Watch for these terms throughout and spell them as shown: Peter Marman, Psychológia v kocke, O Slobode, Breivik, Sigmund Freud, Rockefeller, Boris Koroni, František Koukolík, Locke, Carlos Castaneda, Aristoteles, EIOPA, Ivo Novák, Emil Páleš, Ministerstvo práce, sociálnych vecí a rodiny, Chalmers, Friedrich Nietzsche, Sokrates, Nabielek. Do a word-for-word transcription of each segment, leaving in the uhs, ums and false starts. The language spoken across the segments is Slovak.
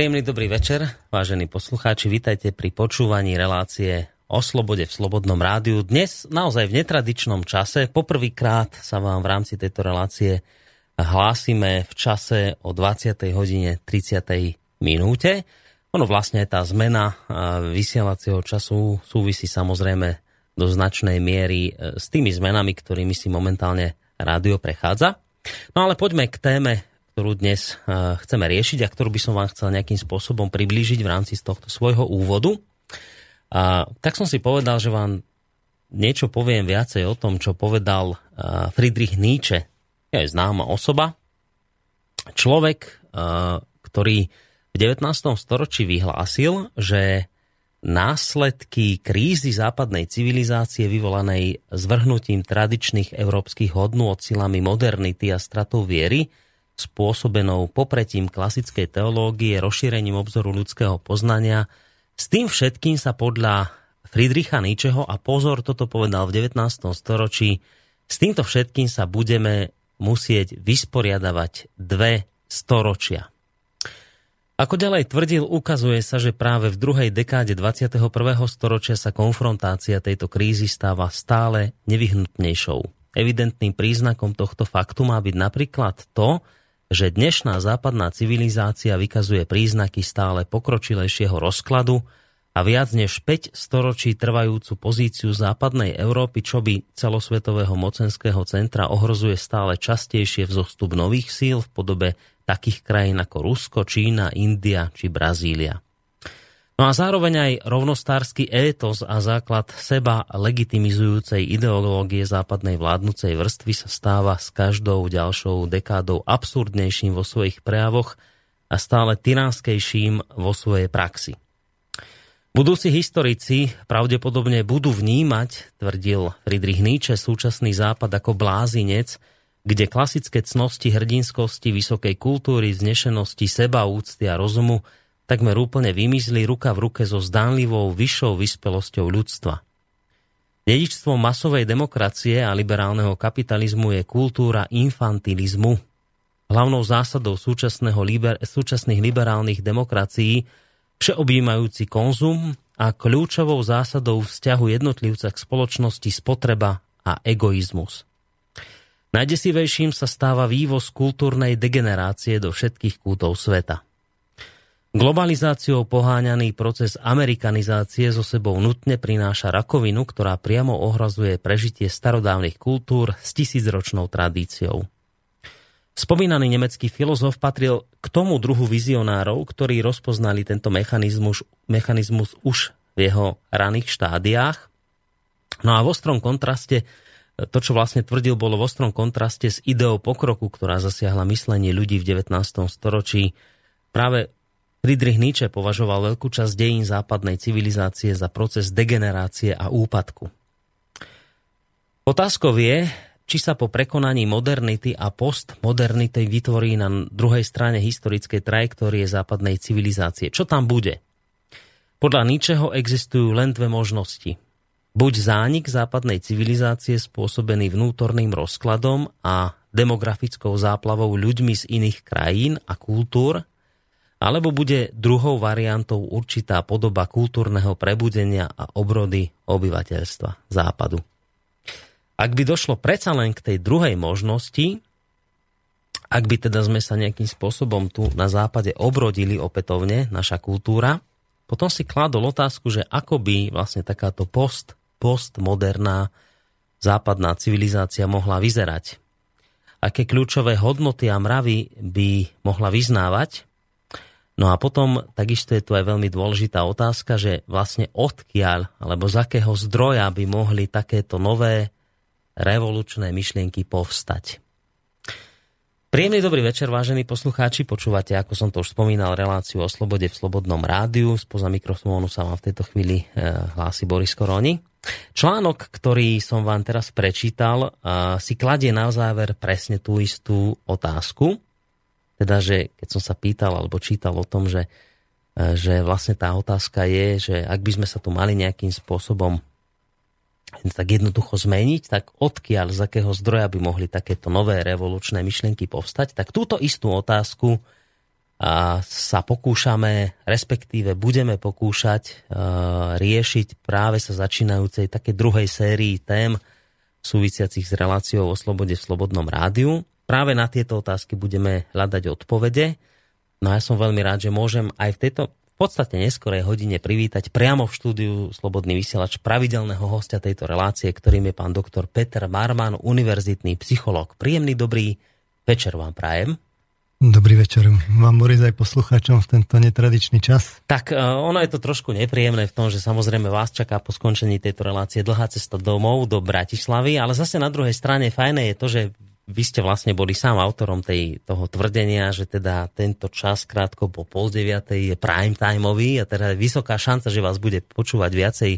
Príjemný dobrý večer, vážení poslucháči, vítajte pri počúvaní relácie O slobode v Slobodnom rádiu. Dnes naozaj v netradičnom čase, poprvýkrát sa vám v rámci tejto relácie hlásime v čase o dvadsiatej hodine tridsiatej minúte. Ono vlastne tá zmena vysielacieho času súvisí samozrejme do značnej miery s tými zmenami, ktorými si momentálne rádio prechádza. No ale poďme k téme, ktorú dnes chceme riešiť a ktorú by som vám chcel nejakým spôsobom priblížiť v rámci z tohto svojho úvodu. A tak som si povedal, že vám niečo poviem viacej o tom, čo povedal Friedrich Nietzsche. Je známa osoba, človek, ktorý v devätnástom storočí vyhlásil, že následky krízy západnej civilizácie vyvolanej zvrhnutím tradičných európskych hodnôt silami modernity a stratou viery spôsobenou popretím klasickej teológie, rozšírením obzoru ľudského poznania. S tým všetkým sa podľa Friedricha Nietzscheho, a pozor, toto povedal v devätnástom storočí, s týmto všetkým sa budeme musieť vysporiadavať dve storočia. Ako ďalej tvrdil, ukazuje sa, že práve v druhej dekáde dvadsiateho prvého storočia sa konfrontácia tejto krízy stáva stále nevyhnutnejšou. Evidentným príznakom tohto faktu má byť napríklad to, že dnešná západná civilizácia vykazuje príznaky stále pokročilejšieho rozkladu a viac než päť storočí trvajúcu pozíciu západnej Európy, čo by celosvetového mocenského centra ohrozuje stále častejšie vzostup nových síl v podobe takých krajín ako Rusko, Čína, India či Brazília. No a zároveň aj rovnostársky étos a základ seba legitimizujúcej ideológie západnej vládnucej vrstvy sa stáva s každou ďalšou dekádou absurdnejším vo svojich prejavoch a stále tyránskejším vo svojej praxi. Budúci historici pravdepodobne budú vnímať, tvrdil Friedrich Nietzsche, súčasný západ ako blázinec, kde klasické cnosti hrdinskosti, vysokej kultúry, vznešenosti, sebaúcty a rozumu takmer úplne vymizli ruka v ruke so zdánlivou vyššou vyspelosťou ľudstva. Dedičstvom masovej demokracie a liberálneho kapitalizmu je kultúra infantilizmu. Hlavnou zásadou súčasného liber, súčasných liberálnych demokracií všeobjímajúci konzum a kľúčovou zásadou vzťahu jednotlivca k spoločnosti spotreba a egoizmus. Najdesivejším sa stáva vývoz kultúrnej degenerácie do všetkých kútov sveta. Globalizáciou poháňaný proces amerikanizácie zo sebou nutne prináša rakovinu, ktorá priamo ohrazuje prežitie starodávnych kultúr s tisícročnou tradíciou. Spomínaný nemecký filozof patril k tomu druhu vizionárov, ktorí rozpoznali tento mechanizmus, mechanizmus už v jeho raných štádiách. No a v ostrom kontraste, to čo vlastne tvrdil, bolo v ostrom kontraste s ideou pokroku, ktorá zasiahla myslenie ľudí v devätnástom storočí. Práve Friedrich Nietzsche považoval veľkú časť dejín západnej civilizácie za proces degenerácie a úpadku. Otázkou je, či sa po prekonaní modernity a postmodernity vytvorí na druhej strane historickej trajektórie západnej civilizácie. Čo tam bude? Podľa Nietzscheho existujú len dve možnosti. Buď zánik západnej civilizácie spôsobený vnútorným rozkladom a demografickou záplavou ľuďmi z iných krajín a kultúr, alebo bude druhou variantou určitá podoba kultúrneho prebudenia a obrody obyvateľstva Západu. Ak by došlo predsa len k tej druhej možnosti, ak by teda sme sa nejakým spôsobom tu na Západe obrodili opätovne, naša kultúra, potom si kladol otázku, že ako by vlastne takáto post, postmoderná západná civilizácia mohla vyzerať. Aké kľúčové hodnoty a mravy by mohla vyznávať? No a potom, takisto je tu aj veľmi dôležitá otázka, že vlastne odkiaľ, alebo z akého zdroja by mohli takéto nové revolučné myšlienky povstať. Príjemný dobrý večer, vážení poslucháči. Počúvate, ako som to už spomínal, reláciu O slobode v Slobodnom rádiu. Spoza mikrofónu sa vám v tejto chvíli hlási Boris Koroni. Článok, ktorý som vám teraz prečítal, si kladie na záver presne tú istú otázku. Teda, že keď som sa pýtal alebo čítal o tom, že, že vlastne tá otázka je, že ak by sme sa tu mali nejakým spôsobom tak jednoducho zmeniť, tak odkiaľ, z akého zdroja by mohli takéto nové revolučné myšlienky povstať, tak túto istú otázku sa pokúšame, respektíve budeme pokúšať riešiť práve sa začínajúcej také druhej sérii tém súvisiacich s reláciou o slobode v Slobodnom rádiu. Práve na tieto otázky budeme hľadať odpovede. No a ja som veľmi rád, že môžem aj v tejto v podstate neskorej hodine privítať priamo v štúdiu Slobodný vysielač pravidelného hostia tejto relácie, ktorým je pán doktor Peter Marman, univerzitný psychológ. Príjemný dobrý večer vám prajem. Dobrý večer. Mám Boris aj poslucháčom v tento netradičný čas. Tak ono je to trošku nepríjemné v tom, že samozrejme vás čaká po skončení tejto relácie dlhá cesta domov do Bratislavy, ale zase na druhej strane fajné je to, že vy ste vlastne boli sám autorom tej, toho tvrdenia, že teda tento čas krátko po pol deviatej je prime timeový a teda je vysoká šanca, že vás bude počúvať viacej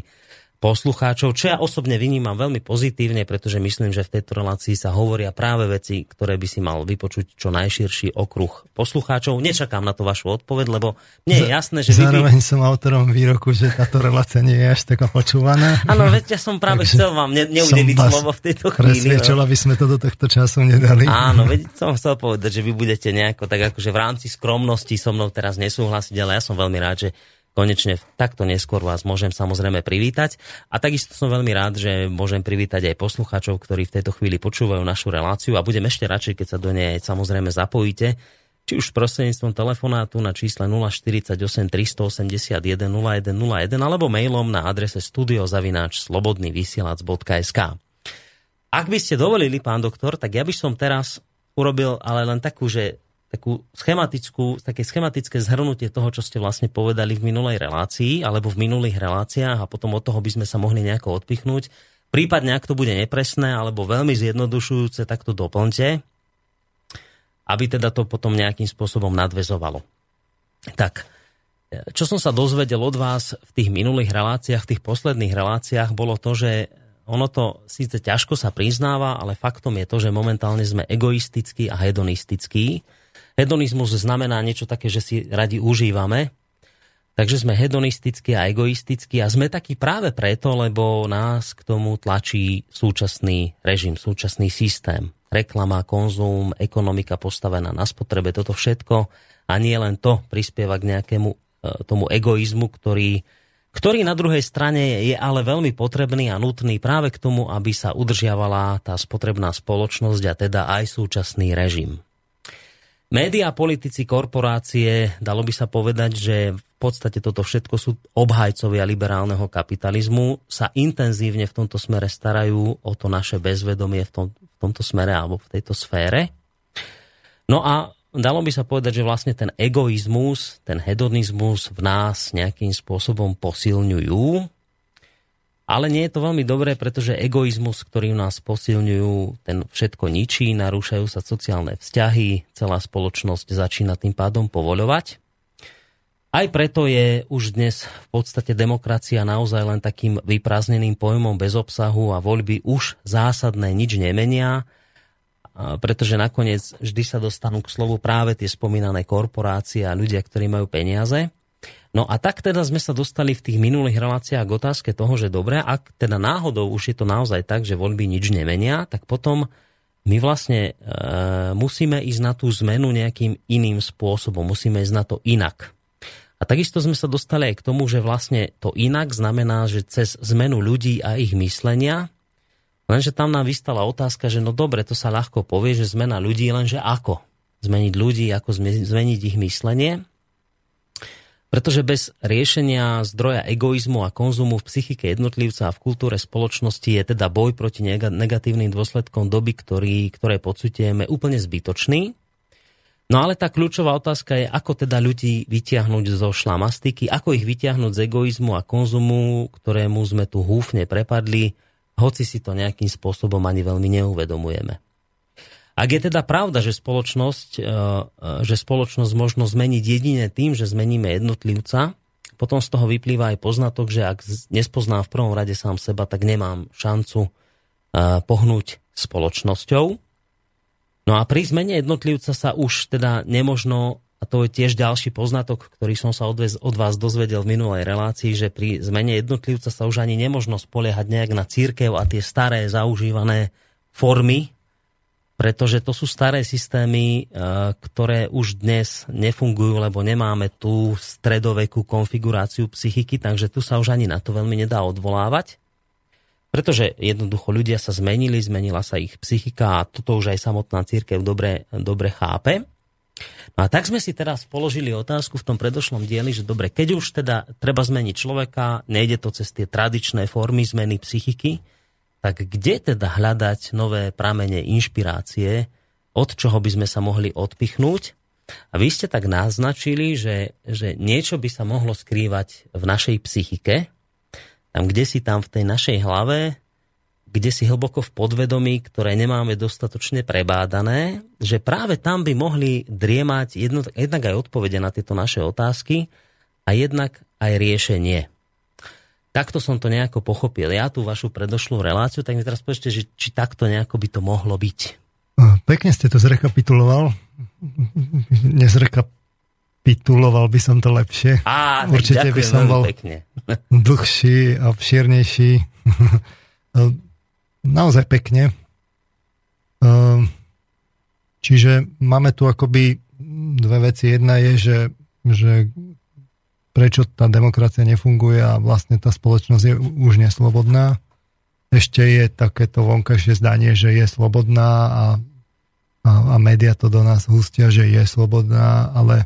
poslucháčov, čo ja osobne vynímam veľmi pozitívne, pretože myslím, že v tejto relácii sa hovoria práve veci, ktoré by si mal vypočuť čo najširší okruh poslucháčov. Nečakám na to vašu odpoveď, lebo mne je jasné, že... Vy... Zároveň som autorom výroku, že táto relácia nie je až taká počúvaná. Áno, veď ja som práve chcel vám ne- neudeliť slovo v tejto chvíli. Presviečol, aby sme to do tohto času nedali. Áno, veď som chcel povedať, že vy budete nejako tak akože v rámci skromnosti so mnou teraz nesúhlasiť, ale ja som veľmi rád, že konečne takto neskôr vás môžem samozrejme privítať. A takisto som veľmi rád, že môžem privítať aj poslucháčov, ktorí v tejto chvíli počúvajú našu reláciu a budem ešte radšej, keď sa do nej samozrejme zapojíte. Či už prostredníctvom telefonátu na čísle nula štyridsaťosem tristoosemdesiatjeden nula jeden nula jeden alebo mailom na adrese studio zavináč slobodný vysielač bodka es ká. Ak by ste dovolili, pán doktor, tak ja by som teraz urobil ale len takú, že takú schematickú, také schematické zhrnutie toho, čo ste vlastne povedali v minulej relácii, alebo v minulých reláciách a potom od toho by sme sa mohli nejako odpichnúť. Prípadne, ak to bude nepresné alebo veľmi zjednodušujúce, tak to doplňte, aby teda to potom nejakým spôsobom nadväzovalo. Tak, čo som sa dozvedel od vás v tých minulých reláciách, v tých posledných reláciách, bolo to, že ono to síce ťažko sa priznáva, ale faktom je to, že momentálne sme egoistickí a hedonistickí. Hedonizmus znamená niečo také, že si radi užívame, takže sme hedonistickí a egoistickí a sme takí práve preto, lebo nás k tomu tlačí súčasný režim, súčasný systém. Reklama, konzum, ekonomika postavená na spotrebe, toto všetko a nie len to prispieva k nejakému tomu egoizmu, ktorý, ktorý na druhej strane je ale veľmi potrebný a nutný práve k tomu, aby sa udržiavala tá spotrebná spoločnosť a teda aj súčasný režim. Média, politici, korporácie, dalo by sa povedať, že v podstate toto všetko sú obhajcovia liberálneho kapitalizmu, sa intenzívne v tomto smere starajú o to naše bezvedomie v, tom, v tomto smere alebo v tejto sfére. No a dalo by sa povedať, že vlastne ten egoizmus, ten hedonizmus v nás nejakým spôsobom posilňujú. Ale nie je to veľmi dobré, pretože egoizmus, ktorý nás posilňujú, ten všetko ničí, narúšajú sa sociálne vzťahy, celá spoločnosť začína tým pádom povoľovať. Aj preto je už dnes v podstate demokracia naozaj len takým vyprázdneným pojmom bez obsahu a voľby už zásadné nič nemenia, pretože nakoniec vždy sa dostanú k slovu práve tie spomínané korporácie a ľudia, ktorí majú peniaze. No a tak teda sme sa dostali v tých minulých reláciách k otázke toho, že dobre, ak teda náhodou už je to naozaj tak, že voľby nič nemenia, tak potom my vlastne e, musíme ísť na tú zmenu nejakým iným spôsobom, musíme ísť na to inak. A takisto sme sa dostali aj k tomu, že vlastne to inak znamená, že cez zmenu ľudí a ich myslenia, lenže tam nám vystala otázka, že no dobre, to sa ľahko povie, že zmena ľudí, lenže ako zmeniť ľudí, ako zmeniť ich myslenie. Pretože bez riešenia zdroja egoizmu a konzumu v psychike jednotlivca a v kultúre spoločnosti je teda boj proti negatívnym dôsledkom doby, ktorý, ktoré pociťujeme, úplne zbytočný. No ale tá kľúčová otázka je, ako teda ľudí vytiahnuť zo šlamastiky, ako ich vytiahnuť z egoizmu a konzumu, ktorému sme tu húfne prepadli, hoci si to nejakým spôsobom ani veľmi neuvedomujeme. Ak je teda pravda, že spoločnosť, že spoločnosť možno zmeniť jedine tým, že zmeníme jednotlivca, potom z toho vyplýva aj poznatok, že ak nespoznám v prvom rade sám seba, tak nemám šancu pohnúť spoločnosťou. No a pri zmene jednotlivca sa už teda nemožno, a to je tiež ďalší poznatok, ktorý som sa od vás dozvedel v minulej relácii, že pri zmene jednotlivca sa už ani nemožno spoliehať nejak na cirkev a tie staré zaužívané formy Pretože to sú staré systémy, ktoré už dnes nefungujú, lebo nemáme tú stredovekú konfiguráciu psychiky, takže tu sa už ani na to veľmi nedá odvolávať. Pretože jednoducho ľudia sa zmenili, zmenila sa ich psychika a toto už aj samotná cirkev dobre, dobre chápe. No a tak sme si teraz položili otázku v tom predošlom dieli, že dobre, keď už teda treba zmeniť človeka, nejde to cez tie tradičné formy zmeny psychiky, tak kde teda hľadať nové pramene inšpirácie, od čoho by sme sa mohli odpichnúť? A vy ste tak naznačili, že, že niečo by sa mohlo skrývať v našej psychike, tam kde si tam v tej našej hlave, kde si hlboko v podvedomí, ktoré nemáme dostatočne prebádané, že práve tam by mohli driemať jedno, jednak aj odpovede na tieto naše otázky a jednak aj riešenie. Takto som to nejako pochopil. Ja tú vašu predošlú reláciu, tak mi teraz povedzte, že či takto nejako by to mohlo byť. Pekne ste to zrekapituloval. Nezrekapituloval by som to lepšie. Á, určite by som bol pekne. Dlhší a obšírnejší. Naozaj pekne. Čiže máme tu akoby dve veci. Jedna je, že, že prečo tá demokracia nefunguje a vlastne tá spoločnosť je už neslobodná. Ešte je takéto vonkajšie zdanie, že je slobodná a, a, a média to do nás hustia, že je slobodná, ale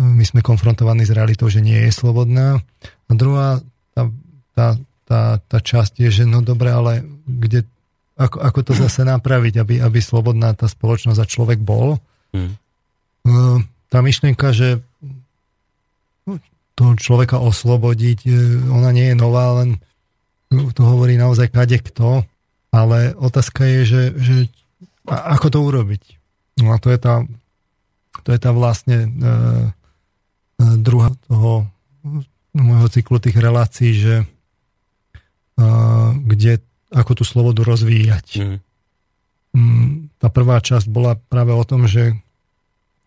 my sme konfrontovaní s realitou, že nie je slobodná. A druhá, tá, tá, tá, tá časť je, že no dobre, ale kde, ako, ako to zase napraviť, aby, aby slobodná tá spoločnosť a človek bol. Hmm. Tá myšlienka, že toho človeka oslobodiť, ona nie je nová, len to hovorí naozaj kadekto, ale otázka je, že, že ako to urobiť? No a to je tá, to je tá vlastne e, druhá toho môjho cyklu tých relácií, že e, kde, ako tú slobodu rozvíjať. Mm. Tá prvá časť bola práve o tom, že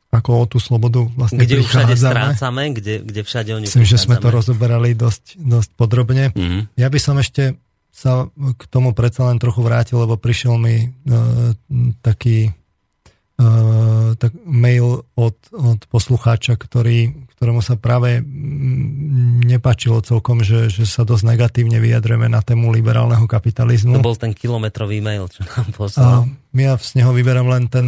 ako o tú slobodu vlastne kde prichádzame. Kde všade strácame, kde, kde všade o ňu prichádzame. Myslím, že sme to rozoberali dosť, dosť podrobne. Mm-hmm. Ja by som ešte sa k tomu predsa len trochu vrátil, lebo prišiel mi uh, taký uh, tak mail od, od poslucháča, ktorý, ktorému sa práve nepáčilo celkom, že, že sa dosť negatívne vyjadrujeme na tému liberálneho kapitalizmu. To bol ten kilometrový mail, čo nám poslal. Ja z neho vyberám len ten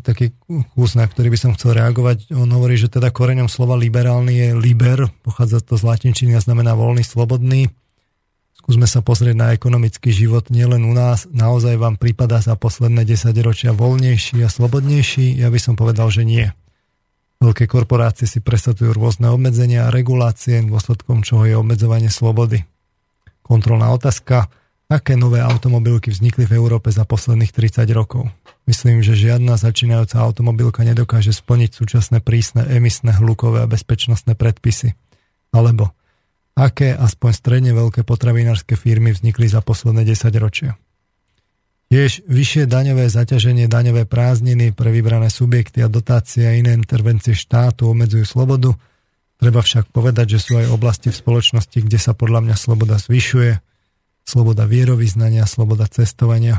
taký kus, na ktorý by som chcel reagovať. On hovorí, že teda koreňom slova liberálny je liber, pochádza to z latinčiny a znamená voľný, slobodný. Skúsme sa pozrieť na ekonomický život nielen u nás, naozaj vám prípada za posledné desaťročia voľnejší a slobodnejší? Ja by som povedal, že nie. Veľké korporácie si presadzujú rôzne obmedzenia a regulácie, dôsledkom čoho je obmedzovanie slobody. Kontrolná otázka. Aké nové automobilky vznikli v Európe za posledných tridsať rokov? Myslím, že žiadna začínajúca automobilka nedokáže splniť súčasné prísne emisné, hlukové a bezpečnostné predpisy. Alebo aké aspoň stredne veľké potravinárske firmy vznikli za posledné desaťročia? Tiež vyššie daňové zaťaženie, daňové prázdniny pre vybrané subjekty a dotácie a iné intervencie štátu obmedzujú slobodu. Treba však povedať, že sú aj oblasti v spoločnosti, kde sa podľa mňa sloboda zvyšuje. Sloboda vierovyznania, sloboda cestovania.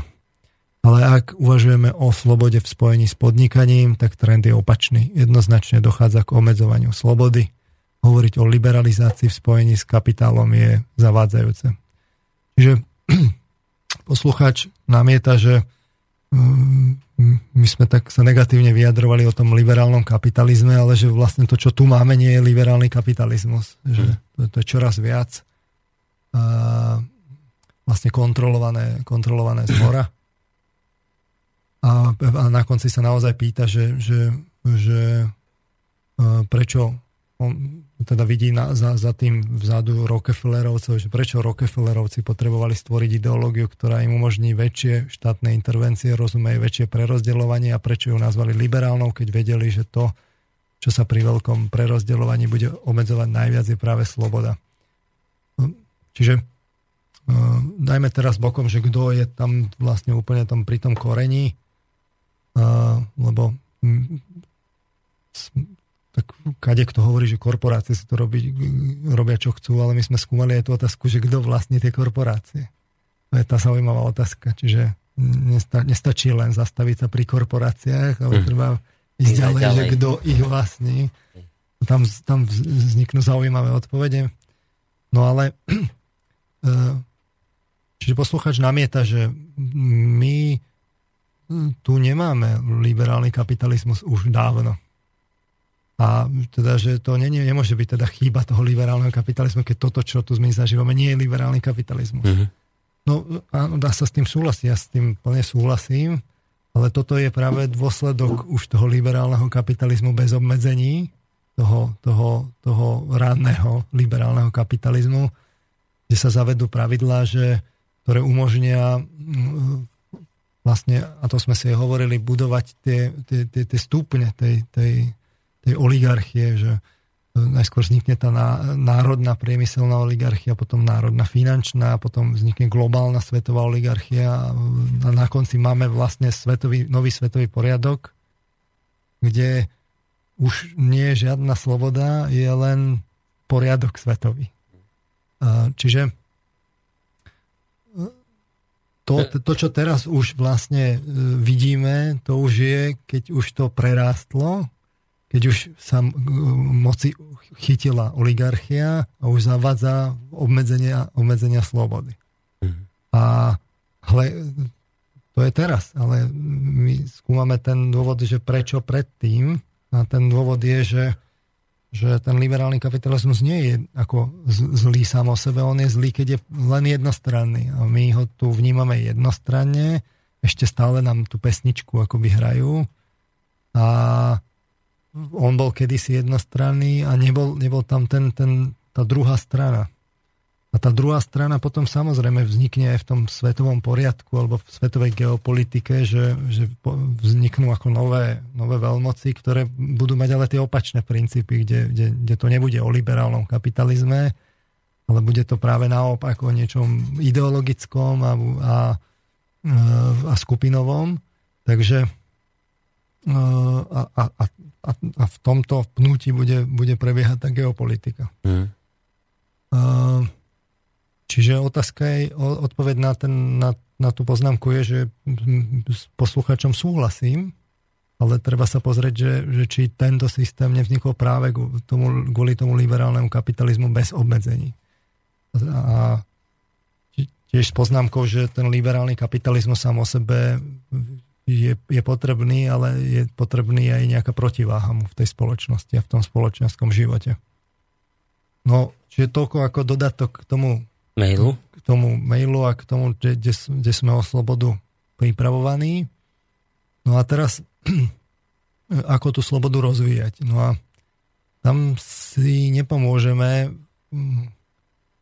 Ale ak uvažujeme o slobode v spojení s podnikaním, tak trend je opačný. Jednoznačne dochádza k obmedzovaniu slobody. Hovoriť o liberalizácii v spojení s kapitálom je zavádzajúce. Čiže poslucháč namieta, že my sme tak sa negatívne vyjadrovali o tom liberálnom kapitalizme, ale že vlastne to, čo tu máme, nie je liberálny kapitalizmus. Že to je čoraz viac a vlastne kontrolované, kontrolované zhora. A, a na konci sa naozaj pýta, že, že, že e, prečo on teda vidí na, za, za tým vzadu Rockefellerovcov, že prečo Rockefellerovci potrebovali stvoriť ideológiu, ktorá im umožní väčšie štátne intervencie, rozumejú väčšie prerozdeľovanie a prečo ju nazvali liberálnou, keď vedeli, že to, čo sa pri veľkom prerozdeľovaní bude obmedzovať najviac, je práve sloboda. Čiže Uh, dajme teraz bokom, že kto je tam vlastne úplne tam pri tom korení, uh, lebo hm, tak kadek to hovorí, že korporácie si to robí, robia čo chcú, ale my sme skúmali aj tú otázku, že kto vlastní tie korporácie. To je tá zaujímavá otázka, čiže nesta- nestačí len zastaviť sa pri korporáciách, ale treba ísť ďalej, že kto ich vlastní. Tam, tam vzniknú zaujímavé odpovede. No ale čiže posluchač namieta, že my tu nemáme liberálny kapitalizmus už dávno. A teda, že to nie, nemôže byť teda chýba toho liberálneho kapitalizmu, keď toto, čo tu my zažívame, nie je liberálny kapitalizmus. Mm-hmm. No áno, dá sa s tým súhlasiť, ja s tým plne súhlasím, ale toto je práve dôsledok už toho liberálneho kapitalizmu bez obmedzení, toho, toho, toho ranného liberálneho kapitalizmu, kde sa zavedú pravidlá, že, ktoré umožnia vlastne, a to sme si hovorili, budovať tie, tie, tie, tie stupne tej, tej tej oligarchie, že najskôr vznikne tá národná priemyselná oligarchia, potom národná finančná, potom vznikne globálna svetová oligarchia a na konci máme vlastne svetový, nový svetový poriadok, kde už nie je žiadna sloboda, je len poriadok svetový. Čiže To, to, čo teraz už vlastne vidíme, to už je, keď už to prerástlo, keď už sa moci chytila oligarchia a už zavádza obmedzenia, obmedzenia slobody. Mm-hmm. A ale, to je teraz, ale my skúmame ten dôvod, že prečo predtým, a ten dôvod je, že, že ten liberálny kapitalizmus nie je ako zlý sám o sebe, on je zlý, keď je len jednostranný. A my ho tu vnímame jednostranne, ešte stále nám tú pesničku akoby hrajú a on bol kedysi jednostranný a nebol, nebol tam ten, ten, tá druhá strana. A tá druhá strana potom samozrejme vznikne aj v tom svetovom poriadku alebo v svetovej geopolitike, že, že vzniknú ako nové, nové veľmoci, ktoré budú mať ale tie opačné princípy, kde, kde, kde to nebude o liberálnom kapitalizme, ale bude to práve naopak o niečom ideologickom a, a, a skupinovom. Takže a, a, a A, a v tomto pnutí bude, bude prebiehať tá geopolitika. Mm. Uh, čiže otázka je, odpoveď na, ten, na, na tú poznámku je, že s posluchačom súhlasím, ale treba sa pozrieť, že, že či tento systém nevznikol práve tomu, kvôli tomu liberálnemu kapitalizmu bez obmedzení. A tiež s poznámkou, že ten liberálny kapitalizmus sám o sebe Je, je potrebný, ale je potrebný aj nejaká protiváha mu v tej spoločnosti a v tom spoločenskom živote. No, čiže toľko ako dodatok k tomu mailu, k tomu mailu a k tomu, kde, kde sme o slobodu pripravovaní. No a teraz, ako tú slobodu rozvíjať? No a tam si nepomôžeme,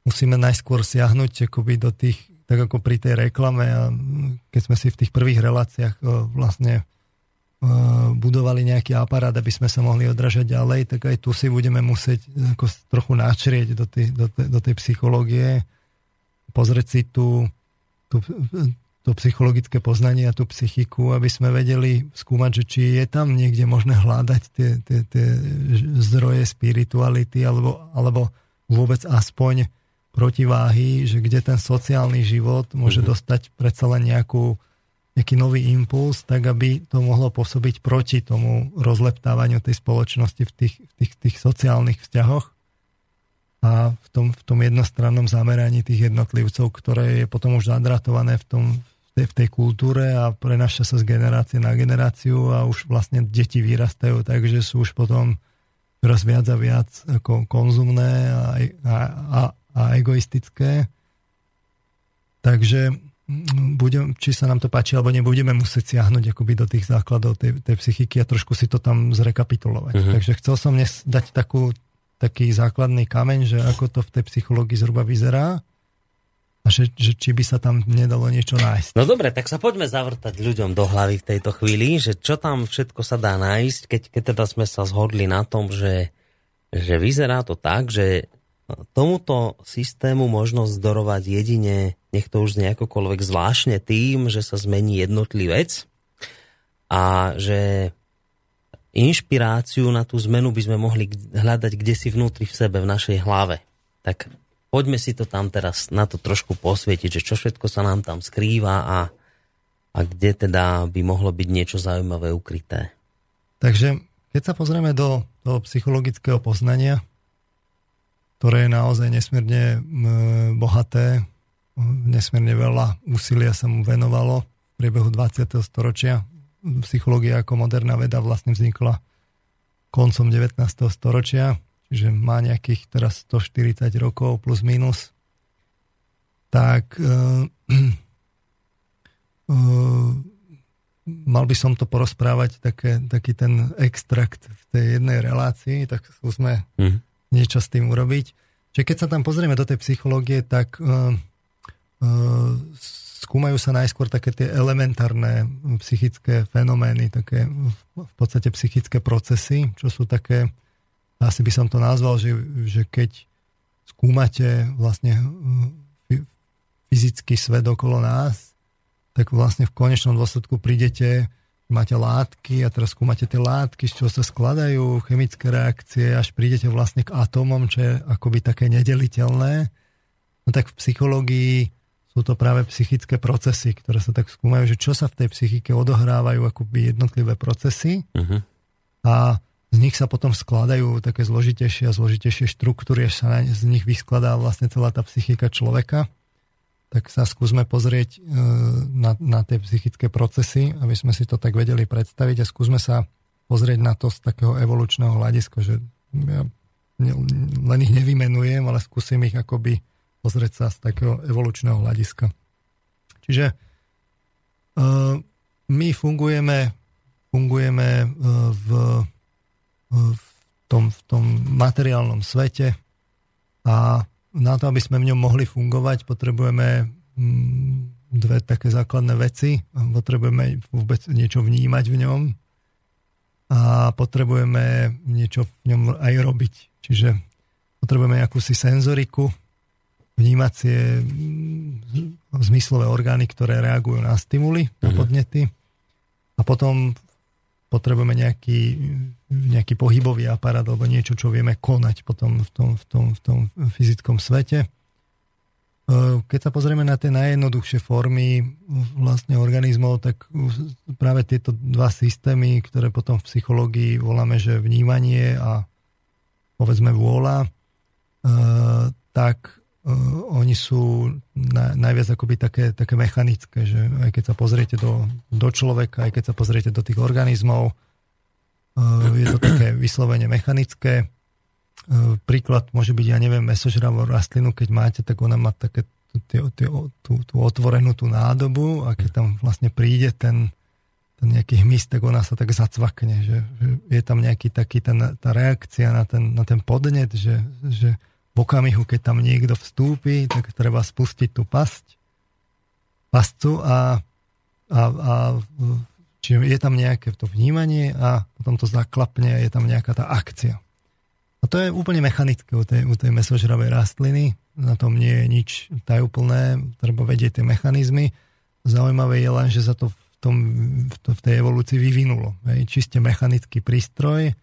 musíme najskôr siahnuť akoby do tých, tak ako pri tej reklame a keď sme si v tých prvých reláciách vlastne budovali nejaký aparát, aby sme sa mohli odražať ďalej, tak aj tu si budeme musieť ako trochu načrieť do tej, do tej, do tej psychológie, pozrieť si tú, tú, to psychologické poznanie a tú psychiku, aby sme vedeli skúmať, že či je tam niekde možné hľadať tie, tie, tie zdroje spirituality alebo, alebo vôbec aspoň protiváhy, že kde ten sociálny život môže dostať predsa len nejakú, nejaký nový impuls, tak aby to mohlo pôsobiť proti tomu rozleptávaniu tej spoločnosti v tých, tých, tých sociálnych vzťahoch a v tom, v tom jednostrannom zameraní tých jednotlivcov, ktoré je potom už zadratované v, tom, v, tej, v tej kultúre a prenáša sa z generácie na generáciu a už vlastne deti vyrastajú, takže sú už potom raz viac a viac ako konzumné a, a, a a egoistické. Takže budem, či sa nám to páči, alebo nebudeme musieť siahnuť akoby do tých základov tej, tej psychiky a trošku si to tam zrekapitulovať. Uh-huh. Takže chcel som dnes dať takú, taký základný kameň, že ako to v tej psychológii zhruba vyzerá a že, že či by sa tam nedalo niečo nájsť. No dobre, tak sa poďme zavrtať ľuďom do hlavy v tejto chvíli, že čo tam všetko sa dá nájsť, keď, keď teda sme sa zhodli na tom, že, že vyzerá to tak, že tomuto systému možno zdorovať jedine, nech to už znie akokoľvek zvláštne, tým, že sa zmení jednotlivec a že inšpiráciu na tú zmenu by sme mohli hľadať kdesi vnútri v sebe, v našej hlave. Tak poďme si to tam teraz na to trošku posvietiť, že čo všetko sa nám tam skrýva a, a a kde teda by mohlo byť niečo zaujímavé ukryté. Takže keď sa pozrieme do, do psychologického poznania, ktoré je naozaj nesmierne bohaté, nesmierne veľa úsilia sa mu venovalo v priebehu dvadsiateho storočia. Psychológia ako moderná veda vlastne vznikla koncom devätnásteho storočia, čiže má nejakých teraz stoštyridsať rokov plus minus. Tak e, e, mal by som to porozprávať také, taký ten extrakt v tej jednej relácii, tak skúsme mm. niečo s tým urobiť. Čiže keď sa tam pozrieme do tej psychológie, tak e, e, skúmajú sa najskôr také tie elementárne psychické fenomény, také v podstate psychické procesy, čo sú také, asi by som to nazval, že, že keď skúmate vlastne fyzický svet okolo nás, tak vlastne v konečnom dôsledku prídete, máte látky a teraz skúmate tie látky, z čoho sa skladajú, chemické reakcie, až prídete vlastne k atómom, čo je akoby také nedeliteľné. No tak v psychológii sú to práve psychické procesy, ktoré sa tak skúmajú, že čo sa v tej psychike odohrávajú akoby jednotlivé procesy uh-huh. a z nich sa potom skladajú také zložitejšie a zložitejšie štruktúry, až sa z nich vyskladá vlastne celá tá psychika človeka. Tak sa skúsme pozrieť na, na tie psychické procesy, aby sme si to tak vedeli predstaviť a skúsme sa pozrieť na to z takého evolučného hľadiska, že ja len ich nevymenujem, ale skúsim ich akoby pozrieť sa z takého evolučného hľadiska. Čiže uh, my fungujeme, fungujeme uh, v, uh, v, tom, v tom materiálnom svete a na to, aby sme v ňom mohli fungovať, potrebujeme um, dve také základné veci. Potrebujeme vôbec niečo vnímať v ňom a potrebujeme niečo v ňom aj robiť. Čiže potrebujeme jakúsi senzoriku, vnímacie zmyslové orgány, ktoré reagujú na stimuly, na podnety. A potom potrebujeme nejaký, nejaký pohybový aparát alebo niečo, čo vieme konať potom v tom, v tom, v tom fyzickom svete. Keď sa pozrieme na tie najjednoduchšie formy vlastne organizmov, tak práve tieto dva systémy, ktoré potom v psychológii voláme, že vnímanie a povedzme vôľa, tak oni sú na, najviac akoby také, také mechanické, že aj keď sa pozriete do, do človeka, aj keď sa pozriete do tých organizmov, je to také vyslovene mechanické. Príklad môže byť, ja neviem, mesožravú rastlinu, keď máte, tak ona má také tú, tú, tú, tú otvorenú tú nádobu a keď tam vlastne príde ten, ten nejaký hmyz, tak ona sa tak zacvakne, že, že je tam nejaký taký ten, tá reakcia na ten, na ten podnet, že, že v okamihu, keď tam niekto vstúpi, tak treba spustiť tú pasť, pascu a, a, a čiže je tam nejaké to vnímanie a potom to zaklapne a je tam nejaká tá akcia. A to je úplne mechanické u tej, u tej mesožravej rastliny. Na tom nie je nič tajúplné, treba vedieť tie mechanizmy. Zaujímavé je len, že sa to v, tom, v, to, v tej evolúcii vyvinulo. Hej. Čiste mechanický prístroj,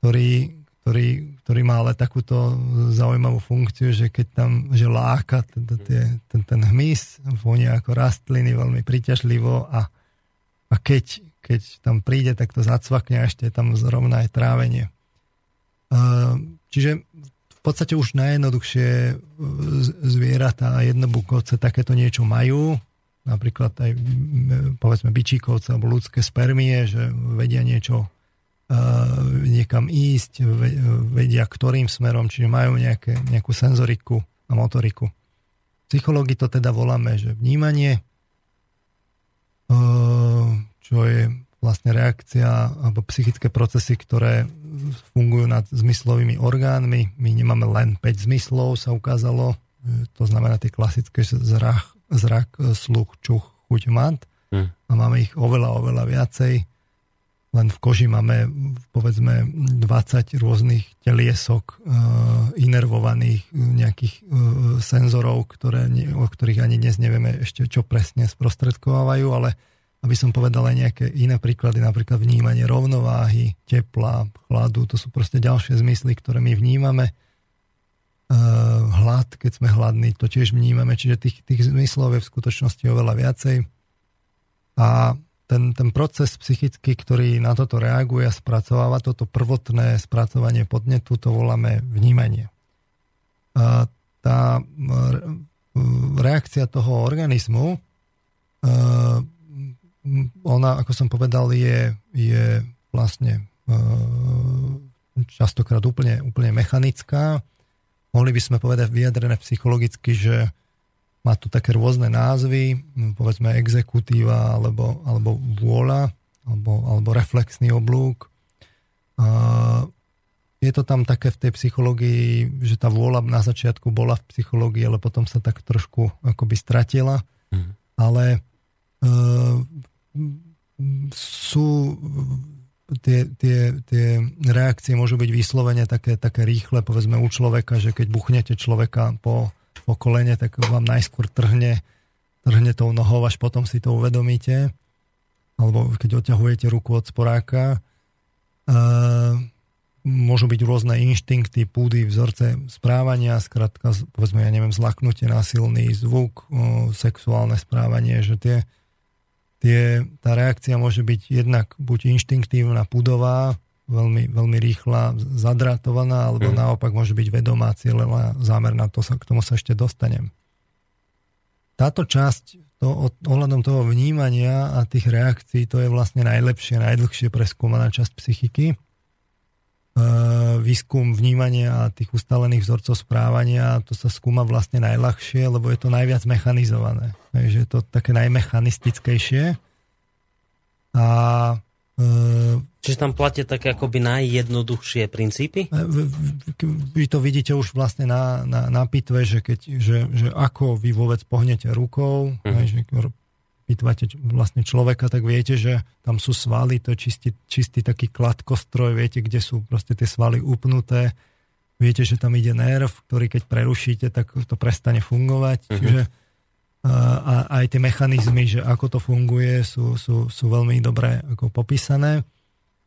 ktorý Ktorý, ktorý má ale takúto zaujímavú funkciu, že keď tam že láka teda tie, ten, ten hmyz, vonia ako rastliny veľmi príťažlivo a, a keď, keď tam príde, tak to zacvakne a ešte je tam zrovna aj trávenie. Čiže v podstate už najjednoduchšie zvieratá a jednobukovce takéto niečo majú, napríklad aj povedzme bičíkovce alebo ľudské spermie, že vedia niečo niekam ísť, vedia ktorým smerom, čiže majú nejaké, nejakú senzoriku a motoriku. V psychológii to teda voláme, že vnímanie, čo je vlastne reakcia alebo psychické procesy, ktoré fungujú nad zmyslovými orgánmi. My nemáme len päť zmyslov, sa ukázalo, to znamená tie klasické zrak, zrak sluch, čuch, chuť, mant. Hmm. A máme ich oveľa, oveľa viacej. Len v koži máme, povedzme, dvadsať rôznych teliesok e, inervovaných, nejakých e, senzorov, ktoré, o ktorých ani dnes nevieme ešte, čo presne sprostredkovávajú, ale aby som povedal aj nejaké iné príklady, napríklad vnímanie rovnováhy, tepla, chladu, to sú proste ďalšie zmysly, ktoré my vnímame. E, hlad, keď sme hladní, to tiež vnímame, čiže tých, tých zmyslov je v skutočnosti oveľa viacej. A ten, ten proces psychický, ktorý na toto reaguje a spracováva, toto prvotné spracovanie podnetu, to voláme vnímanie. A tá reakcia toho organizmu, ona, ako som povedal, je, je vlastne častokrát úplne, úplne mechanická. Mohli by sme povedať vyjadrené psychologicky, že má to také rôzne názvy, povedzme exekutíva, alebo, alebo vôľa, alebo, alebo reflexný oblúk. Je to tam také v tej psychológii, že tá vôľa na začiatku bola v psychológii, ale potom sa tak trošku akoby stratila. Mhm. Ale e, sú... Tie, tie, tie reakcie môžu byť vyslovene také, také rýchle, povedzme u človeka, že keď buchnete človeka po, po kolene, tak vám najskôr trhne, trhne tou nohou, až potom si to uvedomíte. Alebo keď odťahujete ruku od sporáka. E, môžu byť rôzne inštinkty, púdy, vzorce správania, skrátka, povedzme, ja neviem, zlaknutie, násilný zvuk, e, sexuálne správanie, že tie Tie, tá reakcia môže byť jednak buď inštinktívna, pudová, veľmi, veľmi rýchla, zadratovaná, alebo mm. naopak môže byť vedomá, cieľená, zámerná, to sa, k tomu sa ešte dostanem. Táto časť to, ohľadom toho vnímania a tých reakcií, to je vlastne najlepšie, najdlhšie preskúmaná časť psychiky. E, výskum vnímania a tých ustalených vzorcov správania, to sa skúma vlastne najľahšie, lebo je to najviac mechanizované. Takže je to také najmechanistickejšie. A, e, Čiže tam platia také akoby najjednoduchšie princípy? Vy to vidíte už vlastne na, na, na pitve, že, keď, že, že ako vy vôbec pohnete rukou, mm. aj, že pitvate vlastne človeka, tak viete, že tam sú svaly, to je čistý, čistý taký kladkostroj, viete, kde sú proste tie svaly upnuté, viete, že tam ide nerv, ktorý keď prerušíte, tak to prestane fungovať. Mm. Čiže a aj tie mechanizmy, že ako to funguje, sú, sú, sú veľmi dobre ako popísané.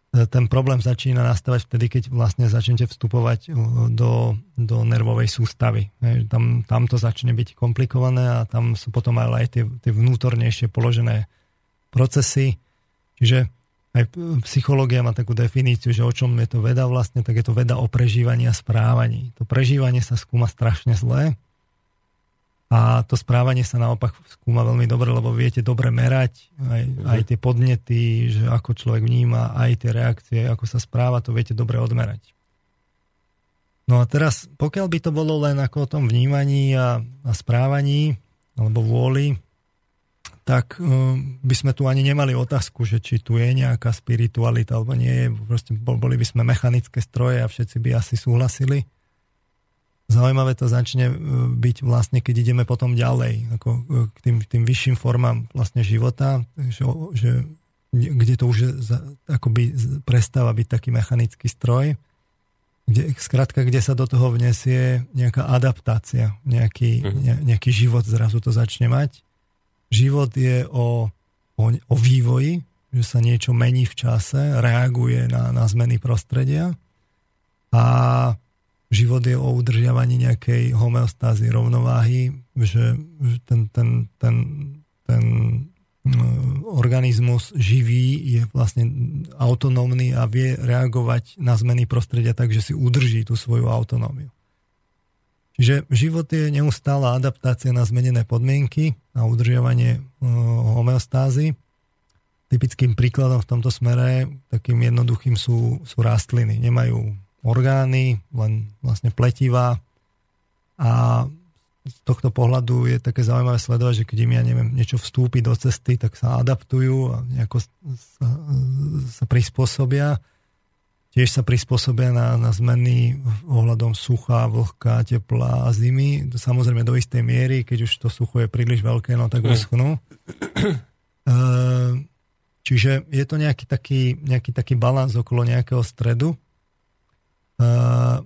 Ten problém začína nastávať vtedy, keď vlastne začnete vstupovať do, do nervovej sústavy. Tam, tam to začne byť komplikované a tam sú potom aj tie, tie vnútornejšie položené procesy. Čiže aj psychológia má takú definíciu, že o čom je to veda vlastne, tak je to veda o prežívaní a správaní. To prežívanie sa skúma strašne zle, a to správanie sa naopak skúma veľmi dobre, lebo viete dobre merať aj, aj tie podnety, že ako človek vníma, aj tie reakcie, ako sa správa, to viete dobre odmerať. No a teraz, pokiaľ by to bolo len ako o tom vnímaní a, a správaní, alebo vôli, tak um, by sme tu ani nemali otázku, že či tu je nejaká spiritualita, alebo nie je. Proste boli by sme mechanické stroje a všetci by asi súhlasili. Zaujímavé to začne byť vlastne, keď ideme potom ďalej, ako k tým, tým vyšším formám vlastne života, že, že, kde to už akoby prestáva byť taký mechanický stroj, kde, skrátka, kde sa do toho vnesie nejaká adaptácia, nejaký, ne, nejaký život zrazu to začne mať. Život je o, o, o vývoji, že sa niečo mení v čase, reaguje na, na zmeny prostredia a život je o udržiavaní nejakej homeostázy, rovnováhy, že ten, ten, ten, ten organizmus živý je vlastne autonómny a vie reagovať na zmeny prostredia tak, že si udrží tú svoju autonómiu. Čiže život je neustála adaptácia na zmenené podmienky a udržiavanie homeostázy. Typickým príkladom v tomto smere, takým jednoduchým, sú, sú rastliny. Nemajú orgány, len vlastne pletivá, a z tohto pohľadu je také zaujímavé sledovať, že keď im, ja neviem, niečo vstúpi do cesty, tak sa adaptujú a nejako sa, sa prispôsobia. Tiež sa prispôsobia na, na zmeny ohľadom sucha, vlhka, tepla a zimy. Samozrejme do istej miery, keď už to sucho je príliš veľké, no tak uschnú. Čiže je to nejaký taký, nejaký taký balans okolo nejakého stredu. Uh,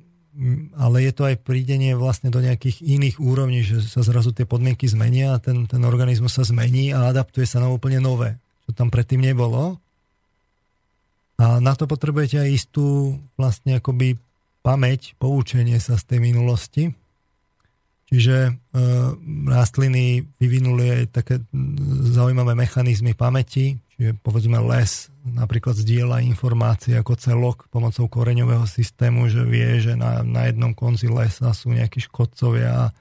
ale je to aj prídenie vlastne do nejakých iných úrovní, že sa zrazu tie podmienky zmenia a ten, ten organizmus sa zmení a adaptuje sa na úplne nové, čo tam predtým nebolo. A na to potrebujete aj istú vlastne akoby pamäť, poučenie sa z tej minulosti. Čiže e, rastliny vyvinuli aj také zaujímavé mechanizmy pamäti, Čiže povedzme les napríklad zdieľa informácie ako celok pomocou koreňového systému, že vie, že na, na jednom konci lesa sú nejakí škodcovia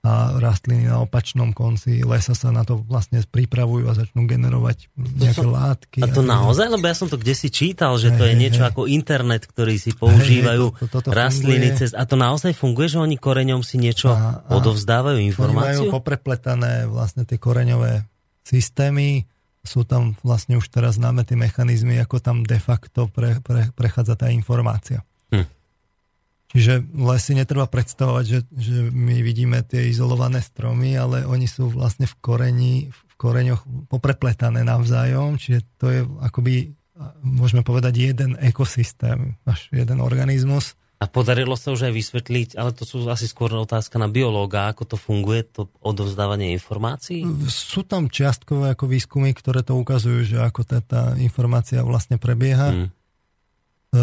a rastliny na opačnom konci lesa sa na to vlastne pripravujú a začnú generovať nejaké som, látky. A to a naozaj? Lebo ja som to kdesi čítal, že hej, to je niečo hej. ako internet, ktorý si používajú hej, to, rastliny cez... A to naozaj funguje, že oni koreňom si niečo a, a odovzdávajú informáciu? Majú poprepletané vlastne tie koreňové systémy. Sú tam vlastne už teraz známe tie mechanizmy, ako tam de facto pre, pre, prechádza tá informácia. Hm. Čiže lesy netreba predstavovať, že, že my vidíme tie izolované stromy, ale oni sú vlastne v koreni, v koreňoch poprepletané navzájom, čiže to je akoby, môžeme povedať, jeden ekosystém, až jeden organizmus. A podarilo sa už aj vysvetliť, ale to sú asi skôr otázka na biológa, ako to funguje, to odovzdávanie informácií? Sú tam čiastkové ako výskumy, ktoré to ukazujú, že ako tá, tá informácia vlastne prebieha. Mm. E,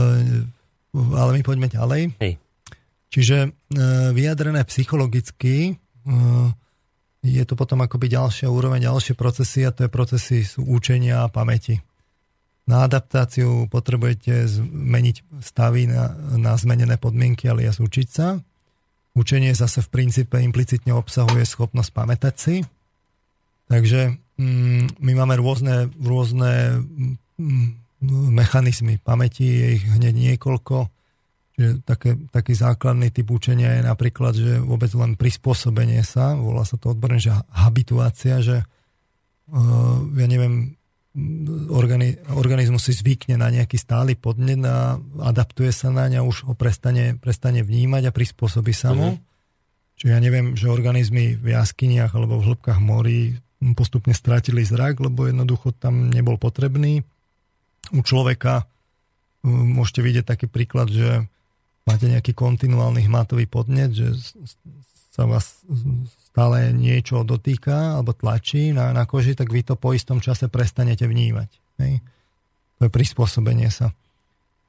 ale my poďme ďalej. Hej. Čiže e, vyjadrené psychologicky e, je to potom akoby ďalšia úroveň, ďalšie procesy a to je procesy sú učenia a pamäti. Na adaptáciu potrebujete zmeniť stavy na, na zmenené podmienky, alias učiť sa. Učenie zase v princípe implicitne obsahuje schopnosť pamätať si. Takže mm, my máme rôzne, rôzne mm, mechanizmy pamäti, je ich hneď niekoľko. Čiže také, taký základný typ učenia je napríklad, že vôbec len prispôsobenie sa, volá sa to odborne, že habituácia, že uh, ja neviem, Organi- organizmus si zvykne na nejaký stály podnet a adaptuje sa naň a už ho prestane, prestane vnímať a prispôsobí sa mu. Mm-hmm. Čiže ja neviem, že organizmy v jaskyniach alebo v hĺbkách morí postupne stratili zrak, lebo jednoducho tam nebol potrebný. U človeka môžete vidieť taký príklad, že máte nejaký kontinuálny hmatový podnet, že sa vás stále niečo dotýka alebo tlačí na, na koži, tak vy to po istom čase prestanete vnímať. Hej? To je prispôsobenie sa.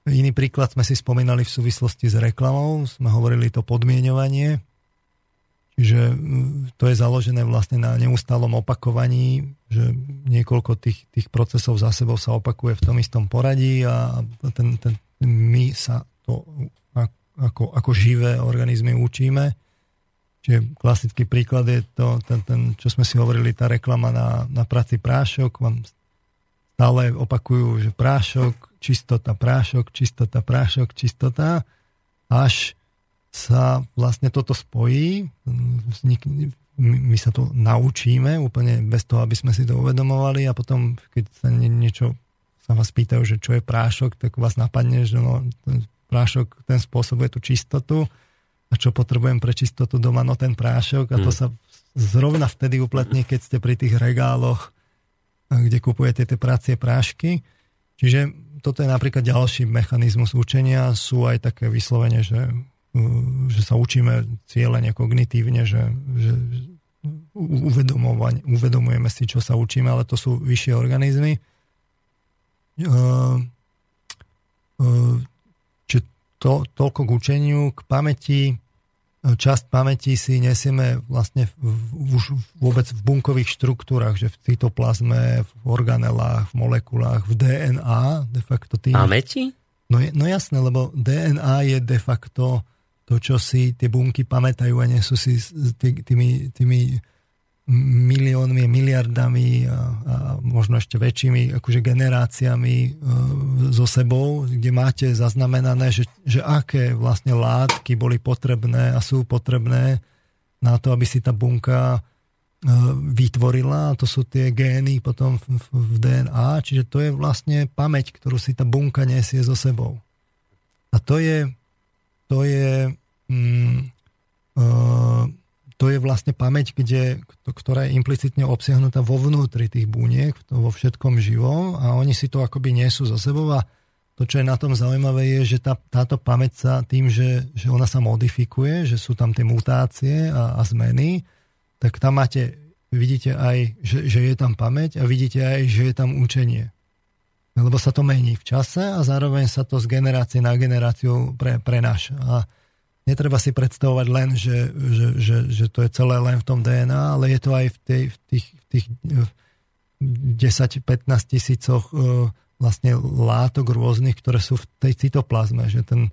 Iný príklad sme si spomínali v súvislosti s reklamou, sme hovorili to podmieňovanie, že to je založené vlastne na neustálom opakovaní, že niekoľko tých, tých procesov za sebou sa opakuje v tom istom poradí a ten, ten, my sa to ako, ako živé organizmy učíme. Čiže klasický príklad je to, ten, ten, čo sme si hovorili, tá reklama na, na práci prášok. Vám stále opakujú, že prášok, čistota, prášok, čistota, prášok, čistota. Až sa vlastne toto spojí. Vznikne, my, my sa to naučíme úplne bez toho, aby sme si to uvedomovali a potom, keď sa nie, niečo sa vás pýtajú, že čo je prášok, tak vás napadne, že no, ten prášok ten spôsobuje tú čistotu. A čo potrebujem pre čistotu doma? No ten prášok. A to sa zrovna vtedy uplatní, keď ste pri tých regáloch, kde kupujete tie pracie prášky. Čiže toto je napríklad ďalší mechanizmus učenia. Sú aj také vyslovene, že, že sa učíme cieľene, kognitívne, že, že uvedomujeme si, čo sa učíme, ale to sú vyššie organizmy. Čiže To, toľko k učeniu, k pamäti. Časť pamäti si nesieme vlastne v, už vôbec v bunkových štruktúrach, že v cytoplazme, v organelách, v molekulách, v dé en á. De facto tým... Pamäti? No, no jasné, lebo dé en á je de facto to, čo si tie bunky pamätajú a nesú si tý, tými, tými miliónmi, miliardami a, a možno ešte väčšími akože generáciami e, so sebou, kde máte zaznamenané, že, že aké vlastne látky boli potrebné a sú potrebné na to, aby si tá bunka e, vytvorila. A to sú tie gény potom v, v, v dé en á, čiže to je vlastne pamäť, ktorú si tá bunka nesie so sebou. A to je to je mm, e, To je vlastne pamäť, kde, ktorá je implicitne obsiahnutá vo vnútri tých buniek, vo všetkom živom a oni si to akoby nesú za sebou a to, čo je na tom zaujímavé, je, že tá, táto pamäť sa tým, že, že ona sa modifikuje, že sú tam tie mutácie a, a zmeny, tak tam máte, vidíte aj, že, že je tam pamäť a vidíte aj, že je tam učenie. Lebo sa to mení v čase a zároveň sa to z generácie na generáciu pre, prenáša. A netreba si predstavovať len, že, že, že, že to je celé len v tom dé en á, ale je to aj v, tej, v, tých, v, tých, desať až pätnásť tisícoch vlastne látok rôznych, ktoré sú v tej cytoplazme, že ten,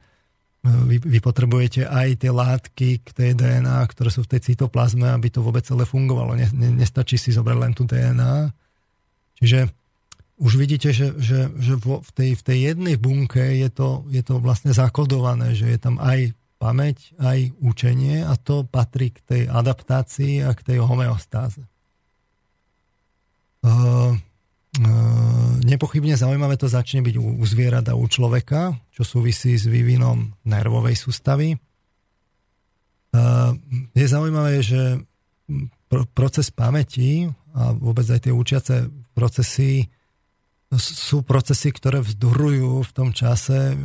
vy, vy potrebujete aj tie látky k tej dé en á, ktoré sú v tej cytoplazme, aby to vôbec celé fungovalo. Nestačí si zobrať len tú dé en á. Čiže už vidíte, že, že, že v, tej, v tej jednej bunke je to, je to vlastne zakodované, že je tam aj pamäť, aj učenie a to patrí k tej adaptácii a k tej homeostáze. Uh, uh, nepochybne zaujímavé to začne byť u, u zvierat a u človeka, čo súvisí s vývinom nervovej sústavy. Uh, je zaujímavé, že pro, proces pamäti a vôbec aj tie učiace procesy sú procesy, ktoré vzdurujú v tom čase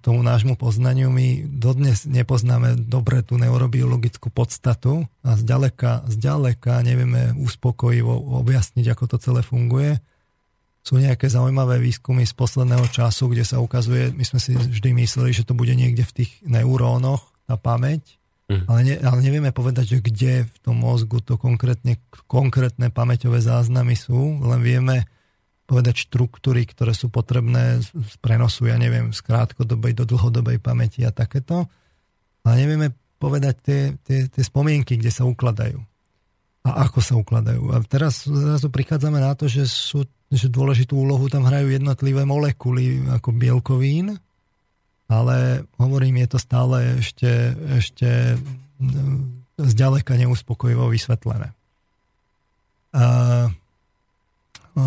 tomu nášmu poznaniu. My dodnes nepoznáme dobre tú neurobiologickú podstatu a zďaleka, zďaleka nevieme uspokojivo objasniť, ako to celé funguje. Sú nejaké zaujímavé výskumy z posledného času, kde sa ukazuje, my sme si vždy mysleli, že to bude niekde v tých neurónoch, tá pamäť, mm. ale, ne, ale nevieme povedať, že kde v tom mozgu to konkrétne, konkrétne pamäťové záznamy sú, len vieme povedať štruktúry, ktoré sú potrebné z prenosu, ja neviem, z krátkodobej do dlhodobej pamäti a takéto. Ale nevieme povedať tie, tie, tie spomienky, kde sa ukladajú. A ako sa ukladajú. A teraz zrazu prichádzame na to, že, sú, že dôležitú úlohu tam hrajú jednotlivé molekuly ako bielkovín, ale hovorím, je to stále ešte, ešte zďaleka neuspokojivo vysvetlené. A, a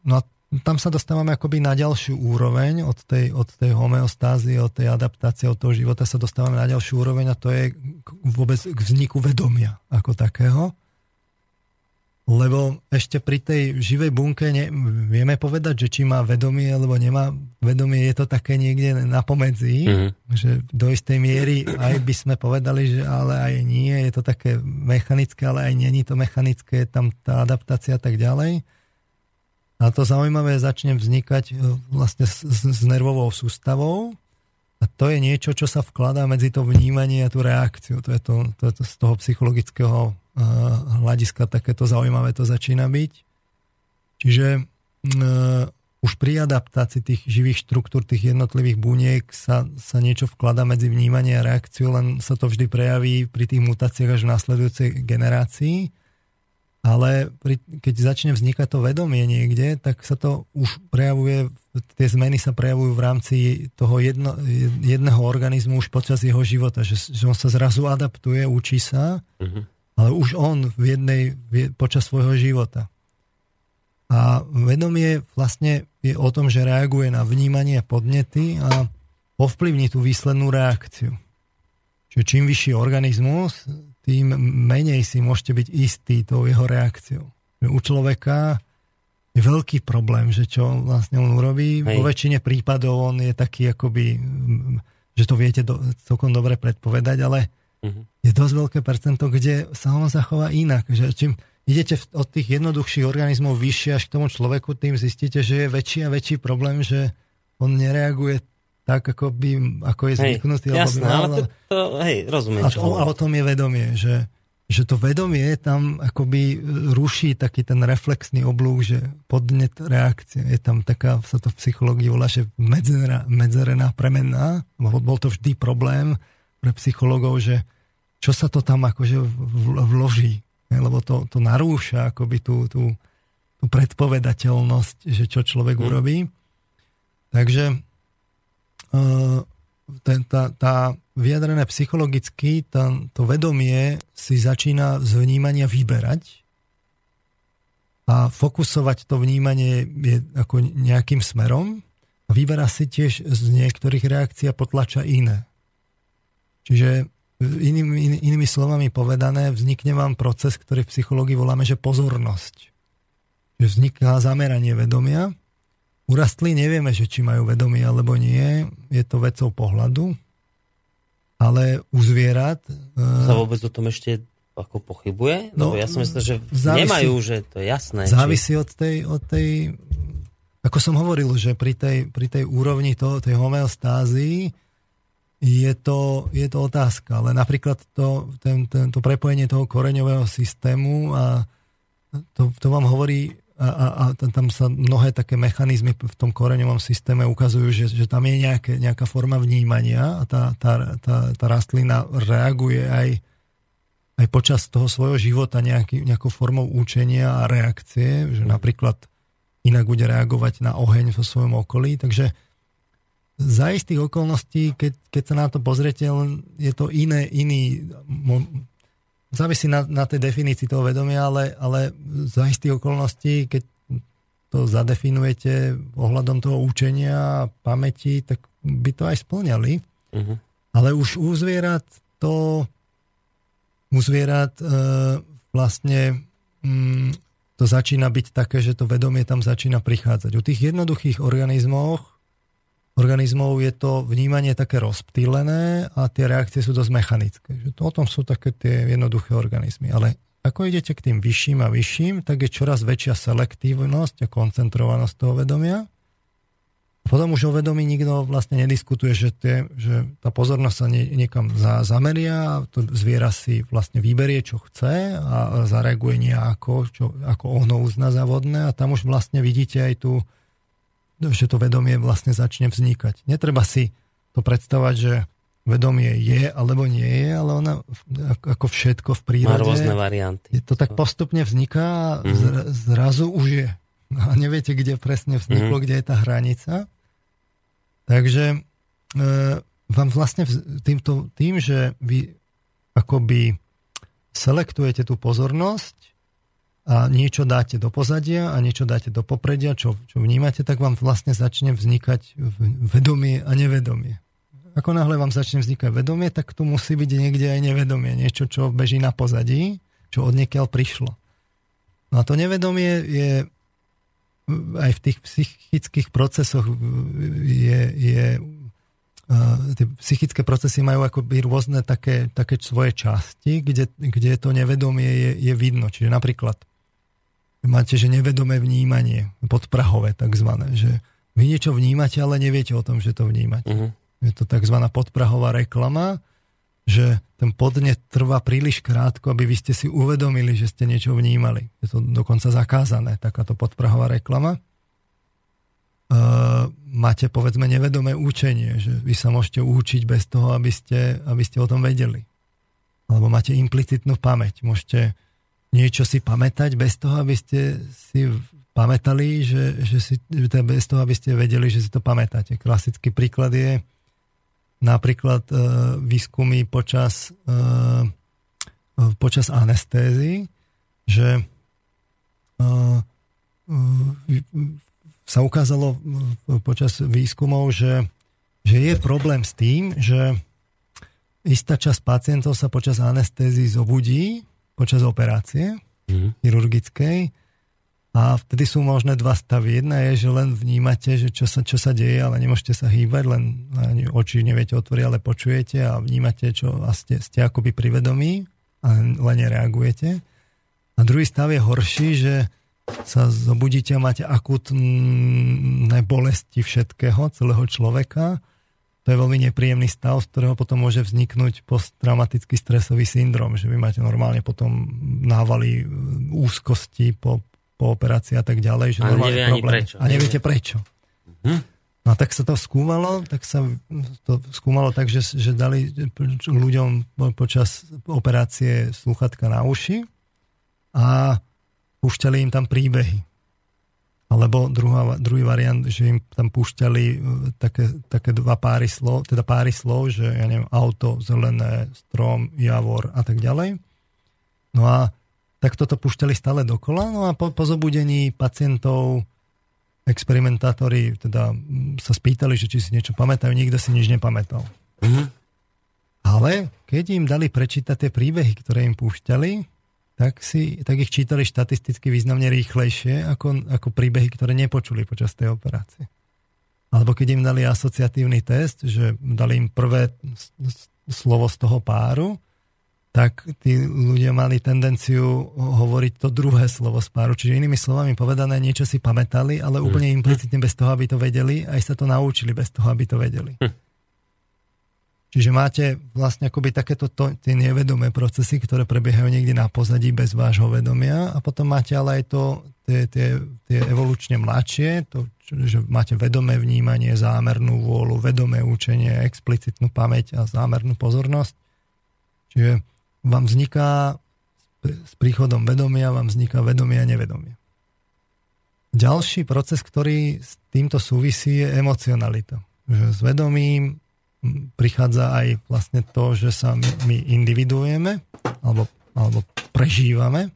no a tam sa dostávame akoby na ďalšiu úroveň od tej, od tej homeostázy, od tej adaptácie, od toho života sa dostávame na ďalšiu úroveň a to je vôbec k vzniku vedomia ako takého. Lebo ešte pri tej živej bunke ne, vieme povedať, že či má vedomie alebo nemá vedomie, je to také niekde napomedzi, mm-hmm. že do istej miery aj by sme povedali, že ale aj nie, je to také mechanické, ale aj nie je to mechanické, je tam tá adaptácia a tak ďalej. A to zaujímavé začne vznikať vlastne s, s nervovou sústavou a to je niečo, čo sa vkladá medzi to vnímanie a tú reakciu. To je, to, to je to z toho psychologického uh, hľadiska takéto zaujímavé to začína byť. Čiže uh, už pri adaptácii tých živých štruktúr, tých jednotlivých buniek sa, sa niečo vkladá medzi vnímanie a reakciu, len sa to vždy prejaví pri tých mutáciách až v nasledujúcej generácii. Ale pri, keď začne vznikať to vedomie niekde, tak sa to už prejavuje, tie zmeny sa prejavujú v rámci toho jedno, jedného organizmu už počas jeho života, že, že on sa zrazu adaptuje, učí sa, uh-huh. ale už on v jednej, v, počas svojho života. A vedomie vlastne je o tom, že reaguje na vnímanie podnety a ovplyvní tú výslednú reakciu. Čiže čím vyšší organizmus, tým menej si môžete byť istý tou jeho reakciou. U človeka je veľký problém, že čo vlastne on urobí. Hej. Vo väčšine prípadov on je taký akoby, že to viete do, celkom dobre predpovedať, ale uh-huh. je dosť veľké percento, kde sa on zachová inak. Že čím idete od tých jednoduchších organizmov vyššie až k tomu človeku, tým zistíte, že je väčší a väčší problém, že on nereaguje tak, ako, by, ako je zvyknutý. Hej, jasné, ale to, to hej, rozumiem. A, to, a o tom je vedomie, že, že to vedomie tam akoby ruší taký ten reflexný oblúk, že podnet reakcie. Je tam taká, sa to v psychológii volá, že medzera, medzerená premenná. Bol to vždy problém pre psychológov, že čo sa to tam akože vloží. Lebo to, to narúša akoby tú, tú, tú predpovedateľnosť, že čo človek hmm. urobí. Takže Ten, tá, tá vyjadrené psychologicky, tá, to vedomie si začína z vnímania vyberať a fokusovať to vnímanie je ako nejakým smerom a vyberá si tiež z niektorých reakcií a potlača iné. Čiže iným, in, inými slovami povedané, vznikne vám proces, ktorý v psychológii voláme, že pozornosť. Že vzniká zameranie vedomia. U rastlín nevieme, že či majú vedomie alebo nie, je to vecou pohľadu, ale u zvierat... Sa vôbec o tom ešte ako pochybuje? No, ja som myslel, že závisí, nemajú, že to je jasné. Závisí či... od, tej, od tej... Ako som hovoril, že pri tej, pri tej úrovni toho, tej homeostázy je to, je to otázka, ale napríklad to, ten, ten, to prepojenie toho koreňového systému a to, to vám hovorí a, a, a tam sa mnohé také mechanizmy v tom koreňovom systéme ukazujú, že, že tam je nejaké, nejaká forma vnímania a tá, tá, tá, tá rastlina reaguje aj, aj počas toho svojho života nejaký, nejakou formou učenia a reakcie, že napríklad inak bude reagovať na oheň vo svojom okolí, takže za istých okolností, keď, keď sa na to pozriete, je to iné, iný, závisí na, na tej definícii toho vedomia, ale, ale za istých okolností, keď to zadefinujete ohľadom toho učenia a pamäti, tak by to aj spĺňali. Uh-huh. Ale už u zvierat to, u zvierat e, vlastne mm, to začína byť také, že to vedomie tam začína prichádzať. U tých jednoduchých organizmoch organizmov je to vnímanie také rozptýlené a tie reakcie sú dosť mechanické. Že to, o tom sú také tie jednoduché organizmy. Ale ako idete k tým vyšším a vyšším, tak je čoraz väčšia selektívnosť a koncentrovanosť toho vedomia. Potom už o vedomí nikto vlastne nediskutuje, že, tie, že tá pozornosť sa nie, niekam za, zameria, to zviera si vlastne vyberie, čo chce a zareaguje nejako, čo, ako ohno uzná za vhodné a tam už vlastne vidíte aj tú, že to vedomie vlastne začne vznikať. Netreba si to predstavať, že vedomie je alebo nie je, ale ona ako všetko v prírode má rôzne varianty. To tak postupne vzniká, mm-hmm. zrazu už je. A neviete, kde presne vzniklo, mm-hmm. kde je tá hranica. Takže e, vám vlastne týmto, tým, že vy akoby selektujete tú pozornosť, a niečo dáte do pozadia a niečo dáte do popredia, čo, čo vnímate, tak vám vlastne začne vznikať vedomie a nevedomie. Ako náhle vám začne vznikať vedomie, tak tu musí byť niekde aj nevedomie, niečo, čo beží na pozadí, čo odniekiaľ prišlo. No a to nevedomie je aj v tých psychických procesoch je, je Uh, tie psychické procesy majú akoby rôzne také, také svoje časti, kde, kde to nevedomie je, je vidno. Čiže napríklad máte, že nevedomé vnímanie, podprahové takzvané, že vy niečo vnímate, ale neviete o tom, že to vnímate. Uh-huh. Je to takzvaná podprahová reklama, že ten podnet trvá príliš krátko, aby vy ste si uvedomili, že ste niečo vnímali. Je to dokonca zakázané, takáto podprahová reklama. Uh, máte povedzme nevedomé učenie, že vy sa môžete učiť bez toho, aby ste, aby ste o tom vedeli. Alebo máte implicitnú pamäť. Môžete niečo si pamätať bez toho, aby ste si pamätali, že, že si, bez toho, aby ste vedeli, že si to pamätáte. Klasický príklad je napríklad uh, výskumy počas, uh, počas anestézy, že uh, uh, sa ukázalo počas výskumov, že, že je problém s tým, že istá časť pacientov sa počas anestézy zobudí, počas operácie mm. chirurgickej a vtedy sú možné dva stavy. Jedna je, že len vnímate, že čo sa, čo sa deje, ale nemôžete sa hýbať, len oči neviete otvoriť, ale počujete a vnímate, čo a ste, ste akoby privedomí a len nereagujete. A druhý stav je horší, že sa zobudíte a máte akútne bolesti všetkého, celého človeka. To je veľmi nepríjemný stav, z ktorého potom môže vzniknúť posttraumatický stresový syndrom, že vy máte normálne potom návaly úzkosti po, po operácii a tak ďalej. Že a nevie ani prečo. A neviete prečo. Hm? No tak sa to skúmalo, tak sa to skúmalo tak, že, že dali ľuďom počas operácie slúchadka na uši a púšťali im tam príbehy. Alebo druhá, druhý variant, že im tam púšťali také, také dva páry slov, teda páry slov, že ja neviem, auto, zelené, strom, javor a tak ďalej. No a tak toto púšťali stále dokola, no a po, po zobudení pacientov experimentátori teda sa spýtali, že či si niečo pamätajú, nikto si nič nepamätal. Mm-hmm. Ale keď im dali prečítať tie príbehy, ktoré im púšťali, Tak, si, tak ich čítali štatisticky významne rýchlejšie ako, ako príbehy, ktoré nepočuli počas tej operácie. Alebo keď im dali asociatívny test, že dali im prvé slovo z toho páru, tak tí ľudia mali tendenciu hovoriť to druhé slovo z páru. Čiže inými slovami povedané, niečo si pamätali, ale úplne implicitne bez toho, aby to vedeli, aj sa to naučili bez toho, aby to vedeli. Čiže máte vlastne akoby takéto to, tie nevedomé procesy, ktoré prebiehajú niekde na pozadí bez vášho vedomia, a potom máte ale aj to, tie, tie, tie evolučne mladšie, to, že máte vedomé vnímanie, zámernú vôľu, vedomé učenie, explicitnú pamäť a zámernú pozornosť. Čiže vám vzniká s príchodom vedomia, vám vzniká vedomie a nevedomie. Ďalší proces, ktorý s týmto súvisí, je emocionalita. Že s vedomím prichádza aj vlastne to, že sa my individuujeme alebo, alebo prežívame.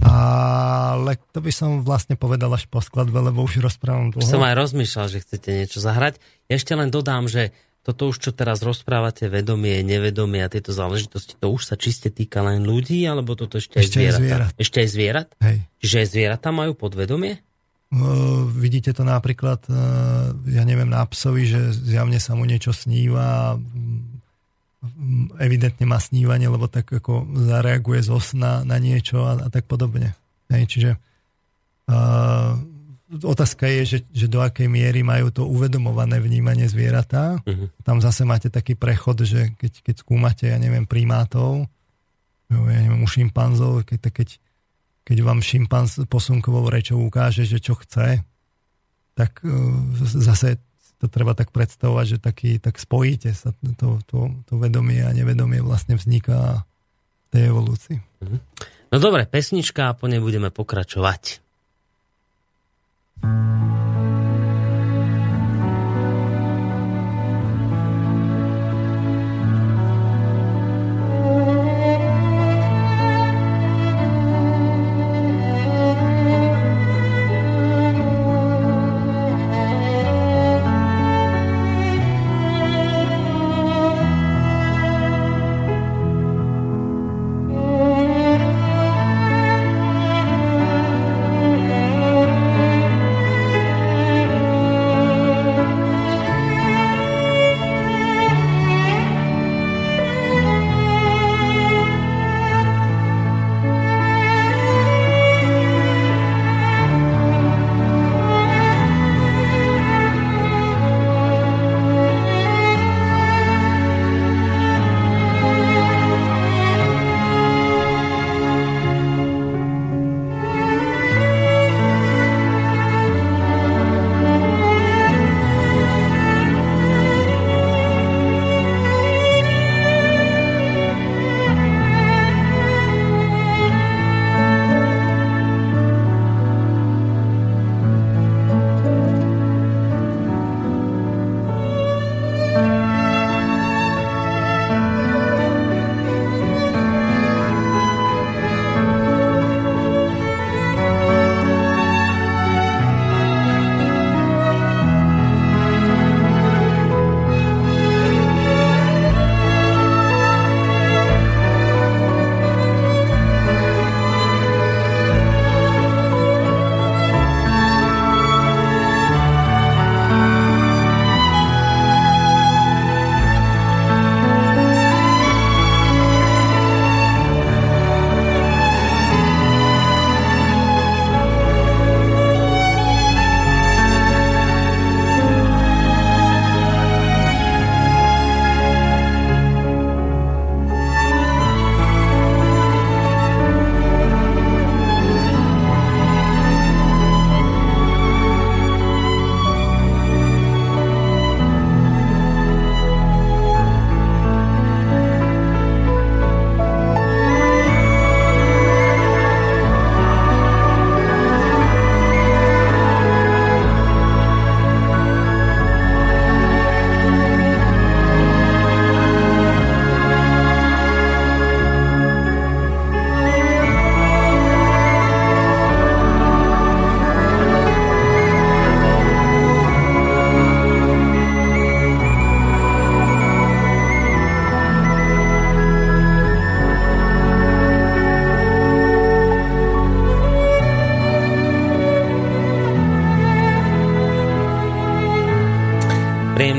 Ale to by som vlastne povedal až po skladbe, lebo už rozprávam dlho. Už som aj rozmýšľal, že chcete niečo zahrať. Ja ešte len dodám, že toto už, čo teraz rozprávate, vedomie, nevedomie a tieto záležitosti, to už sa čiste týka len ľudí, alebo toto ešte, ešte aj zvierat? Ešte aj zvierat? Hej. Čiže aj zvieratá majú podvedomie? Uh, vidíte to napríklad, uh, ja neviem, na psovi, že zjavne sa mu niečo sníva, um, evidentne má snívanie, lebo tak ako zareaguje z osna na niečo a, a tak podobne. Hej, čiže uh, otázka je, že, že do akej miery majú to uvedomované vnímanie zvieratá. Uh-huh. Tam zase máte taký prechod, že keď, keď skúmate, ja neviem, primátov, ja neviem, u šimpanzov, keď, keď keď vám šimpanz posunkovou rečou ukáže, že čo chce, tak zase to treba tak predstavovať, že taký, tak spojíte sa, to, to, to vedomie a nevedomie vlastne vzniká v tej evolúcii. No dobre, pesnička a po nej budeme pokračovať.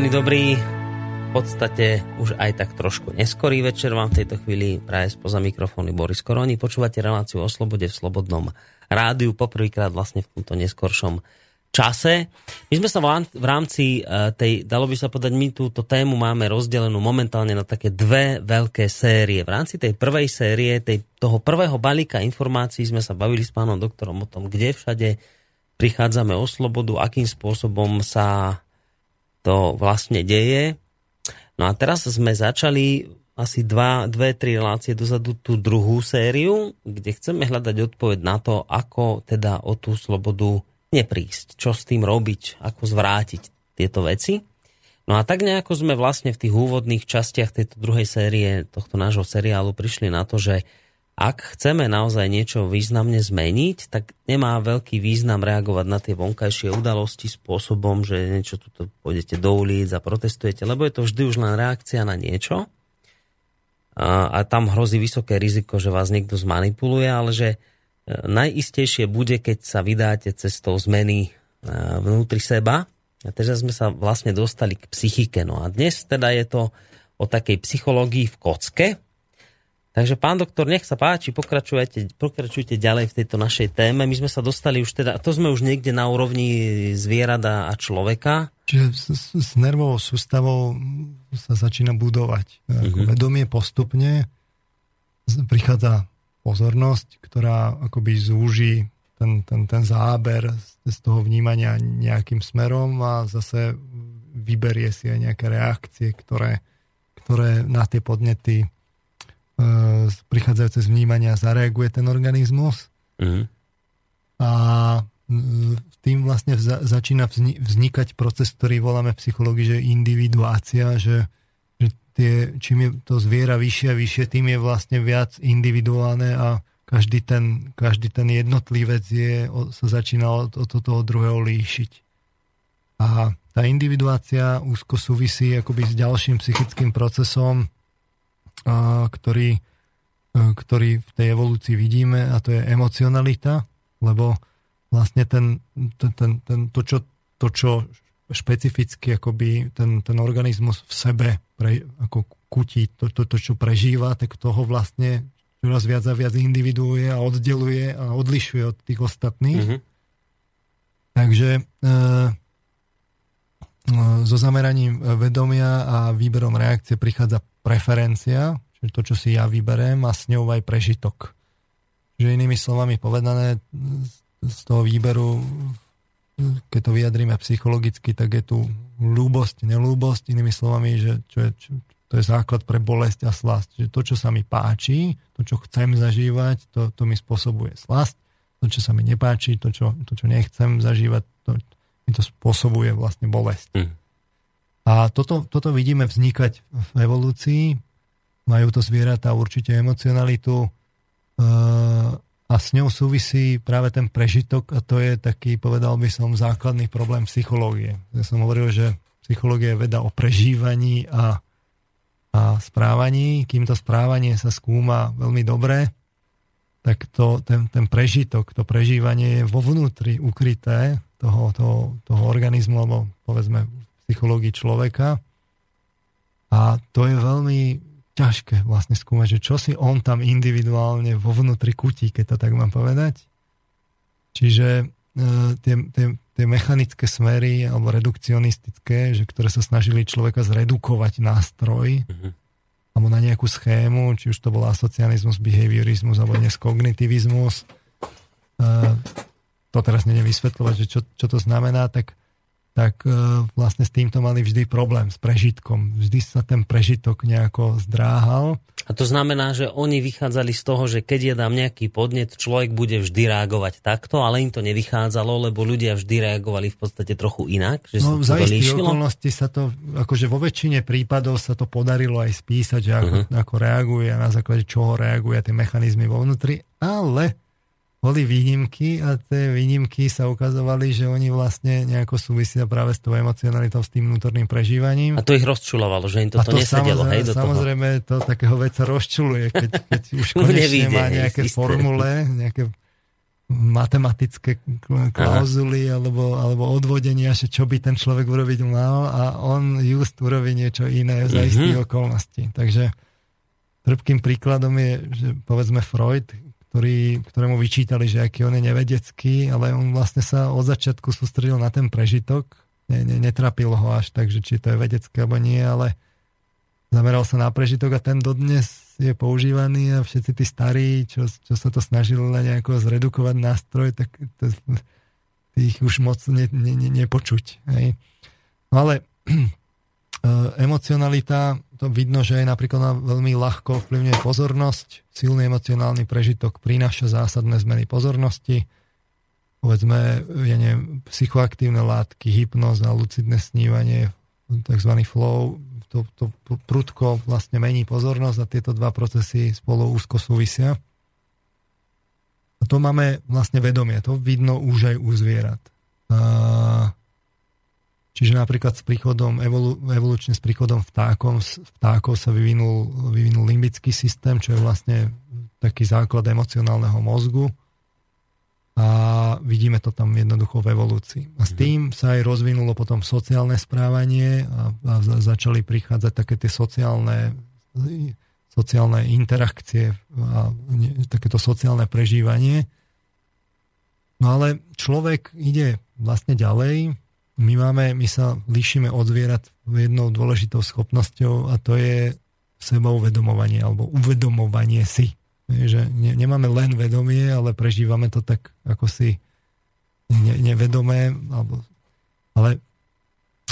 Dobrý, v podstate už aj tak trošku neskorý večer vám v tejto chvíli práve spoza mikrofónu Boris Koroni. Počúvate reláciu o slobode v Slobodnom rádiu, poprvýkrát vlastne v tomto neskoršom čase. My sme sa v rámci tej, dalo by sa povedať, my túto tému máme rozdelenú momentálne na také dve veľké série. V rámci tej prvej série, tej, toho prvého balíka informácií sme sa bavili s pánom doktorom o tom, kde všade prichádzame o slobodu, akým spôsobom sa to vlastne deje. No a teraz sme začali asi dva, dve, tri relácie dozadu tú druhú sériu, kde chceme hľadať odpoveď na to, ako teda o tú slobodu neprísť, čo s tým robiť, ako zvrátiť tieto veci. No a tak nejako sme vlastne v tých úvodných častiach tejto druhej série, tohto nášho seriálu prišli na to, že ak chceme naozaj niečo významne zmeniť, tak nemá veľký význam reagovať na tie vonkajšie udalosti spôsobom, že niečo tuto pôjdete do ulic a protestujete, lebo je to vždy už len reakcia na niečo a, a tam hrozí vysoké riziko, že vás niekto zmanipuluje, ale že najistejšie bude, keď sa vydáte cestou zmeny vnútri seba. A teraz sme sa vlastne dostali k psychike. No a dnes teda je to o takej psychológii v kocke. Takže pán doktor, nech sa páči, pokračujte, pokračujte ďalej v tejto našej téme. My sme sa dostali už teda, to sme už niekde na úrovni zvierata a človeka. Čiže s, s nervovou sústavou sa začína budovať. Mm-hmm. Vedomie postupne, prichádza pozornosť, ktorá akoby zúži ten, ten, ten záber z, z toho vnímania nejakým smerom a zase vyberie si aj nejaké reakcie, ktoré, ktoré na tie podnety prichádzajúce z vnímania zareaguje ten organizmus. Uh-huh. A tým vlastne vza, začína vznikať proces, ktorý voláme v psychológii, že individuácia, že, že tie, čím je to zviera vyššie a vyššie, tým je vlastne viac individuálne a každý ten, každý ten jednotlivec je, sa začína od, od toho druhého líšiť. A tá individuácia úzko súvisí akoby s ďalším psychickým procesom, Ktorý, ktorý v tej evolúcii vidíme, a to je emocionalita, lebo vlastne ten, ten, ten, ten, to, čo, to, čo špecificky akoby ten, ten organizmus v sebe pre, ako kutí, to, to, to, čo prežíva, tak toho vlastne čoraz viac a viac individuuje a oddeluje a odlišuje od tých ostatných. Mm-hmm. Takže e, so zameraním vedomia a výberom reakcie prichádza preferencia, čiže to, čo si ja vyberiem, a s ňou aj prežitok. Čiže inými slovami povedané, z toho výberu, keď to vyjadríme psychologicky, tak je tu ľúbosť, nelúbosť, inými slovami, že čo je, čo, to je základ pre bolesť a slasť. Čiže to, čo sa mi páči, to, čo chcem zažívať, to, to mi spôsobuje slasť, to, čo sa mi nepáči, to, čo, to, čo nechcem zažívať, to mi to spôsobuje vlastne bolesť. Mm. A toto, toto vidíme vznikať v evolúcii. Majú to zvieratá určite emocionalitu e, a s ňou súvisí práve ten prežitok a to je taký, povedal by som, základný problém psychológie. Ja som hovoril, že psychológia je veda o prežívaní a, a správaní. Kým to správanie sa skúma veľmi dobre, tak to, ten, ten prežitok, to prežívanie je vo vnútri ukryté toho, toho, toho organizmu, alebo povedzme psychológii človeka, a to je veľmi ťažké vlastne skúmať, že čo si on tam individuálne vo vnútri kutí, keď to tak mám povedať. Čiže e, tie, tie, tie mechanické smery alebo redukcionistické, že, ktoré sa snažili človeka zredukovať nástroj, mm-hmm. alebo na nejakú schému, či už to bol asocializmus, behaviorizmus alebo dnes kognitivizmus, e, to teraz neviem vysvetľovať, že čo, čo to znamená, tak tak vlastne s týmto mali vždy problém, s prežitkom. Vždy sa ten prežitok nejako zdráhal. A to znamená, že oni vychádzali z toho, že keď je dám nejaký podnet, človek bude vždy reagovať takto, ale im to nevychádzalo, lebo ľudia vždy reagovali v podstate trochu inak. Že no, sa to v zaistých okolnosti sa to, akože vo väčšine prípadov sa to podarilo aj spísať, že ako, uh-huh. ako reaguje a na základe čoho reaguje tie mechanizmy vo vnútri, ale boli výnimky a tie výnimky sa ukazovali, že oni vlastne nejako súvisia práve s tou emocionalitou, s tým vnútorným prežívaním. A to ich rozčulovalo, že im toto to nesedelo. Samozrejme, hej, do samozrejme toho. To takého vec sa rozčuluje, keď, keď už konečne má nejaké isté formule, nejaké matematické klauzuly alebo, alebo odvodenia, že čo by ten človek urobiť mal, a on just urobí niečo iné za mm-hmm. istých okolností. Takže trpkým príkladom je, že povedzme Freud, ktorý, ktorému vyčítali, že aký on je nevedecký, ale on vlastne sa od začiatku sústredil na ten prežitok. Ne, ne, netrapil ho až tak, že či to je vedecké alebo nie, ale zameral sa na prežitok a ten dodnes je používaný a všetci tí starí, čo, čo sa to snažili na nejako zredukovať nástroj, tak to, ich už moc ne, ne, ne, nepočuť. Hej. No ale emocionalita, to vidno, že je napríklad na veľmi ľahko vplyvňuje pozornosť. Silný emocionálny prežitok prináša zásadné zmeny pozornosti. Povedzme, ja neviem, psychoaktívne látky, hypnoz a lucidné snívanie, tzv. Flow, to, to prudko vlastne mení pozornosť a tieto dva procesy spolu úzko súvisia. A to máme vlastne vedomie. To vidno už aj u zvierat. A čiže napríklad s príchodom, evolu, evolučne s príchodom vtákom, vtákov sa vyvinul, vyvinul limbický systém, čo je vlastne taký základ emocionálneho mozgu. A vidíme to tam jednoducho v evolúcii. A s tým sa aj rozvinulo potom sociálne správanie a, a začali prichádzať také tie sociálne, sociálne interakcie a takéto sociálne prežívanie. No ale človek ide vlastne ďalej. My máme, my sa líšime od zvierat jednou dôležitou schopnosťou a to je sebouvedomovanie alebo uvedomovanie si. Je, že ne, nemáme len vedomie, ale prežívame to tak ako si ne, nevedomé. Alebo, ale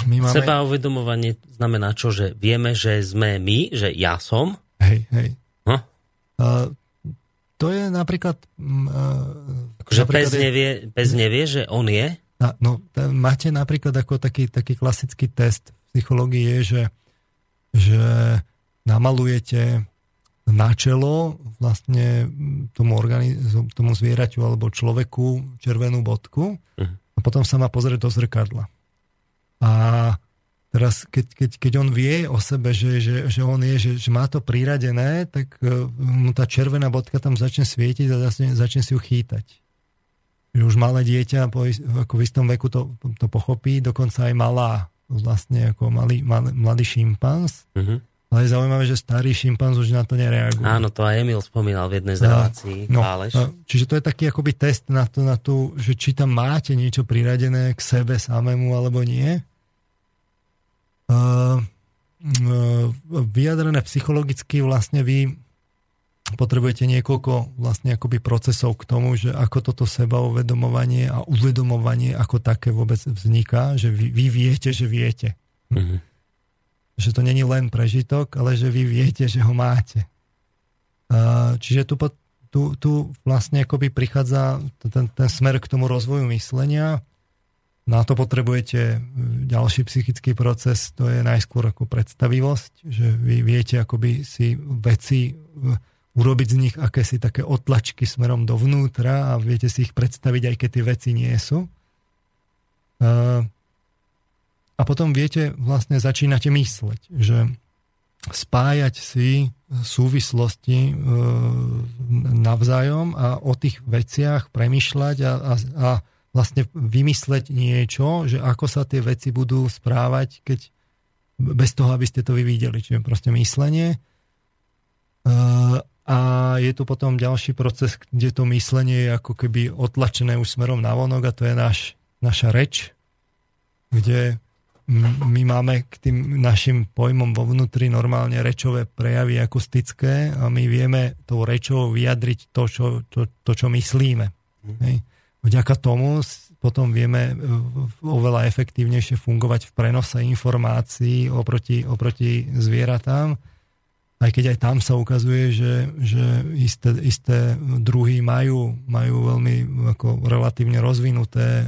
my máme... Sebauvedomovanie znamená čo? Že vieme, že sme my, že ja som? Hej, hej. Hm? Uh, to je napríklad... Uh, akože napríklad pes, je... nevie, pes nevie, že on je? A, no, t- máte napríklad ako taký, taký klasický test v psychológii je, že, že namalujete na čelo vlastne tomu, organiz- tomu zvieraťu alebo človeku červenú bodku a potom sa má pozrieť do zrkadla. A teraz, keď, keď, keď on vie o sebe, že, že, že on je, že, že má to priradené, tak mu tá červená bodka tam začne svietiť a začne, začne si ju chýtať. Že už malé dieťa po, ako v istom veku to, to pochopí, dokonca aj malá, vlastne ako malý, malý, mladý šimpanz. Uh-huh. Ale je zaujímavé, že starý šimpanz už na to nereaguje. Áno, to aj Emil spomínal v jednej z relácií. No, čiže to je taký akoby test na to, na to, že či tam máte niečo priradené k sebe samému alebo nie. Uh, uh, vyjadrené psychologicky vlastne vy... potrebujete niekoľko vlastne akoby procesov k tomu, že ako toto sebauvedomovanie a uvedomovanie ako také vôbec vzniká, že vy, vy viete, že viete. Mm-hmm. Že to není len prežitok, ale že vy viete, že ho máte. A čiže tu, tu, tu vlastne akoby prichádza ten, ten smer k tomu rozvoju myslenia. Na to potrebujete ďalší psychický proces, to je najskôr ako predstavivosť, že vy viete akoby si veci urobiť z nich akési také otlačky smerom dovnútra a viete si ich predstaviť, aj keď tie veci nie sú. A potom viete, vlastne začínate mysleť, že spájať si súvislosti navzájom a o tých veciach premýšľať a, a, a vlastne vymysleť niečo, že ako sa tie veci budú správať, keď bez toho, aby ste to vy videli. Čiže proste myslenie. A je tu potom ďalší proces, kde to myslenie je ako keby otlačené už smerom navonok a to je náš, naša reč, kde my máme k tým našim pojmom vo vnútri normálne rečové prejavy akustické a my vieme tou rečou vyjadriť to, čo, to, to, čo myslíme. Hej. Vďaka tomu potom vieme oveľa efektívnejšie fungovať v prenose informácií oproti, oproti zvieratám. Aj keď aj tam sa ukazuje, že, že isté, isté druhy majú, majú veľmi ako relatívne rozvinuté e,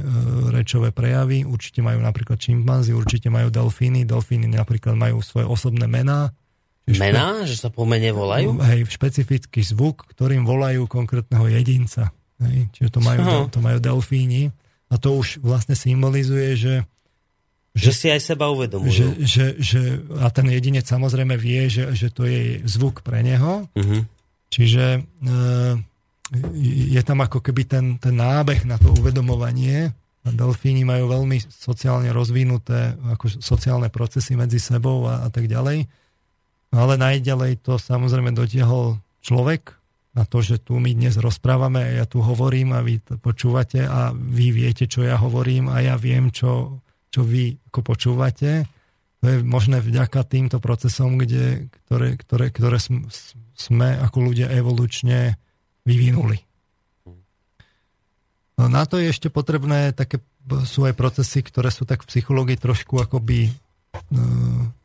rečové prejavy. Určite majú napríklad šimpanzi, určite majú delfíny. Delfíny napríklad majú svoje osobné mená. Mená? Špe... Že sa po mene volajú? Hej, špecifický zvuk, ktorým volajú konkrétneho jedinca. Hej, čiže to majú, del, to majú delfíni. A to už vlastne symbolizuje, že Že, že si aj seba uvedomujú. Že, že, že, a ten jedinec samozrejme vie, že, že to je zvuk pre neho. Uh-huh. Čiže e, je tam ako keby ten, ten nábeh na to uvedomovanie. Delfíni majú veľmi sociálne rozvinuté ako sociálne procesy medzi sebou a, a tak ďalej. No ale najďalej to samozrejme dotiahol človek. na to, že tu my dnes rozprávame, ja tu hovorím a vy počúvate a vy viete, čo ja hovorím a ja viem, čo, čo vy ako počúvate. To je možné vďaka týmto procesom, kde, ktoré, ktoré, ktoré sme ako ľudia evolučne vyvinuli. No, na to je ešte potrebné také svoje procesy, ktoré sú tak v psychológii trošku akoby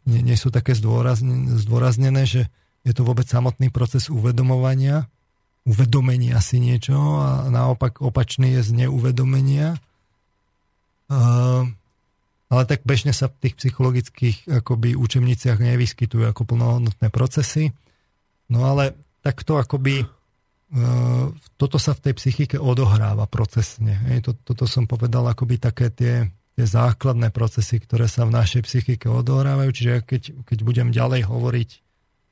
nie, nie sú také zdôraznené, zdôraznené, že je to vôbec samotný proces uvedomovania, uvedomenia si niečo a naopak opačný je z neuvedomenia. Uh, ale tak bežne sa v tých psychologických akoby učebniciach nevyskytujú ako plnohodnotné procesy. No ale takto akoby uh, toto sa v tej psychike odohráva procesne. Hej, to, toto som povedal akoby také tie, tie základné procesy, ktoré sa v našej psychike odohrávajú. Čiže keď, keď budem ďalej hovoriť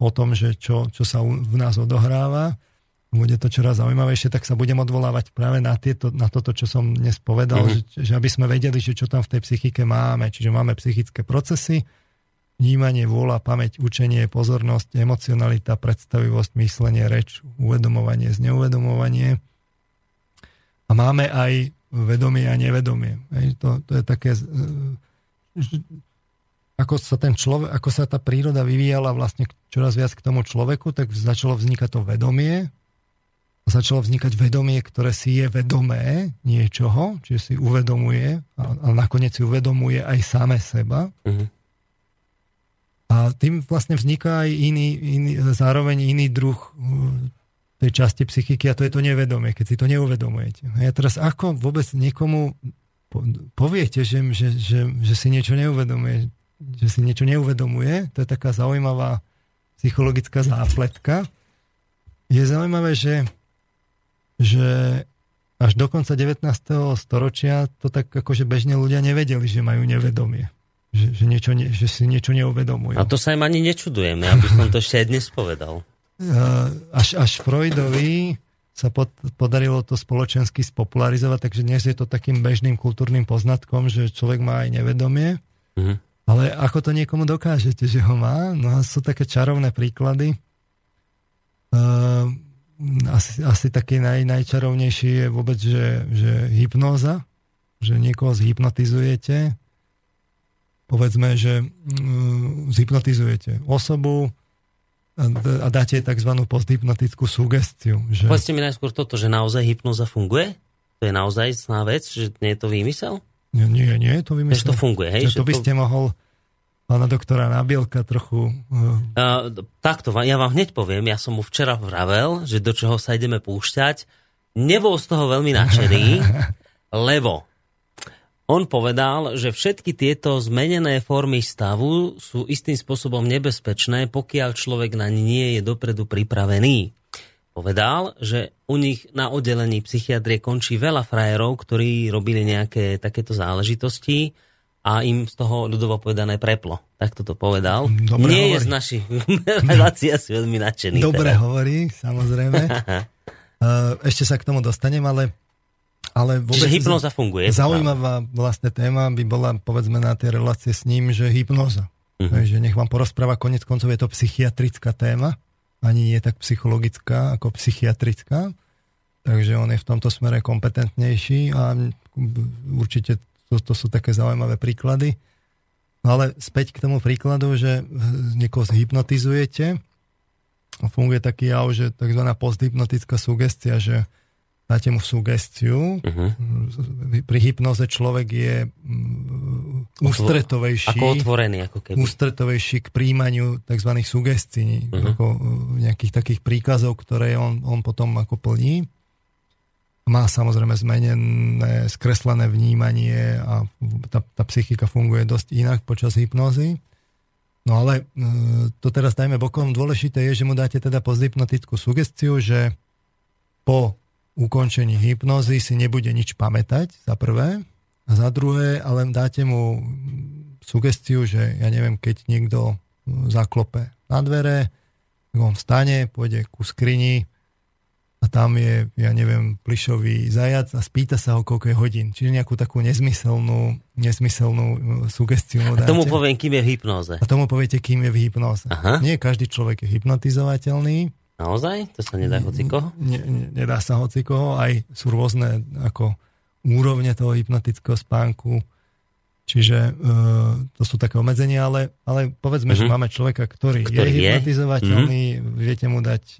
o tom, že čo, čo sa v nás odohráva, bude to čoraz zaujímavejšie, tak sa budem odvolávať práve na, tieto, na toto, čo som dnes povedal, mm. že, že aby sme vedeli, že čo tam v tej psychike máme. Čiže máme psychické procesy, vnímanie, vôľa, pamäť, učenie, pozornosť, emocionalita, predstavivosť, myslenie, reč, uvedomovanie, zneuvedomovanie. A máme aj vedomie a nevedomie. Hej, to, to je také... Ako sa, ten človek, ako sa tá príroda vyvíjala vlastne čoraz viac k tomu človeku, tak začalo vznikať to vedomie. Začalo vznikať vedomie, ktoré si je vedomé niečoho, čiže si uvedomuje, ale nakoniec si uvedomuje aj same seba. Uh-huh. A tým vlastne vzniká aj iný, iný, zároveň iný druh tej časti psychiky, a to je to nevedomie, keď si to neuvedomujete. A ja teraz ako vôbec niekomu poviete, že, že, že, že si niečo neuvedomuje, že si niečo neuvedomuje, to je taká zaujímavá psychologická zápletka. Je zaujímavé, že, že až do konca devätnásteho storočia to tak akože bežne ľudia nevedeli, že majú nevedomie. Že, že, niečo, že si niečo neuvedomujú. A to sa im ani nečudujeme, aby som to ešte aj dnes povedal. Až, až Freudovi sa pod, podarilo to spoločensky spopularizovať, takže dnes je to takým bežným kultúrnym poznatkom, že človek má aj nevedomie. Mhm. Ale ako to niekomu dokážete, že ho má? No sú také čarovné príklady. Uh, asi, asi taký naj, najčarovnejší je vôbec, že, že hypnóza. Že niekoho zhypnotizujete. Povedzme, že uh, zhypnotizujete osobu a, a dáte tzv. Posthypnotickú sugestiu. Že... Povedzte mi najskôr toto, že naozaj hypnóza funguje? To je naozaj istná vec? Že nie je to výmysel? Nie, nie, nie, to vymyslel. To funguje, hej? To by ste to... mohol pána doktora Nabielka trochu... Uh, takto, ja vám hneď poviem, ja som mu včera vravel, že do čoho sa ideme púšťať. Nebol z toho veľmi nadšený, lebo on povedal, že všetky tieto zmenené formy stavu sú istým spôsobom nebezpečné, pokiaľ človek na nie je dopredu pripravený. Povedal, že u nich na oddelení psychiatrie končí veľa frajerov, ktorí robili nejaké takéto záležitosti a im z toho ľudovo povedané preplo. Tak toto povedal. Dobre Nie hovorí. Je z našich relácií asi veľmi nadšený. Dobre teda. Hovorí, samozrejme. Ešte sa k tomu dostanem, ale... ale vôbec. Čiže hypnóza funguje. Zaujímavá vlastne téma by bola, povedzme, na tej relácie s ním, že hypnóza. Uh-huh. Že nech vám porozpráva, koniec koncov je to psychiatrická téma. Ani nie tak psychologická ako psychiatrická, takže on je v tomto smere kompetentnejší a určite to, to sú také zaujímavé príklady. No ale späť k tomu príkladu, že niekoho zhypnotizujete a funguje taký jav, že tzv. Posthypnotická sugestia, že dáte mu sugestiu. Uh-huh. Pri hypnoze človek je ústretovejší, ako otvorený, ako keby. Ústretovejší k príjmaniu tzv. Sugestií, uh-huh. ako nejakých takých príkazov, ktoré on, on potom ako plní. Má samozrejme zmenené, skreslené vnímanie a tá, tá psychika funguje dosť inak počas hypnozy. No ale to teraz dajme bokom. Dôležité je, že mu dáte teda posthypnotickú sugestiu, že po ukončení hypnozy si nebude nič pamätať, za prvé. A za druhé, ale dáte mu sugestiu, že ja neviem, keď niekto zaklope na dvere, on vstane, pôjde ku skrini a tam je, ja neviem, plyšový zajac a spýta sa ho, koľko je hodín. Čiže nejakú takú nezmyselnú, nezmyselnú sugestiu mu dáte. A tomu poviem, kým je v hypnoze. A tomu poviete, kým je v hypnoze. Aha. Nie každý človek je hypnotizovateľný. Naozaj? To sa nedá hocikoho? Ne, ne, nedá sa hocikoho. Aj sú rôzne ako úrovne toho hypnotického spánku. Čiže uh, to sú také obmedzenia, ale, ale povedzme, mm-hmm. že máme človeka, ktorý, ktorý je hypnotizovateľný, mm-hmm. viete mu dať uh,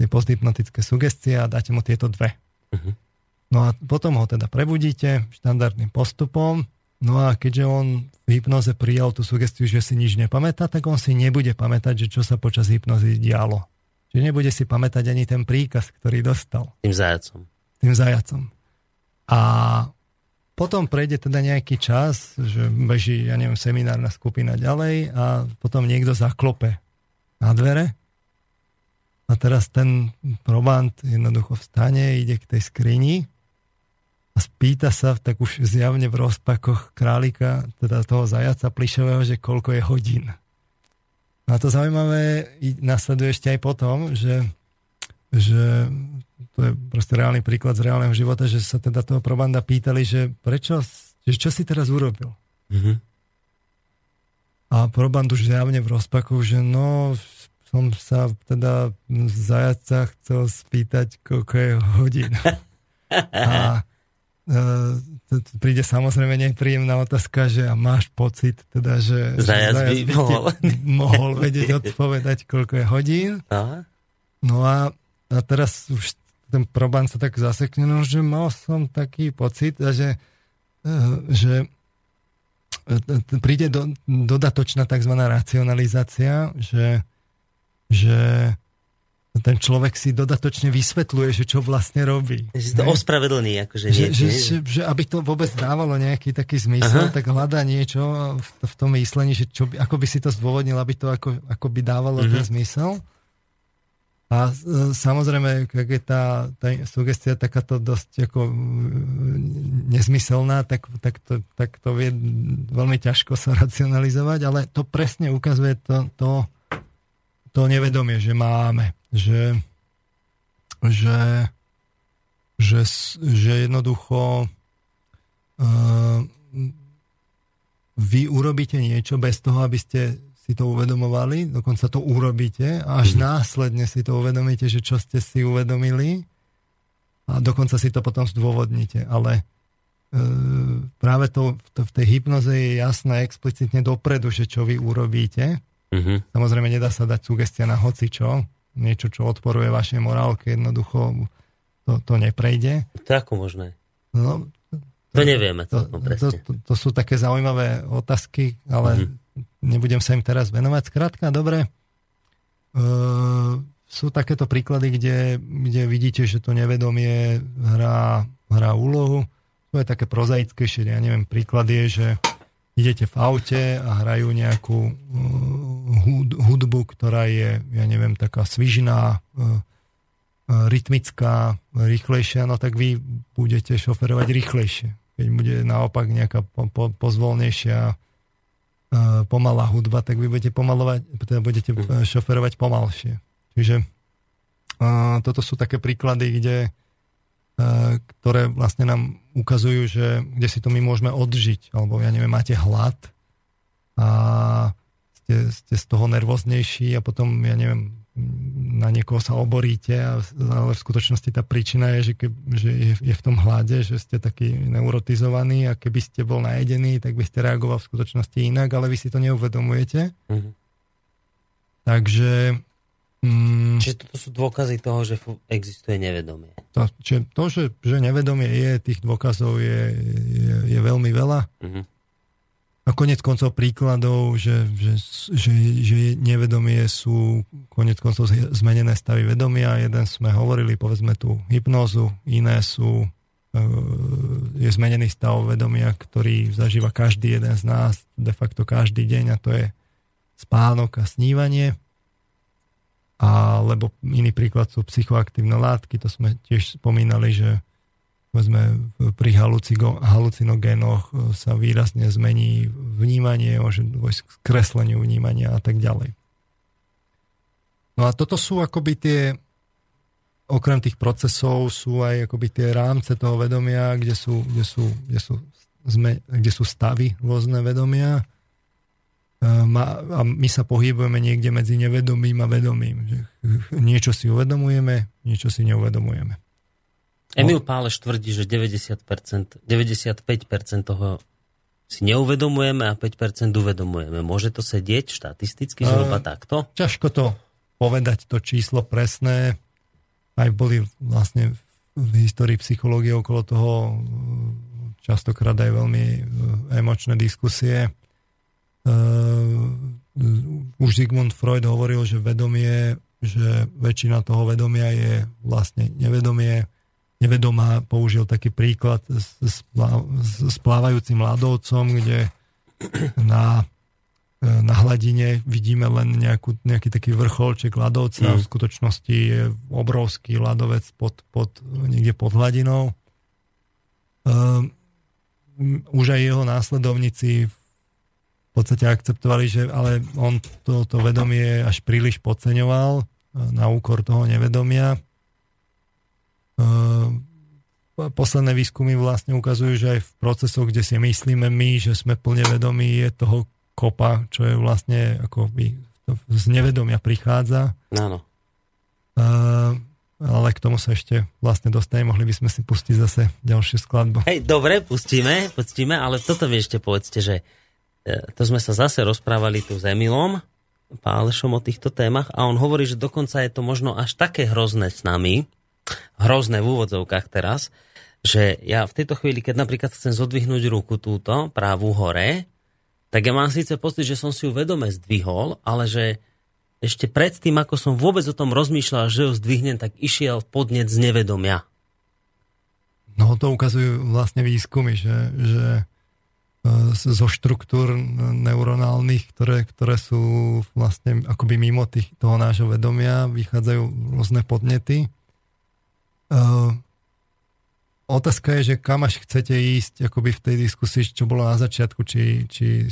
tie posthypnotické sugestie a dáte mu tieto dve. Mm-hmm. No a potom ho teda prebudíte štandardným postupom. No a keďže on v hypnoze prijal tú sugestiu, že si nič nepamätá, tak on si nebude pamätať, že čo sa počas hypnozy dialo. Čiže nebude si pamätať ani ten príkaz, ktorý dostal. Tým zajacom. Tým zajacom. A potom prejde teda nejaký čas, že beží, ja neviem, seminárna skupina ďalej a potom niekto zaklope na dvere a teraz ten proband jednoducho vstane, ide k tej skrini a spýta sa, tak už zjavne v rozpakoch králika, teda toho zajaca plišového, že koľko je hodín. A to zaujímavé nasleduje ešte aj potom, že, že to je proste reálny príklad z reálneho života, že sa teda toho probanda pýtali, že prečo, že čo si teraz urobil? Mm-hmm. A proband už zjavne v rozpaku, že no, som sa teda zajaca chcel spýtať, koľko je hodín. A e, príde samozrejme nepríjemná otázka, že a máš pocit, teda, že zajac by, by mohol. mohol vedieť odpovedať, koľko je hodín. Aha. No a, a teraz už ten proband sa tak zasekne, no, že mal som taký pocit, že, že príde do, dodatočná tzv. Racionalizácia, že, že ten človek si dodatočne vysvetľuje, že čo vlastne robí. Že to ospravedlní, akože nie. Že, že, že, že aby to vôbec dávalo nejaký taký zmysel, aha, tak hľadá niečo v, v tom myslení, že čo by, ako by si to zdôvodnil, aby to ako, ako by dávalo mhm. ten zmysel. A samozrejme, keď je tá, tá sugestia takáto dosť ako nezmyselná, tak, tak, to, tak to vie veľmi ťažko sa racionalizovať, ale to presne ukazuje to, to, to nevedomie, že máme. Že, že, že, že jednoducho uh, vy urobíte niečo bez toho, aby ste si to uvedomovali, dokonca to urobíte a až následne si to uvedomíte, že čo ste si uvedomili a dokonca si to potom zdôvodníte. Ale e, práve to, to v tej hypnoze je jasné explicitne dopredu, že čo vy urobíte. Uh-huh. Samozrejme, nedá sa dať sugestia na hocičo, niečo, čo odporuje vašej morálke, jednoducho to, to neprejde. To je ako možné? No, to, to nevieme. To, to, to, to, to sú také zaujímavé otázky, ale uh-huh. nebudem sa im teraz venovať. Skrátka, dobre, e, sú takéto príklady, kde, kde vidíte, že to nevedomie hrá, hrá úlohu. To je také prozaickejšie, ja neviem, príklad je, že idete v aute a hrajú nejakú e, hudbu, ktorá je, ja neviem, taká svižná, e, rytmická, rýchlejšia, no tak vy budete šoferovať rýchlejšie. Keď bude naopak nejaká po, po, pozvolnejšia pomalá hudba, tak vy budete pomalovať, teda budete šoferovať pomalšie. Čiže uh, toto sú také príklady, kde, uh, ktoré vlastne nám ukazujú, že kde si to my môžeme odžiť, alebo ja neviem, máte hlad a ste, ste z toho nervóznejší a potom, ja neviem, na niekoho sa oboríte, a, ale v skutočnosti tá príčina je, že, ke, že je, je v tom hlade, že ste taký neurotizovaní a keby ste bol najedený, tak by ste reagoval v skutočnosti inak, ale vy si to neuvedomujete. Mm-hmm. Takže... Mm, čiže toto sú dôkazy toho, že existuje nevedomie. To, čiže to, že, že nevedomie je, tých dôkazov je, je, je veľmi veľa. Mm-hmm. A koniec koncov príkladov, že, že, že, že nevedomie sú koniec koncov zmenené stavy vedomia. Jeden sme hovorili, povedzme tú hypnózu, iné sú je zmenený stav vedomia, ktorý zažíva každý jeden z nás, de facto každý deň, a to je spánok a snívanie. Alebo iný príklad sú psychoaktívne látky, to sme tiež spomínali, že povedzme, pri halucinogénoch sa výrazne zmení vnímanie, môže dôjsť k kresleniu vnímania a tak ďalej. No a toto sú akoby tie, okrem tých procesov, sú aj akoby tie rámce toho vedomia, kde sú, kde sú, kde sú, kde sú stavy rôzne vedomia. a my sa pohybujeme niekde medzi nevedomým a vedomým. Niečo si uvedomujeme, niečo si neuvedomujeme. Emil Páleš tvrdí, že deväťdesiat percent, deväťdesiatpäť percent toho si neuvedomujeme a päť percent uvedomujeme. Môže to sedieť štatisticky zhruba takto? Ťažko to povedať, to číslo presné. Aj boli vlastne v histórii psychológie okolo toho častokrát aj veľmi emočné diskusie. Uh, už Sigmund Freud hovoril, že vedomie, že väčšina toho vedomia je vlastne nevedomie. Nevedomá, použil taký príklad s, s, s plávajúcim ľadovcom, kde na, na hladine vidíme len nejakú, nejaký taký vrcholček ľadovca, mm. v skutočnosti je obrovský ľadovec pod, pod, niekde pod hladinou. Uh, už aj jeho následovníci v podstate akceptovali, že ale on to, to vedomie až príliš podceňoval na úkor toho nevedomia. Posledné výskumy vlastne ukazujú, že aj v procesoch, kde si myslíme my, že sme plne vedomí, je toho kopa, čo je vlastne ako z nevedomia prichádza. Áno. Ale k tomu sa ešte vlastne dostane, mohli by sme si pustiť zase ďalšiu skladbu. Hej, dobre, pustíme, pustíme, ale toto mi ešte povedzte, že to sme sa zase rozprávali tu s Emilom Pálešom o týchto témach a on hovorí, že dokonca je to možno až také hrozné s nami, hrozné v úvodzovkách teraz, že ja v tejto chvíli, keď napríklad chcem zodvihnúť ruku túto, pravú hore, tak ja mám síce pocit, že som si ju vedome zdvihol, ale že ešte predtým, ako som vôbec o tom rozmýšľal, že ju zdvihnem, tak išiel podnet z nevedomia. No to ukazujú vlastne výskumy, že... že... zo štruktúr neuronálnych, ktoré, ktoré sú vlastne akoby mimo tých, toho nášho vedomia, vychádzajú rôzne podnety. Uh, otázka je, že kam až chcete ísť akoby v tej diskusii, čo bolo na začiatku, či, či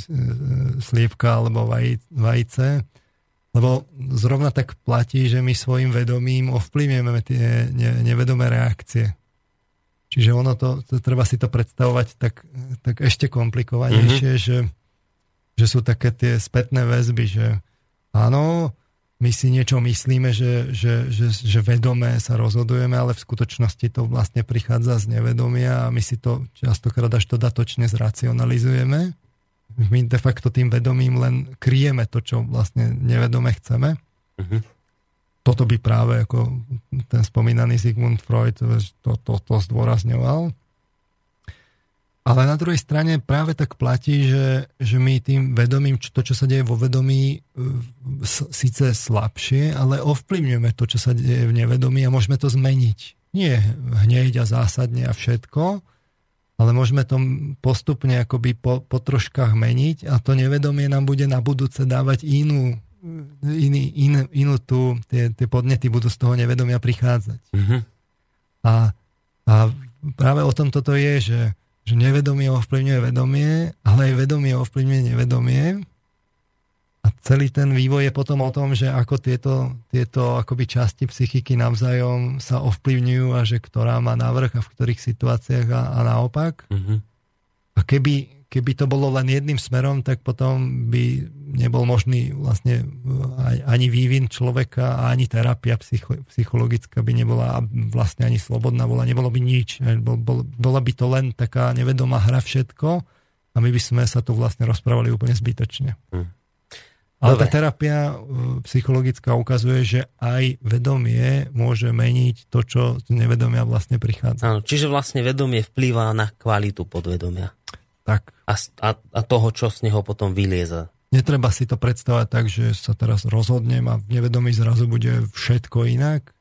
sliepka alebo vaj, vajce, lebo zrovna tak platí, že my svojim vedomím ovplyvňujeme tie ne, nevedomé reakcie. Čiže ono to, to, treba si to predstavovať tak, tak ešte komplikovanejšie, mm-hmm. že, že sú také tie spätné väzby, že áno, my si niečo myslíme, že, že, že, že vedomé sa rozhodujeme, ale v skutočnosti to vlastne prichádza z nevedomia a my si to častokrát až to datočne zracionalizujeme. My de facto tým vedomím len kryjeme to, čo vlastne nevedome chceme. Mm-hmm. Toto by práve ako ten spomínaný Sigmund Freud to, to, to zdôrazňoval. Ale na druhej strane práve tak platí, že, že my tým vedomím, to, čo sa deje vo vedomí, síce slabšie, ale ovplyvňujeme to, čo sa deje v nevedomí a môžeme to zmeniť. Nie hneď a zásadne a všetko, ale môžeme to postupne akoby po, po troškách meniť a to nevedomie nám bude na budúce dávať inú Iný, in, inú tú, tie, tie podnety budú z toho nevedomia prichádzať. Mm-hmm. A, a práve o tom toto je, že, že nevedomie ovplyvňuje vedomie, ale aj vedomie ovplyvňuje nevedomie. A celý ten vývoj je potom o tom, že ako tieto, tieto akoby časti psychiky navzájom sa ovplyvňujú a že ktorá má navrch a v ktorých situáciách a, a naopak. Mm-hmm. A keby Keby to bolo len jedným smerom, tak potom by nebol možný vlastne ani vývin človeka, ani terapia psycho- psychologická by nebola, vlastne ani slobodná bola, nebolo by nič. Bola by to len taká nevedomá hra všetko a my by sme sa tu vlastne rozprávali úplne zbytočne. Hm. Ale tá terapia psychologická ukazuje, že aj vedomie môže meniť to, čo z nevedomia vlastne prichádza. Áno, čiže vlastne vedomie vplýva na kvalitu podvedomia. Tak. A, a, a toho, čo z neho potom vylieza. Netreba si to predstavať tak, že sa teraz rozhodnem a v nevedomí zrazu bude všetko inak.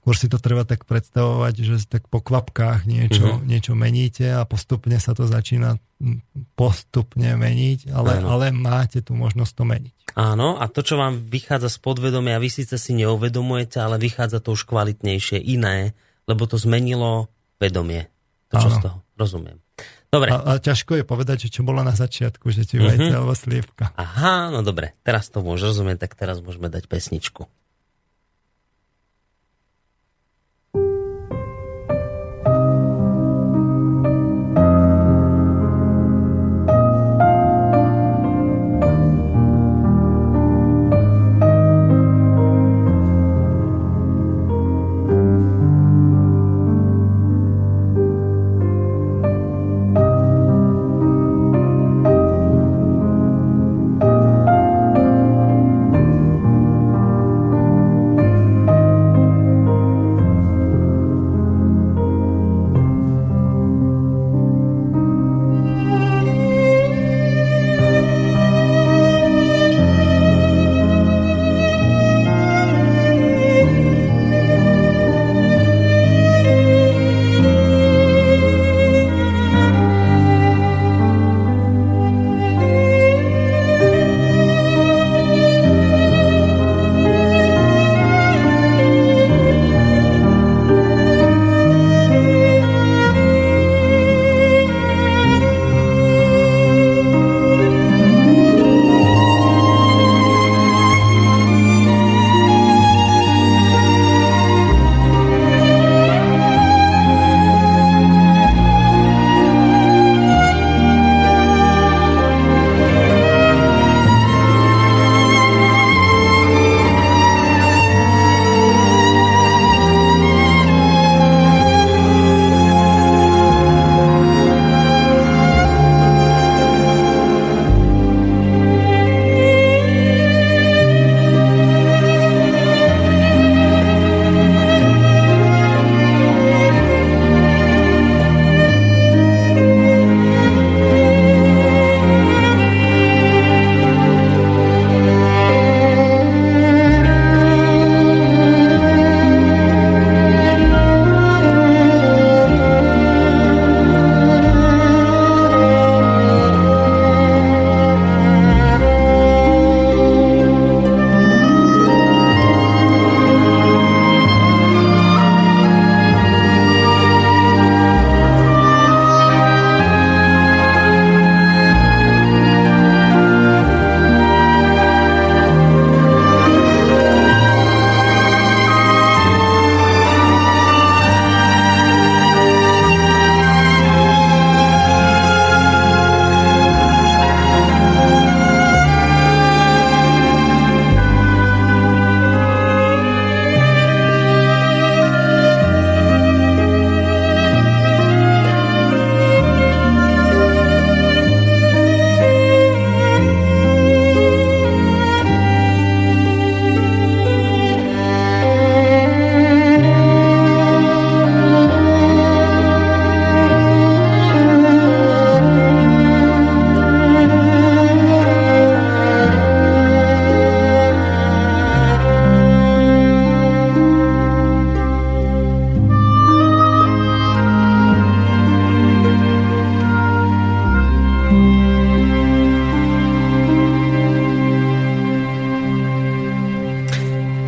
Skôr si to treba tak predstavovať, že tak po kvapkách niečo, mm-hmm. niečo meníte a postupne sa to začína postupne meniť, ale, ale máte tu možnosť to meniť. Áno, a to, čo vám vychádza z podvedomia, vy síce si neuvedomujete, ale vychádza to už kvalitnejšie, iné, lebo to zmenilo vedomie. To, čo z toho. Rozumiem. Dobre. A, a ťažko je povedať, že čo bolo na začiatku, že či vajce uh-huh. alebo sliepka. Aha, no dobre, teraz to môžem rozumieť, tak teraz môžeme dať pesničku.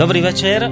Dobrý večer.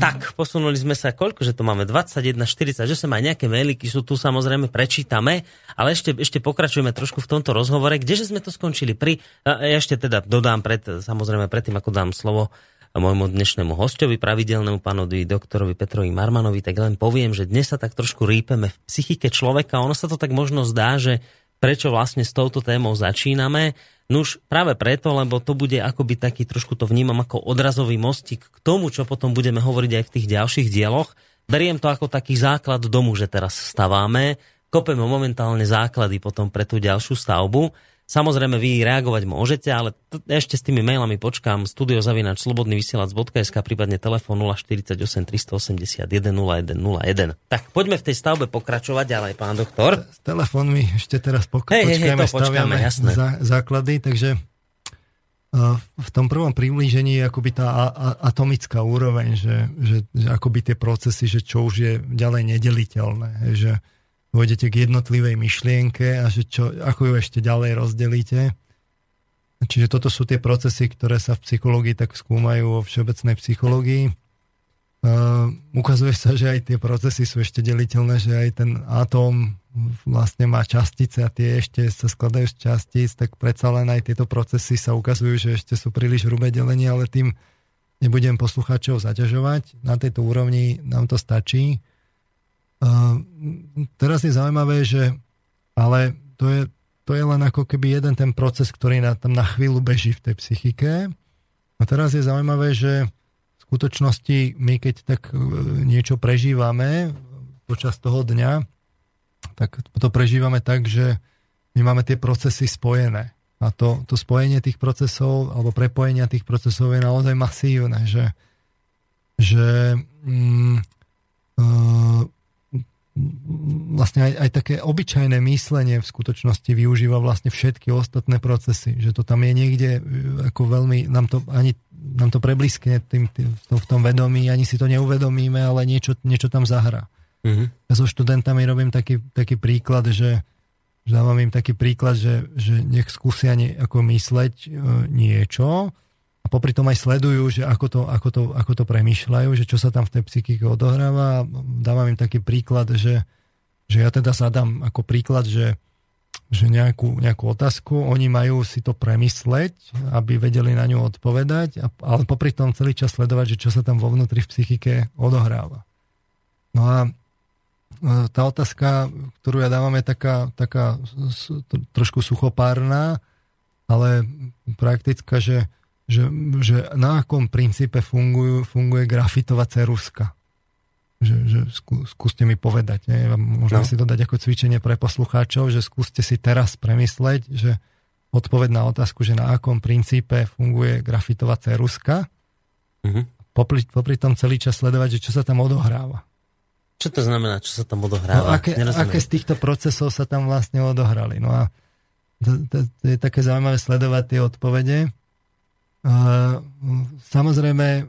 Tak, posunuli sme sa koľko, že to máme dvadsaťjeden štyridsaťosem, aj nejaké mailiky sú tu, samozrejme prečítame, ale ešte, ešte pokračujeme trošku v tomto rozhovore. Kdeže sme to skončili? Pri, ja ešte teda dodám, pred, samozrejme predtým, ako dám slovo môjmu dnešnému hosťovi, pravidelnému pánovi doktorovi Petrovi Marmanovi, tak len poviem, že dnes sa tak trošku rýpeme v psychike človeka. Ono sa to tak možno zdá, že prečo vlastne s touto témou začíname. Nuž práve preto, lebo to bude akoby taký, trošku to vnímam ako odrazový mostík k tomu, čo potom budeme hovoriť aj v tých ďalších dieloch. Beriem to ako taký základ domu, že teraz staváme, kopeme momentálne základy potom pre tú ďalšiu stavbu. Samozrejme, vy reagovať môžete, ale t- ešte s tými mailami počkám. studio zavináč slobodný vysielač bodka es ká, prípadne telefón nula štyridsaťosem tristoosemdesiatjeden nula jeden nula jeden. Tak poďme v tej stavbe pokračovať ďalej, pán doktor. S telefónmi ešte teraz pok- hey, počkáme, hey, staviame zá- základy, takže uh, v tom prvom priblížení je akoby tá a- a- atomická úroveň, že, že, že akoby tie procesy, že čo už je ďalej nedeliteľné, že pôjdete k jednotlivej myšlienke a že čo, ako ju ešte ďalej rozdelíte. Čiže toto sú tie procesy, ktoré sa v psychológii tak skúmajú vo všeobecnej psychológii. Uh, ukazuje sa, že aj tie procesy sú ešte deliteľné, že aj ten atóm vlastne má častice a tie ešte sa skladajú z častíc, tak predsa len aj tieto procesy sa ukazujú, že ešte sú príliš hrubé delenie, ale tým nebudem poslucháčov zaťažovať. Na tejto úrovni nám to stačí. Uh, teraz je zaujímavé, že ale to je, to je len ako keby jeden ten proces, ktorý na, tam na chvíľu beží v tej psychike. A teraz je zaujímavé, že v skutočnosti my keď tak uh, niečo prežívame počas toho dňa, tak to prežívame tak, že my máme tie procesy spojené. A to, to spojenie tých procesov alebo prepojenia tých procesov je naozaj masívne, že že um, uh, vlastne aj, aj také obyčajné myslenie v skutočnosti využíva vlastne všetky ostatné procesy, že to tam je niekde ako veľmi, nám to, ani, nám to prebliskne tým, tým, to v tom vedomí, ani si to neuvedomíme, ale niečo, niečo tam zahrá. Uh-huh. Ja so študentami robím taký, taký príklad, že, že dávam im taký príklad, že, že nech skúsia nie, ako mysleť e, niečo a popri tom aj sledujú, že ako to, ako to, ako to premýšľajú, že čo sa tam v tej psychike odohráva. Dávam im taký príklad, že, že ja teda zadám ako príklad, že, že nejakú, nejakú otázku, oni majú si to premysleť, aby vedeli na ňu odpovedať, a, ale popri tom celý čas sledovať, že čo sa tam vo vnútri v psychike odohráva. No a tá otázka, ktorú ja dávam, je taká, taká trošku suchopárna, ale praktická, že Že, že na akom princípe fungujú, funguje grafitová ceruska. Že, že skú, skúste mi povedať, nie? Môžem no. si to dať ako cvičenie pre poslucháčov, že skúste si teraz premysleť, že odpoveď na otázku, že na akom princípe funguje grafitová ceruska. Uh-huh. Popri, popri tom celý čas sledovať, že čo sa tam odohráva. Čo to znamená, čo sa tam odohráva? No, aké, aké z týchto procesov sa tam vlastne odohrali. No a to, to, to je také zaujímavé sledovať tie odpovede. Uh, samozrejme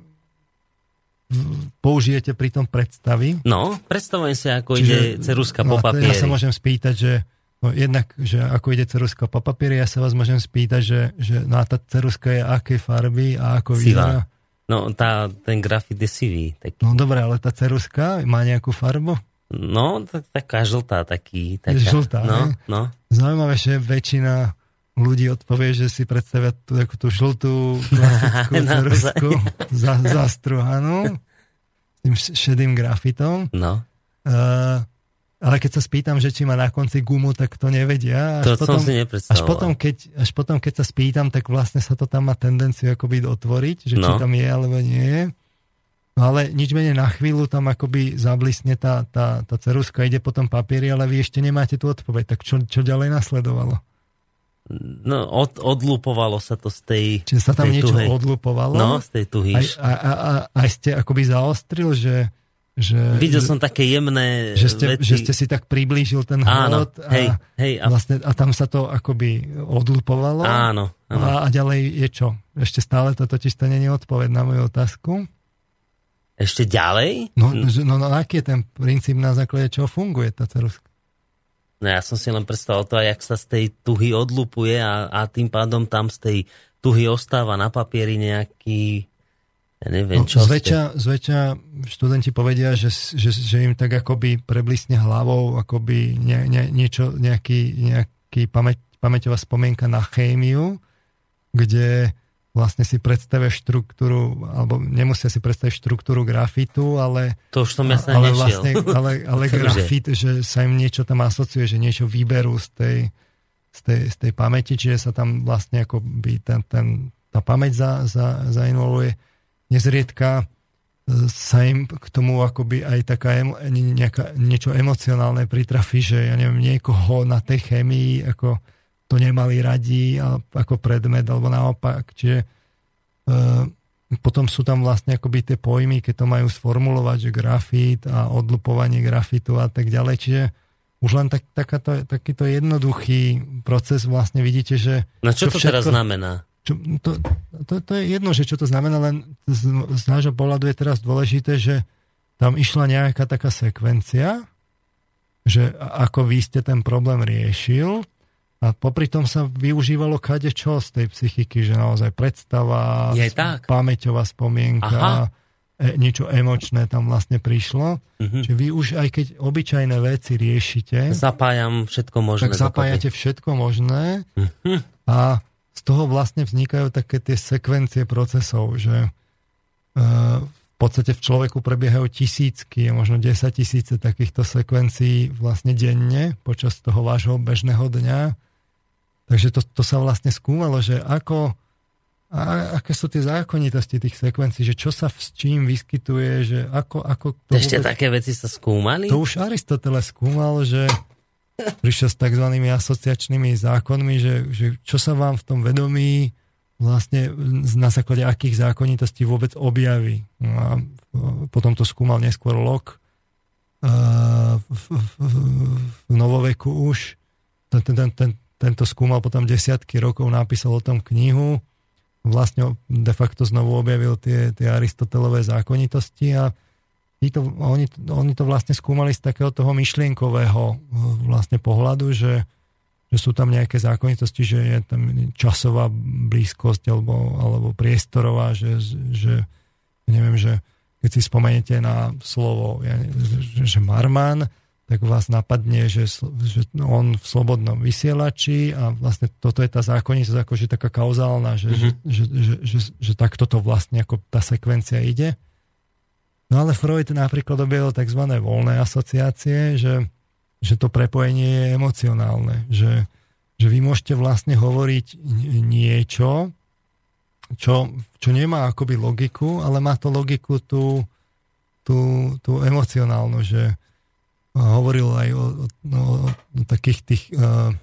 použijete pri tom predstavy. No, predstavujem si, ako Čiže, ide ceruska no, po papieri. Ja sa môžem spýtať, že no, jednak, že ako ide ceruska po papieri, ja sa vás môžem spýtať, že, že no, tá ceruska je akej farby a ako vyzerá. No, tá, ten grafit je sivý. Taký. No, dobré, ale tá ceruska má nejakú farbu? No, tak, taká žltá, taký. Taká, žltá, no, no. Zaujímavé, že väčšina ľudí odpovie, že si predstavia tú, tú žltú klasickú cerusku za, zastruhanú s tým šedým grafitom. No. Uh, ale keď sa spýtam, že či má na konci gumu, tak to nevedia. Až to potom, som si nepredstavoval. Až potom, keď, až potom, keď sa spýtam, tak vlastne sa to tam má tendenciu akoby otvoriť, že no. či tam je alebo nie je. No ale nič menej na chvíľu tam akoby zablisne tá, tá, tá ceruska, ide po tom papieri, ale vy ešte nemáte tú odpoveď. Tak čo, čo ďalej nasledovalo? No, od, odlupovalo sa to z tej tuhej. Čiže sa tam niečo tuhej. odlupovalo? No, z tej tuhy. Aj, a, a, a, aj ste akoby zaostril, že... že Videl že, som také jemné že ste, veci. Že ste si tak priblížil ten hrot a, hej, hej, a... Vlastne, a tam sa to akoby odlupovalo. Áno. áno. A, a ďalej je čo? Ešte stále to totiž to nie je odpoveď na moju otázku. Ešte ďalej? No, no, no, no aký je ten princíp, na základe čoho funguje tá ceruska? No ja som si len predstavil to, jak sa z tej tuhy odlupuje a, a tým pádom tam z tej tuhy ostáva na papieri nejaký Ja neviem, no, čo zväčša, zväčša študenti povedia, že, že, že im tak akoby preblísne hlavou akoby nie, nie, niečo, nejaký, nejaký pamäť, pamäťová spomienka na chémiu, kde vlastne si predstavia štruktúru, alebo nemusia si predstaviť štruktúru grafitu, ale to už som ja sa ale, vlastne, ale, ale grafit, že sa im niečo tam asociuje, že niečo vyberú z tej, z tej, z tej pamäti, čiže sa tam vlastne akoby ten, ten, tá pamäť za, za, zainvoluje. Nezriedka sa im k tomu akoby aj taká emo, nejaká, niečo emocionálne pritrafí, že ja neviem, niekoho na tej chémii ako to nemali radi ako predmet, alebo naopak. Čiže e, potom sú tam vlastne akoby tie pojmy, keď to majú sformulovať, že grafit a odlupovanie grafitu a tak ďalej. Čiže už len tak, takáto, takýto jednoduchý proces vlastne vidíte, že... No čo to, všetko, to teraz znamená? Čo, to, to, to je jedno, že čo to znamená, len z, z nášho pohľadu je teraz dôležité, že tam išla nejaká taká sekvencia, že ako vy ste ten problém riešil a popri tom sa využívalo kadečo z tej psychiky, že naozaj predstava, pamäťová spomienka, e, niečo emočné tam vlastne prišlo. Uh-huh. Čiže vy už aj keď obyčajné veci riešite, zapájam všetko možné. Tak zapájate všetko možné uh-huh. a z toho vlastne vznikajú také tie sekvencie procesov, že v podstate v človeku prebiehajú tisícky, možno desať tisíce takýchto sekvencií vlastne denne počas toho vášho bežného dňa. Takže to, to sa vlastne skúmalo, že ako, a aké sú tie zákonitosti tých sekvencií, že čo sa s čím vyskytuje, že ako... ako to Ešte vôbec, také veci sa skúmali? To už Aristoteles skúmal, že... prišiel s takzvanými asociačnými zákonmi, že, že čo sa vám v tom vedomí vlastne na základe akých zákonitostí vôbec objaví. No a potom to skúmal neskôr Locke uh, v, v, v novoveku už. Ten, ten, ten, tento skúmal potom desiatky rokov, napísal o tom knihu. Vlastne de facto znovu objavil tie, tie Aristotelové zákonitosti a To, oni, oni to vlastne skúmali z takého toho myšlienkového vlastne pohľadu, že, že sú tam nejaké zákonitosti, že je tam časová blízkosť alebo, alebo priestorová, že, že neviem, že keď si spomeniete na slovo, ja, že, že Marman, tak vás napadne, že, že on v slobodnom vysielači a vlastne toto je tá zákonitosť akože taká kauzálna, že, mm-hmm. že, že, že, že, že takto to vlastne ako tá sekvencia ide. No ale Freud napríklad objavil tzv. Voľné asociácie, že, že to prepojenie je emocionálne. Že, že vy môžete vlastne hovoriť niečo, čo, čo nemá akoby logiku, ale má to logiku tú, tú, tú emocionálnu. Že hovoril aj o, o, o takých tých uh,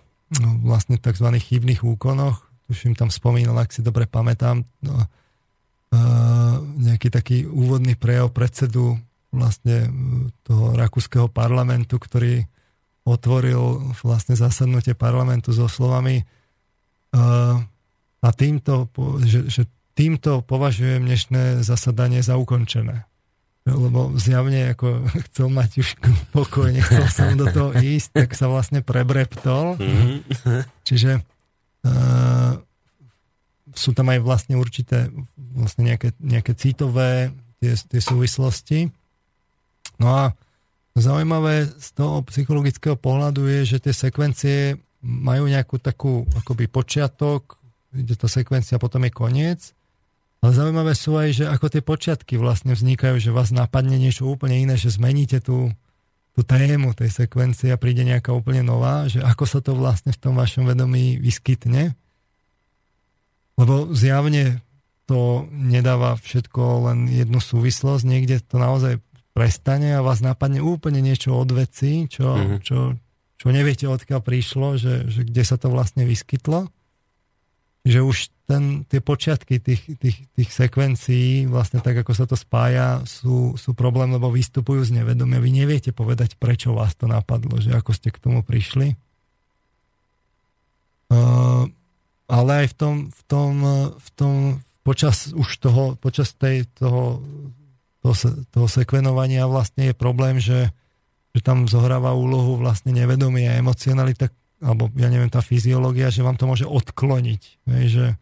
vlastne tzv. Chybných úkonoch. Tuším, tam spomínal, ak si dobre pamätám, no, Uh, nejaký taký úvodný prejav predsedu vlastne toho rakúskeho parlamentu, ktorý otvoril vlastne zasadnutie parlamentu so slovami uh, a týmto, že, že týmto považujem dnešné zasadanie za ukončené. Lebo zjavne ako chcel mať už pokoj, nechcel som do toho ísť, tak sa vlastne prebreptol. Mm-hmm. Čiže uh, sú tam aj vlastne určité vlastne nejaké, nejaké citové tie, tie súvislosti. No a zaujímavé z toho psychologického pohľadu je, že tie sekvencie majú nejakú takú akoby počiatok, kde tá sekvencia potom je koniec. Ale zaujímavé sú aj, že ako tie počiatky vlastne vznikajú, že vás napadne niečo úplne iné, že zmeníte tú, tú tému tej sekvencie a príde nejaká úplne nová, že ako sa to vlastne v tom vašom vedomí vyskytne. Lebo zjavne to nedáva všetko len jednu súvislosť, niekde to naozaj prestane a vás napadne úplne niečo od veci, čo, mm-hmm. čo, čo neviete odkiaľ prišlo, že, že kde sa to vlastne vyskytlo. Že už ten, tie počiatky tých, tých, tých sekvencií, vlastne tak ako sa to spája, sú, sú problém, lebo vystupujú z nevedomia. Vy neviete povedať, prečo vás to napadlo, že ako ste k tomu prišli. Uh, Ale aj v tom, v tom, v tom počas už toho, počas tej, toho, toho, toho sekvenovania vlastne je problém, že, že tam zohráva úlohu vlastne nevedomie, emocionalita, alebo ja neviem, tá fyziológia, že vám to môže odkloniť. Že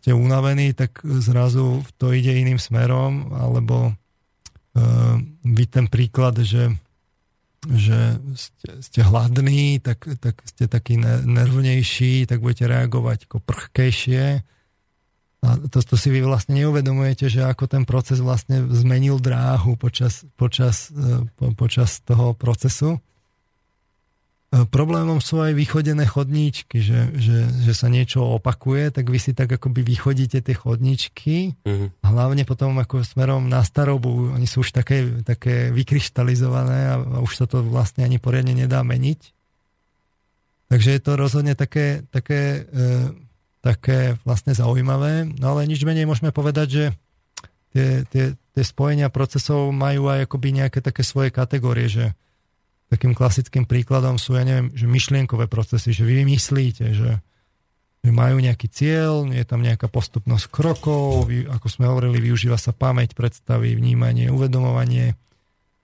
ste unavení, tak zrazu to ide iným smerom, alebo uh, vy ten príklad, že, že ste, ste hladní, tak, tak ste takí nervnejší, tak budete reagovať ako prchkejšie. A to, to si vy vlastne neuvedomujete, že ako ten proces vlastne zmenil dráhu počas, počas, po, počas toho procesu. Problémom sú aj vychodené chodníčky, že, že, že sa niečo opakuje, tak vy si tak akoby vychodíte tie chodníčky, mm-hmm. hlavne potom ako smerom na starobu, oni sú už také, také vykryštalizované a už sa to vlastne ani poriadne nedá meniť. Takže je to rozhodne také, také e, také vlastne zaujímavé, no ale nič menej môžeme povedať, že tie, tie, tie spojenia procesov majú aj akoby nejaké také svoje kategórie, že takým klasickým príkladom sú, ja neviem, že myšlienkové procesy, že vy myslíte, že, že majú nejaký cieľ, je tam nejaká postupnosť krokov, vy, ako sme hovorili, využíva sa pamäť, predstavy, vnímanie, uvedomovanie,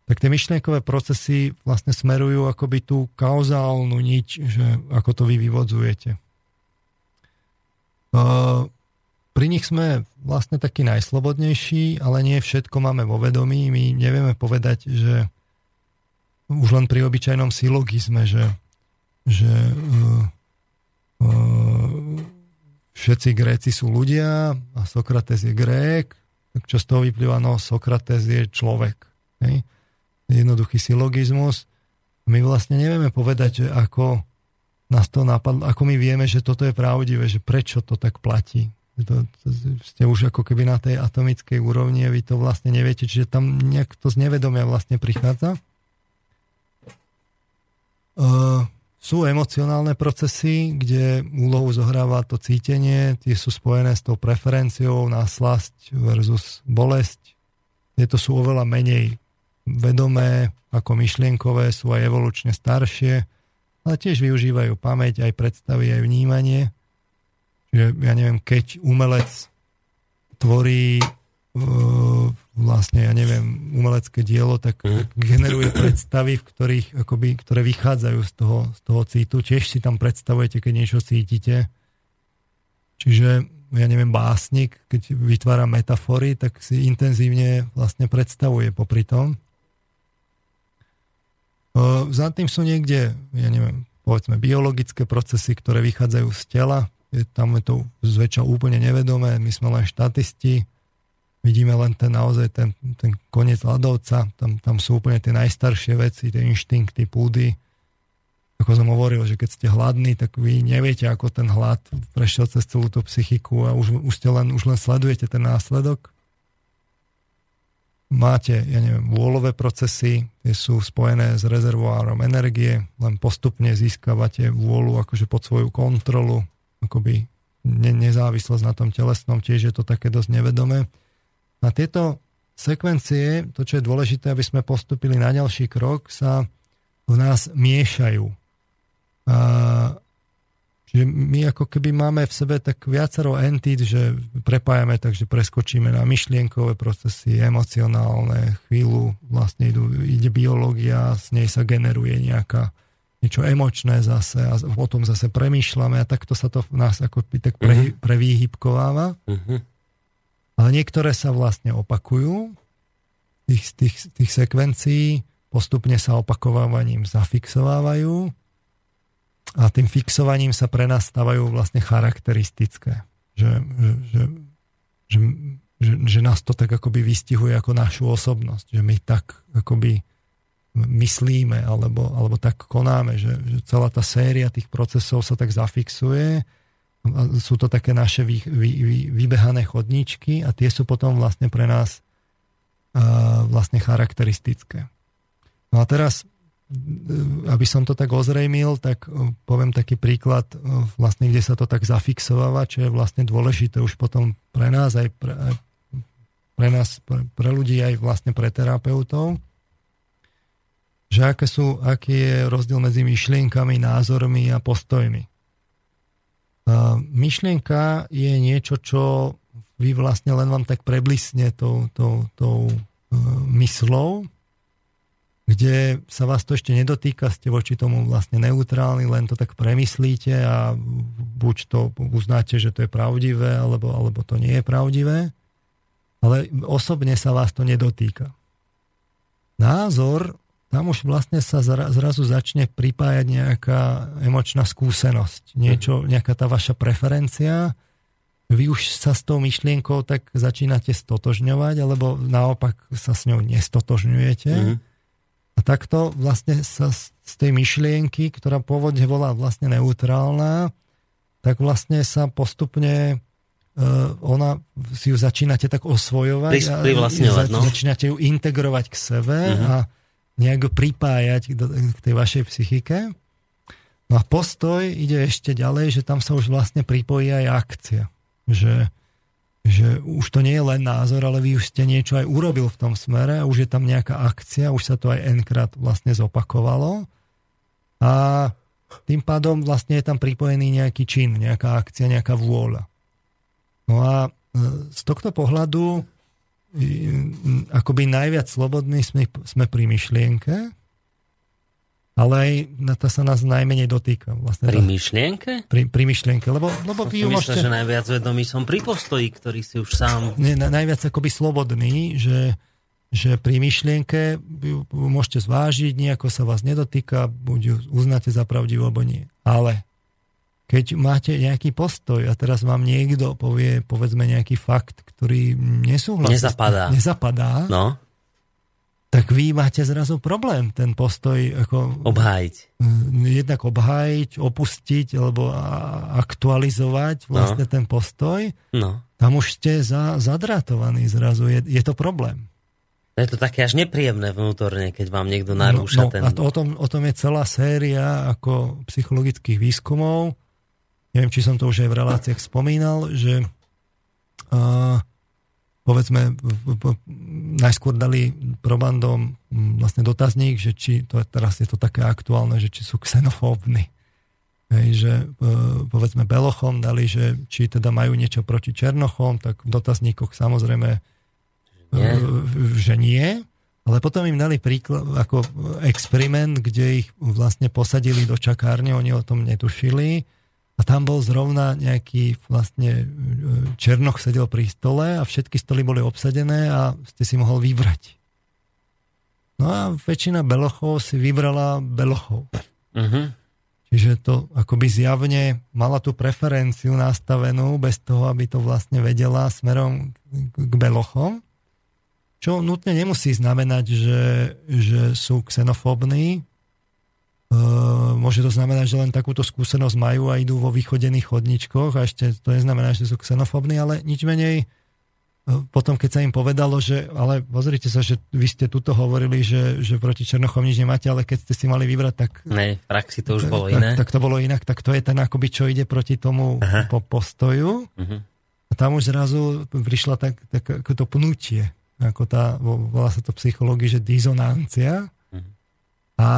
tak tie myšlienkové procesy vlastne smerujú akoby tú kauzálnu niť, že ako to vy vyvodzujete. Uh, pri nich sme vlastne takí najslobodnejší, ale nie všetko máme vo vedomí. My nevieme povedať, že už len pri obyčajnom silogizme, že, že uh, uh, všetci Gréci sú ľudia a Sokrates je Grék, tak čo z toho vyplýva? No, Sokrates je človek. Hej? Jednoduchý silogizmus. My vlastne nevieme povedať, že ako nás to napadlo, ako my vieme, že toto je pravdivé, že prečo to tak platí. To, to, ste už ako keby na tej atomickej úrovni a vy to vlastne neviete, čiže tam nejak to z nevedomia vlastne prichádza. Uh, sú emocionálne procesy, kde úlohu zohráva to cítenie, tie sú spojené s tou preferenciou na slasť versus bolesť. Tieto sú oveľa menej vedomé ako myšlienkové, sú aj evolučne staršie, ale tiež využívajú pamäť, aj predstavy, aj vnímanie. Čiže, ja neviem, keď umelec tvorí e, vlastne, ja neviem, umelecké dielo, tak generuje predstavy, v ktorých, akoby, ktoré vychádzajú z toho, z toho cítu. Tiež si tam predstavujete, keď niečo cítite. Čiže, ja neviem, básnik, keď vytvára metafory, tak si intenzívne vlastne predstavuje popri tom. Za tým sú niekde, ja neviem, povedzme biologické procesy, ktoré vychádzajú z tela. Je, tam je to zväčša úplne nevedomé. My sme len štatisti. Vidíme len ten naozaj ten, ten koniec ľadovca. Tam, tam sú úplne tie najstaršie veci, tie inštinkty, púdy. Ako som hovoril, že keď ste hladní, tak vy neviete, ako ten hlad prešiel cez celú tú psychiku a už, už, ste len, už len sledujete ten následok. Máte, ja neviem, vôľové procesy, tie sú spojené s rezervoárom energie, len postupne získavate vôľu akože pod svoju kontrolu, akoby ne, nezávislosť na tom telesnom, tiež je to také dosť nevedomé. A tieto sekvencie, to čo je dôležité, aby sme postupili na ďalší krok, sa v nás miešajú. A že my ako keby máme v sebe tak viacero entít, že prepájame, takže preskočíme na myšlienkové procesy, emocionálne, chvíľu vlastne idú, ide biológia, z nej sa generuje nejaká niečo emočné zase a o tom zase premýšľame a takto sa to v nás ako tak pre, prevýhybkováva. Uh-huh. Ale niektoré sa vlastne opakujú tých, tých, tých sekvencií, postupne sa opakovávaním zafixovávajú a tým fixovaním sa pre nás stávajú vlastne charakteristické. Že, že, že, že, že, že nás to tak akoby vystihuje ako našu osobnosť. Že my tak akoby myslíme alebo, alebo tak konáme. Že, že celá tá séria tých procesov sa tak zafixuje. A sú to také naše vy, vy, vy, vybehané chodníčky a tie sú potom vlastne pre nás uh, vlastne charakteristické. No a teraz, aby som to tak ozrejmil, tak poviem taký príklad, vlastne, kde sa to tak zafixováva, čo je vlastne dôležité už potom pre nás, aj pre, aj pre nás, pre, pre ľudí, aj vlastne pre terapeutov, že aké sú, aký je rozdiel medzi myšlienkami, názormi a postojmi. A myšlienka je niečo, čo vy vlastne len vám tak preblisne tou, tou, tou myslou, kde sa vás to ešte nedotýka, ste voči tomu vlastne neutrálni, len to tak premyslíte a buď to uznáte, že to je pravdivé, alebo, alebo to nie je pravdivé, ale osobne sa vás to nedotýka. Názor, tam už vlastne sa zra, zrazu začne pripájať nejaká emočná skúsenosť, niečo, nejaká tá vaša preferencia. Vy už sa s tou myšlienkou tak začínate stotožňovať, alebo naopak sa s ňou nestotožňujete. Mhm. A takto vlastne sa z tej myšlienky, ktorá pôvodne bola vlastne neutrálna, tak vlastne sa postupne ona, si ju začínate tak osvojovať a za, no? začínate ju integrovať k sebe uh-huh. a nejak pripájať k tej vašej psychike. No a postoj ide ešte ďalej, že tam sa už vlastne pripojí aj akcia. Že, že už to nie je len názor, ale vy už ste niečo aj urobil v tom smere a už je tam nejaká akcia, už sa to aj enkrát vlastne zopakovalo. A tým pádom vlastne je tam pripojený nejaký čin, nejaká akcia, nejaká vôľa. No a z tohto pohľadu akoby najviac slobodní sme, sme pri myšlienke, ale aj tá sa nás najmenej dotýka. Vlastne pri myšlienke? Pri, pri myšlienke, lebo, lebo vy ju môžete... Myslím, že najviac vedomý som pri postoji, ktorý si už sám... Nie, najviac akoby slobodný, že, že pri myšlienke môžete zvážiť, nejako sa vás nedotýka, buď ju uznáte za pravdivú, alebo nie. Ale... Keď máte nejaký postoj a teraz vám niekto povie, povedzme, nejaký fakt, ktorý nesúhlasí, nezapadá, nezapadá no. tak vy máte zrazu problém ten postoj ako obhájiť. Jednak obhájiť, opustiť alebo aktualizovať vlastne no. ten postoj. No. Tam už ste za, zadratovaní zrazu, je, je to problém. No je to také až nepríjemné vnútorne, keď vám niekto narúša no, no, ten... A to, o, tom, o tom je celá séria ako psychologických výskumov. Neviem, či som to už aj v reláciách spomínal, že uh, povedzme najskôr dali probandom vlastne dotazník, že či, to je, teraz je to také aktuálne, že či sú xenofóbni. Hej, že uh, povedzme belochom dali, že či teda majú niečo proti černochom, tak v dotazníkoch samozrejme nie. Že nie, ale potom im dali príklad, ako experiment, kde ich vlastne posadili do čakárne, oni o tom netušili a tam bol zrovna nejaký vlastne černoch sedel pri stole a všetky stoly boli obsadené a ste si mohol vybrať. No a väčšina belochov si vybrala belochov. Uh-huh. Čiže to akoby zjavne mala tú preferenciu nastavenú bez toho, aby to vlastne vedela smerom k belochom. Čo nutne nemusí znamenať, že, že sú xenofóbni. E, môže to znamenať, že len takúto skúsenosť majú a idú vo vychodených chodničkoch a ešte to neznamená, že sú xenofóbni, ale nič menej e, potom, keď sa im povedalo, že ale pozrite sa, že vy ste tuto hovorili, že, že proti černochom nič nemáte, ale keď ste si mali vybrať, tak... Ne, v praxi to už bolo tak, iné. Tak, tak to bolo inak, tak to je ten akoby, čo ide proti tomu po postoju. Uh-huh. A tam už zrazu prišla tak, tak, to pnutie. Ako tá, volá sa to v psychológii, že dizonancia. Mhm. A,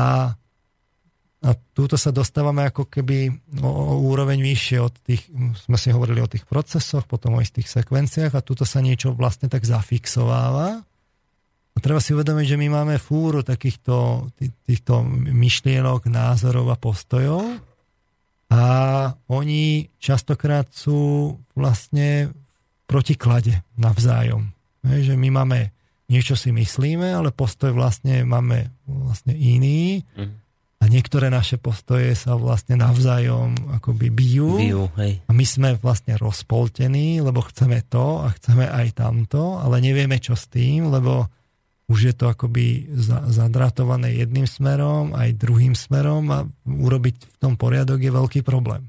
a túto sa dostávame ako keby o, o úroveň vyššie od tých, sme si hovorili o tých procesoch, potom o istých sekvenciách a túto sa niečo vlastne tak zafixováva. A treba si uvedomiť, že my máme fúru takýchto tý, týchto myšlienok, názorov a postojov a oni častokrát sú vlastne v protiklade navzájom. Že my máme, niečo si myslíme, ale postoj vlastne máme vlastne iný a niektoré naše postoje sa vlastne navzájom akoby bijú, bijú hej. A my sme vlastne rozpoltení, lebo chceme to a chceme aj tamto, ale nevieme čo s tým, lebo už je to akoby zadratované jedným smerom, aj druhým smerom a urobiť v tom poriadok je veľký problém.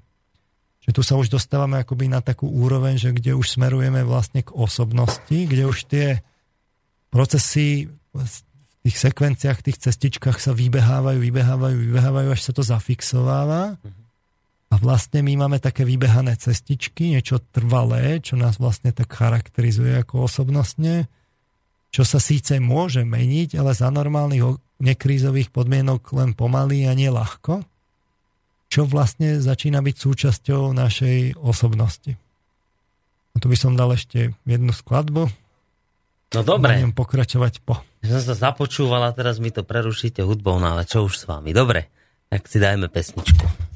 Že tu sa už dostávame akoby na takú úroveň, že kde už smerujeme vlastne k osobnosti, kde už tie procesy v tých sekvenciách, tých cestičkách sa vybehávajú, vybehávajú, vybehávajú, až sa to zafixováva. A vlastne my máme také vybehané cestičky, niečo trvalé, čo nás vlastne tak charakterizuje ako osobnostne, čo sa síce môže meniť, ale za normálnych nekrízových podmienok len pomaly a neľahko. Čo vlastne začína byť súčasťou našej osobnosti. A tu by som dal ešte jednu skladbu. No dobre. Budem pokračovať po... Ja som sa započúvala, teraz mi to prerušíte hudbou, no ale čo už s vami. Dobre, tak si dajme pesničku.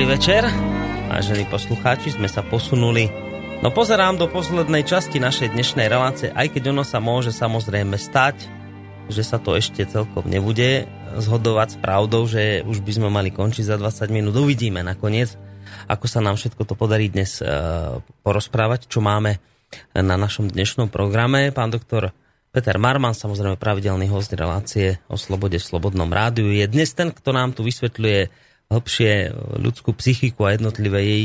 Večer, vážení poslucháči, sme sa posunuli. No pozerám do poslednej časti našej dnešnej relácie, aj keď ono sa môže samozrejme stať, že sa to ešte celkom nebude zhodovať s pravdou, že už by sme mali končiť za dvadsať minút. Uvidíme nakoniec, ako sa nám všetko to podarí dnes e, porozprávať, čo máme na našom dnešnom programe. Pán doktor Peter Marman, samozrejme pravidelný host relácie O slobode v Slobodnom rádiu, je dnes ten, kto nám tu vysvetľuje hlbšie ľudskú psychiku a jednotlivé jej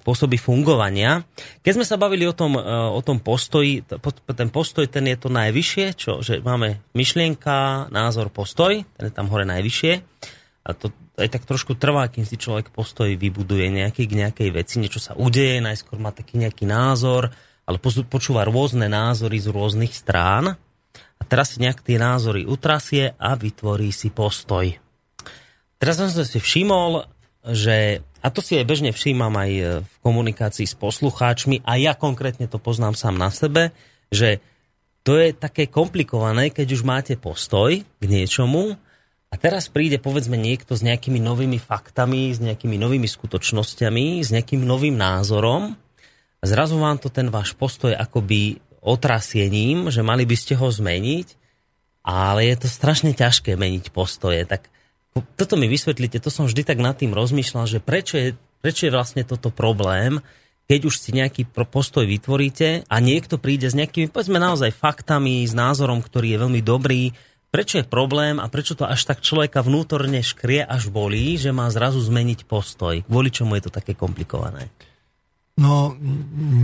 spôsoby fungovania. Keď sme sa bavili o tom, o tom postoji, ten postoj, ten je to najvyššie, čo, že máme myšlienka, názor, postoj, ten je tam hore najvyššie. A to aj tak trošku trvá, kým si človek postoj vybuduje nejaký, k nejakej veci, niečo sa udeje, najskôr má taký nejaký názor, ale počúva rôzne názory z rôznych strán a teraz si nejak tie názory utrasie a vytvorí si postoj. Teraz som si všimol, že, a to si aj bežne všímam aj v komunikácii s poslucháčmi, a ja konkrétne to poznám sám na sebe, že to je také komplikované, keď už máte postoj k niečomu a teraz príde povedzme niekto s nejakými novými faktami, s nejakými novými skutočnosťami, s nejakým novým názorom a zrazu vám to ten váš postoj akoby otrasiením, že mali by ste ho zmeniť, ale je to strašne ťažké meniť postoje, tak toto mi vysvetlíte, to som vždy tak nad tým rozmýšľal, že prečo je, prečo je vlastne toto problém, keď už si nejaký postoj vytvoríte a niekto príde s nejakými, povedzme naozaj faktami, s názorom, ktorý je veľmi dobrý, prečo je problém a prečo to až tak človeka vnútorne škrie až bolí, že má zrazu zmeniť postoj. Kvôli čomu je to také komplikované? No,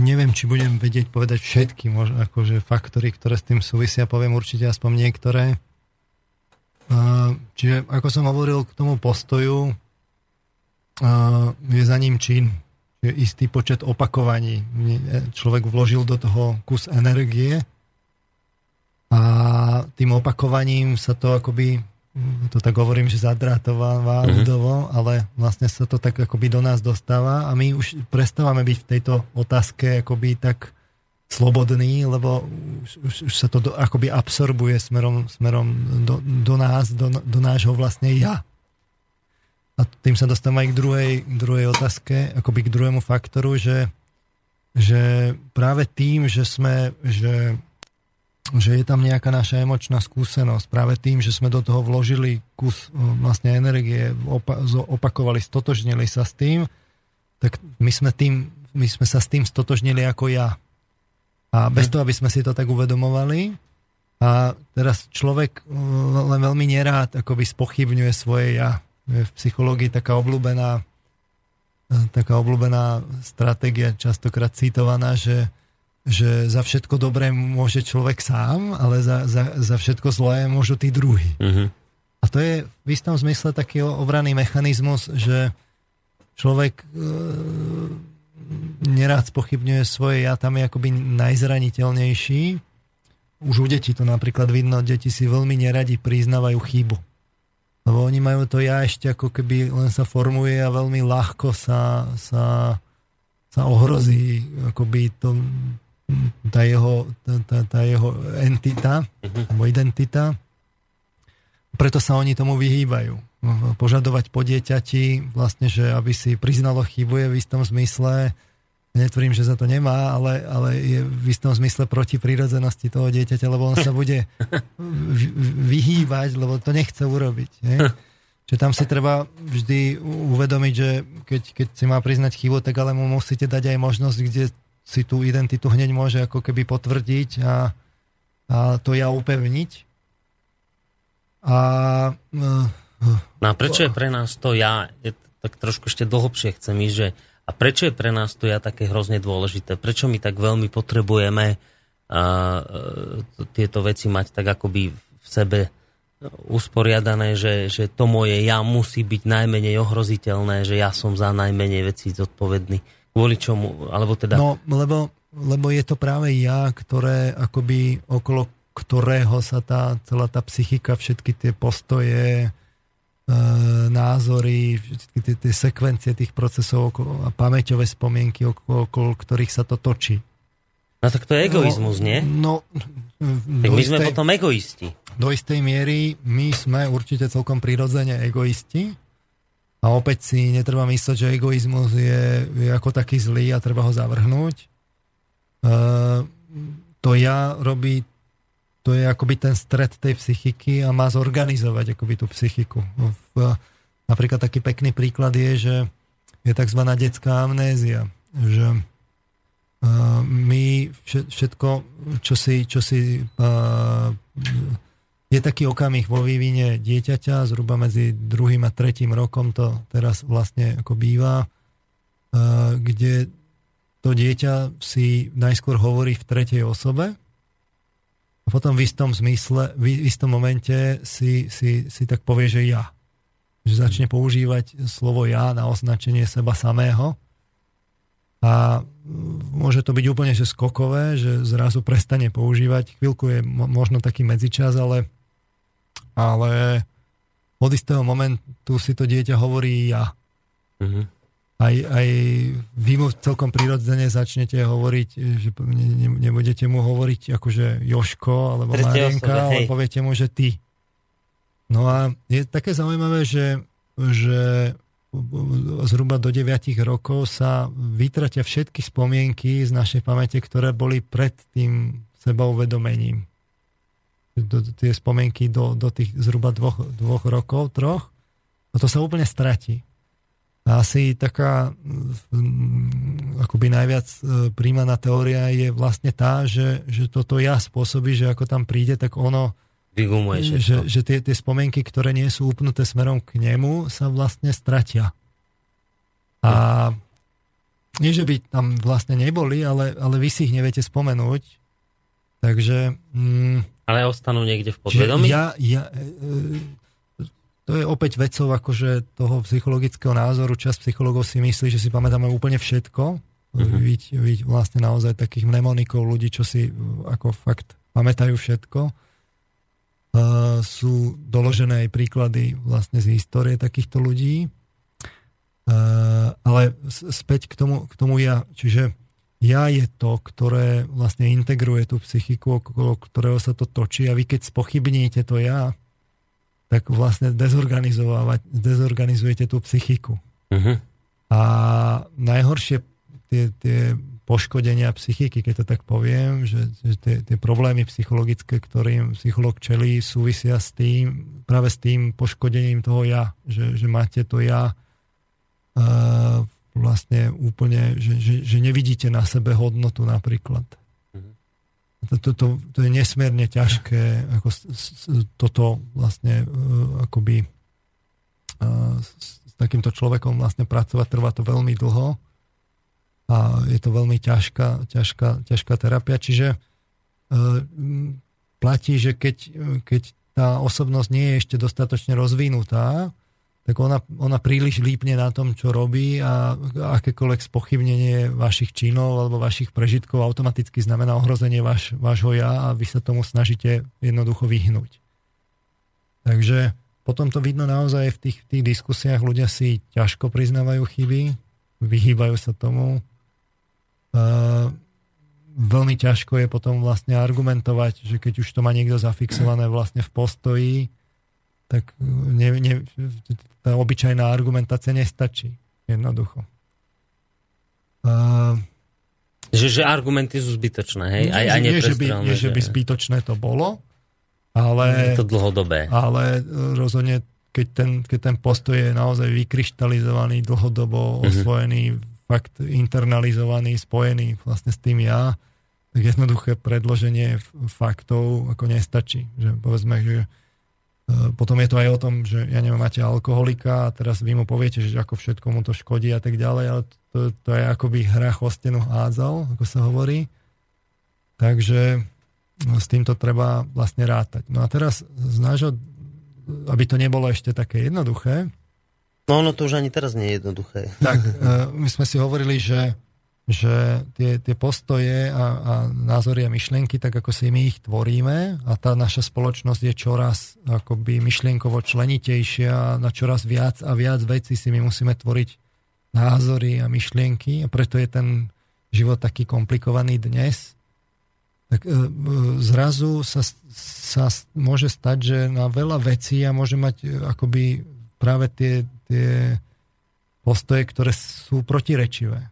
neviem, či budem vedieť povedať všetky možno, akože faktory, ktoré s tým súvisia, poviem určite aspoň niektoré. Čiže, ako som hovoril, k tomu postoju je za ním čin. Je istý počet opakovaní. Človek vložil do toho kus energie a tým opakovaním sa to akoby to tak hovorím, že zadrátová ľudovo, uh-huh. ale vlastne sa to tak akoby do nás dostáva a my už prestávame byť v tejto otázke akoby tak slobodní, lebo už, už, už sa to do, akoby absorbuje smerom, smerom do, do nás, do, do nášho vlastne ja. A tým sa dostávam aj k druhej, druhej otázke, akoby k druhému faktoru, že, že práve tým, že sme, že že je tam nejaká naša emočná skúsenosť. Práve tým, že sme do toho vložili kus vlastne energie, opa- opakovali, stotožnili sa s tým, tak my sme, tým, my sme sa s tým stotožnili ako ja. A bez toho, aby sme si to tak uvedomovali. A teraz človek len veľmi nerád akoby spochybňuje svoje ja. Je v psychológii taká obľúbená, taká obľúbená stratégia, častokrát citovaná, že že za všetko dobré môže človek sám, ale za, za, za všetko zlé môžu tí druhí. Uh-huh. A to je v istom zmysle taký obranný mechanizmus, že človek e, nerád spochybňuje svoje ja, tam je akoby najzraniteľnejší. Už u detí to napríklad vidno, deti si veľmi neradi priznávajú chybu. Lebo oni majú to ja ešte ako keby len sa formuje a veľmi ľahko sa, sa, sa ohrozí akoby to tá jeho, tá, tá jeho entita, alebo identita. Preto sa oni tomu vyhýbajú. Požadovať po dieťati, vlastne, že aby si priznalo chybu, je v istom zmysle, netvrdím, že za to nemá, ale, ale je v istom zmysle proti prírodzenosti toho dieťaťa, lebo on sa bude vyhýbať, lebo to nechce urobiť. Nie? Čiže tam si treba vždy uvedomiť, že keď, keď si má priznať chybu, tak ale mu musíte dať aj možnosť, kde si tú identitu hneď môže ako keby potvrdiť a, a to ja upevniť. A, no a prečo je pre nás to ja, je to, tak trošku ešte dlhobšie chcem ísť, že a prečo je pre nás to ja také hrozne dôležité? Prečo my tak veľmi potrebujeme a, a, tieto veci mať tak akoby v sebe usporiadané, že, že to moje ja musí byť najmenej ohroziteľné, že ja som za najmenej vecí zodpovedný. Kvôli čomu, alebo teda... No, lebo, lebo je to práve ja, ktoré akoby okolo ktorého sa tá celá tá psychika, všetky tie postoje, e, názory, všetky tie, tie sekvencie tých procesov okolo, a pamäťové spomienky, okolo, okolo ktorých sa to točí. No tak to je egoizmus, no, nie? No... Tak my istej, sme potom egoisti. Do istej miery my sme určite celkom prirodzene egoisti. A opäť si netreba mysleť, že egoizmus je, je ako taký zlý a treba ho zavrhnúť. E, to ja robí, to je akoby ten stred tej psychiky a má zorganizovať akoby tú psychiku. V, napríklad taký pekný príklad je, že je tzv. Detská amnézia. Že e, my všetko, čo si... Čo si e, je taký okamih vo vývine dieťaťa, zhruba medzi druhým a tretím rokom to teraz vlastne ako býva, kde to dieťa si najskôr hovorí v tretej osobe a potom v istom zmysle, v istom momente si, si, si tak povie, že ja. Že začne používať slovo ja na označenie seba samého a môže to byť úplne že skokové, že zrazu prestane používať. Chvíľku je možno taký medzičas, ale ale od istého momentu si to dieťa hovorí ja. Uh-huh. Aj, aj vy mu celkom prirodzene začnete hovoriť, že ne, nebudete mu hovoriť akože Jožko alebo Marienka, ale poviete mu, že ty. No a je také zaujímavé, že, že zhruba do deviatich rokov sa vytratia všetky spomienky z našej pamäte, ktoré boli pred tým sebauvedomením. Do, tie spomienky do, do tých zhruba dvoch, dvoch rokov, troch. A to sa úplne stratí. A asi taká akoby najviac príjmaná teória je vlastne tá, že, že toto ja spôsobí, že ako tam príde, tak ono Že, že tie, tie spomienky, ktoré nie sú upnuté smerom k nemu, sa vlastne stratia. A nie, že by tam vlastne neboli, ale, ale vy si ich neviete spomenúť. Takže... Mm, ale ostanú niekde v podvedomí? Ja, ja, e, to je opäť vecou akože toho psychologického názoru. Časť psychologov si myslí, že si pamätáme úplne všetko. Uh-huh. Vidíte vidí vlastne naozaj takých mnemonikov ľudí, čo si ako fakt pamätajú všetko. sú doložené aj príklady vlastne z histórie takýchto ľudí. Ale späť k tomu, k tomu ja. Čiže ja je to, ktoré vlastne integruje tú psychiku, okolo ktorého sa to točí, a vy keď spochybníte to ja, tak vlastne dezorganizujete tú psychiku. Uh-huh. A najhoršie tie, tie poškodenia psychiky, keď to tak poviem, že, že tie, tie problémy psychologické, ktorým psycholog čelí, súvisia s tým, práve s tým poškodením toho ja, že, že máte to ja uh, vlastne úplne, že, že, že nevidíte na sebe hodnotu napríklad. To, to, to, to je nesmierne ťažké, ako s, s, toto vlastne uh, akoby uh, s, s takýmto človekom vlastne pracovať, trvá to veľmi dlho. A je to veľmi ťažká, ťažká, ťažká terapia. Čiže e, platí, že keď, keď tá osobnosť nie je ešte dostatočne rozvinutá, tak ona, ona príliš lípne na tom, čo robí, a akékoľvek spochybnenie vašich činov alebo vašich prežitkov automaticky znamená ohrozenie váš, vášho ja, a vy sa tomu snažíte jednoducho vyhnúť. Takže potom to vidno naozaj v tých, tých diskusiách. Ľudia si ťažko priznávajú chyby, vyhýbajú sa tomu. Uh, veľmi ťažko je potom vlastne argumentovať, že keď už to má niekto zafixované vlastne v postoji, tak ne, ne, tá obyčajná argumentácia nestačí. Jednoducho. Uh, že, že argumenty sú zbytočné, hej? Aj, aj nie, že by, nie, že by zbytočné to bolo, ale... Je to dlhodobé. Ale rozhodne, keď ten, keď ten postoj je naozaj vykryštalizovaný, dlhodobo osvojený, mm-hmm. fakt internalizovaný, spojený vlastne s tým ja, tak jednoduché predloženie faktov ako nestačí. Že povedzme, že potom je to aj o tom, že ja neviem, máte alkoholika a teraz vy mu poviete, že ako všetko mu to škodí a tak ďalej, ale to, to je akoby hra chostenu hádzal, ako sa hovorí. Takže no, s týmto treba vlastne rátať. No a teraz z nášho, aby to nebolo ešte také jednoduché, no ono to už ani teraz nie je jednoduché. Tak, my sme si hovorili, že, že tie, tie postoje a, a názory a myšlienky, tak ako si my ich tvoríme, a tá naša spoločnosť je čoraz akoby myšlienkovo členitejšia, na čoraz viac a viac vecí si my musíme tvoriť názory a myšlienky, a preto je ten život taký komplikovaný dnes. Tak zrazu sa, sa môže stať, že na veľa vecí a môže mať akoby práve tie tie postoje, ktoré sú protirečivé.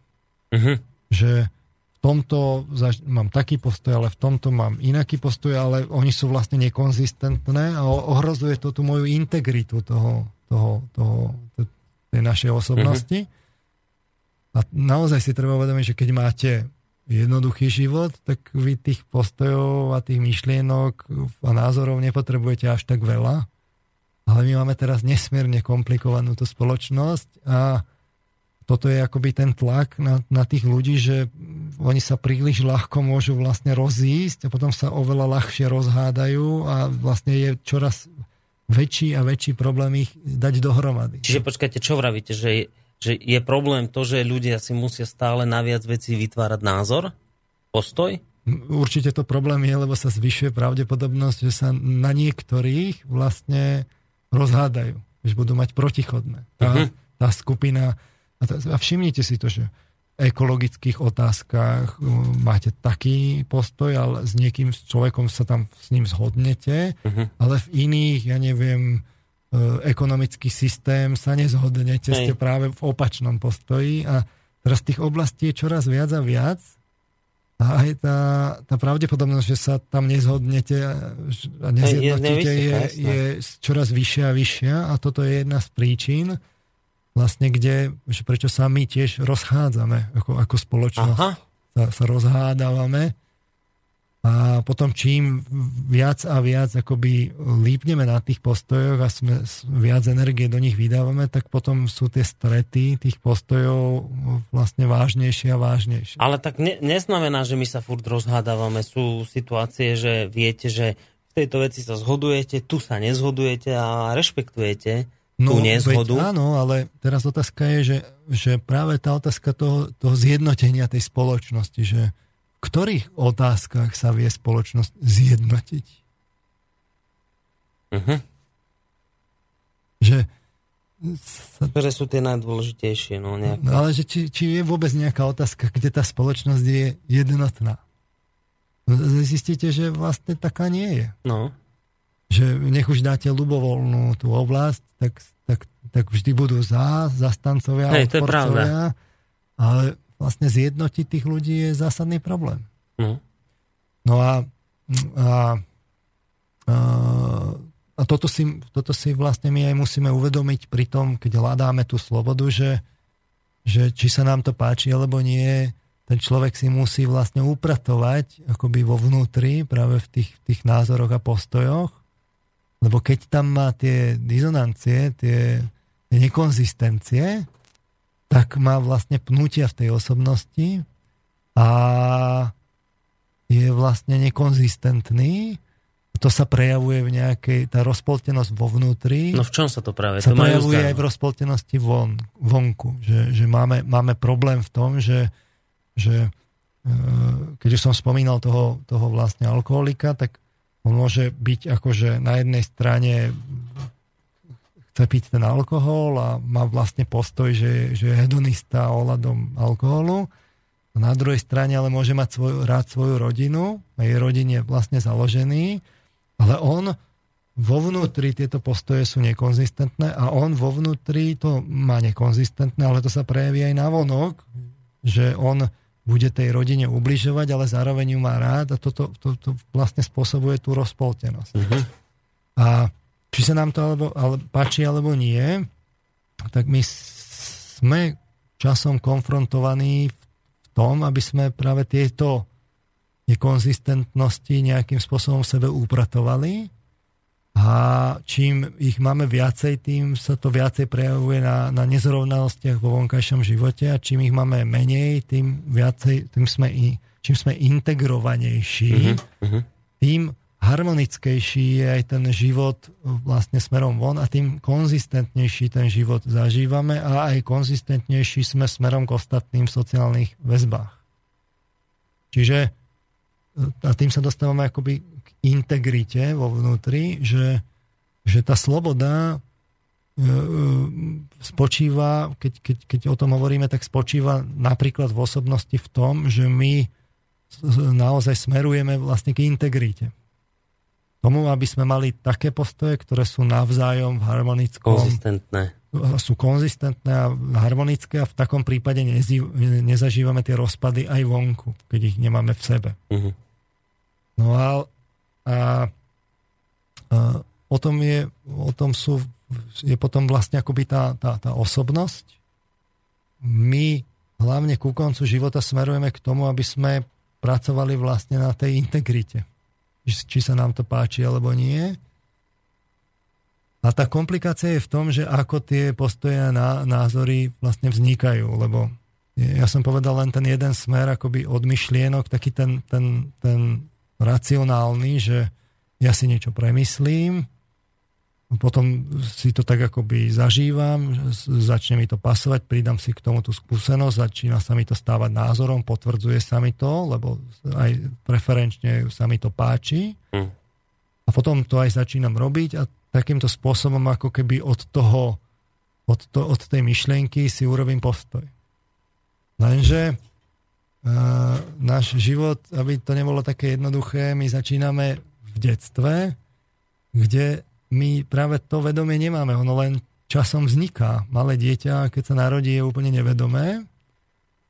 Uh-huh. Že v tomto zaž- mám taký postoj, ale v tomto mám inaký postoj, ale oni sú vlastne nekonzistentné a ohrozuje to tú moju integritu toho, toho, toho, t- tej našej osobnosti. Uh-huh. A naozaj si treba uvedomiť, že keď máte jednoduchý život, tak vy tých postojov a tých myšlienok a názorov nepotrebujete až tak veľa. Ale my máme teraz nesmierne komplikovanú tú spoločnosť, a toto je akoby ten tlak na, na tých ľudí, že oni sa príliš ľahko môžu vlastne rozísť a potom sa oveľa ľahšie rozhádajú a vlastne je čoraz väčší a väčší problém ich dať dohromady. Čiže počkajte, čo vravíte? Že, že je problém to, že ľudia si musia stále na viac vecí vytvárať názor? Postoj? Určite to problém je, lebo sa zvyšuje pravdepodobnosť, že sa na niektorých vlastne rozhádajú, že budú mať protichodné. Tá, uh-huh. tá skupina, a, tá, a všimnite si to, že v ekologických otázkach máte taký postoj, ale s niekým, s človekom sa tam s ním zhodnete, uh-huh. ale v iných, ja neviem, ekonomický systém sa nezhodnete, hey. Ste práve v opačnom postoji, a teraz tých oblastí je čoraz viac a viac, a aj tá, tá pravdepodobnosť, že sa tam nezhodnete a nezjednotíte, je, je čoraz vyššia a vyššia, a toto je jedna z príčin, vlastne kde, že prečo sa my tiež rozchádzame ako, ako spoločnosť. Aha. Sa, sa rozhádávame, a potom čím viac a viac akoby lípneme na tých postojoch a sme, viac energie do nich vydávame, tak potom sú tie strety tých postojov vlastne vážnejšie a vážnejšie. Ale tak ne, neznamená, že my sa furt rozhádávame. Sú situácie, že viete, že v tejto veci sa zhodujete, tu sa nezhodujete a rešpektujete tú no, nezhodu. Veď, áno, ale teraz otázka je, že, že práve tá otázka toho, toho zjednotenia tej spoločnosti, že v ktorých otázkach sa vie spoločnosť zjednotiť? Uh-huh. Že ktoré sú tie najdôležitejšie. No, no, ale že či, či je vôbec nejaká otázka, kde tá spoločnosť je jednotná. Zistíte, že vlastne taká nie je. No. Že nech už dáte ľubovoľnú tú oblasť, tak, tak, tak vždy budú za, zastancovia, hej, odporcovia. Ale vlastne zjednotiť tých ľudí je zásadný problém. No, no a, a, a A toto si, toto si vlastne my aj musíme uvedomiť pri tom, keď hľadáme tú slobodu, že, že či sa nám to páči alebo nie, ten človek si musí vlastne upratovať akoby vo vnútri, práve v tých, tých názoroch a postojoch, lebo keď tam má tie dizonancie, tie, tie nekonzistencie, tak má vlastne pnutia v tej osobnosti a je vlastne nekonzistentný. To sa prejavuje v nejakej, tá rozpoltenosť vo vnútri. No v čom sa to práve? Sa to prejavuje aj v rozpoltenosti von, vonku. Že, že máme, máme problém v tom, že, že keď už som spomínal toho, toho vlastne alkoholika, tak on môže byť akože na jednej strane chce piť ten alkohol a má vlastne postoj, že, že je hedonista ohľadom alkoholu. A na druhej strane ale môže mať svoj, rád svoju rodinu a jej rodine vlastne založený. Ale on vo vnútri, tieto postoje sú nekonzistentné a on vo vnútri to má nekonzistentné, ale to sa prejaví aj navonok, že on bude tej rodine ubližovať, ale zároveň ju má rád a toto to, to vlastne spôsobuje tú rozpoltenosť. Uh-huh. A či sa nám to alebo, ale, páči alebo nie, tak my sme časom konfrontovaní v tom, aby sme práve tieto nekonzistentnosti nejakým spôsobom sebe upratovali a čím ich máme viacej, tým sa to viacej prejavuje na, na nezrovnalostiach vo vonkajšom živote a čím ich máme menej, tým viacej, tým sme, čím sme integrovanejší, mm-hmm. tým harmonickejší je aj ten život vlastne smerom von a tým konzistentnejší ten život zažívame a aj konzistentnejší sme smerom k ostatným v sociálnych väzbách. Čiže a tým sa dostávame akoby k integrite vo vnútri, že, že tá sloboda spočíva, keď, keď, keď o tom hovoríme, tak spočíva napríklad v osobnosti v tom, že my naozaj smerujeme vlastne k integrite. Tomu, aby sme mali také postoje, ktoré sú navzájom v harmonickom... Konzistentné. Sú konzistentné a harmonické a v takom prípade nezív, nezažívame tie rozpady aj vonku, keď ich nemáme v sebe. Uh-huh. No a, a, a o tom je, o tom sú, je potom vlastne akoby tá, tá, tá osobnosť. My hlavne ku koncu života smerujeme k tomu, aby sme pracovali vlastne na tej integrite. Či sa nám to páči alebo nie. A tá komplikácia je v tom, že ako tie postoje a názory vlastne vznikajú, lebo ja som povedal len ten jeden smer akoby od myšlienok, taký ten, ten, ten racionálny, že ja si niečo premyslím, potom si to tak akoby zažívam, začne mi to pasovať, pridám si k tomu tú skúsenosť, začína sa mi to stávať názorom, potvrdzuje sa mi to, lebo aj preferenčne sa mi to páči. Hm. A potom to aj začínam robiť a takýmto spôsobom ako keby od toho, od, to, od tej myšlienky si urobím postoj. Lenže uh, náš život, aby to nebolo také jednoduché, my začíname v detstve, kde my práve to vedomie nemáme, ono len časom vzniká. Malé dieťa, keď sa narodí, je úplne nevedomé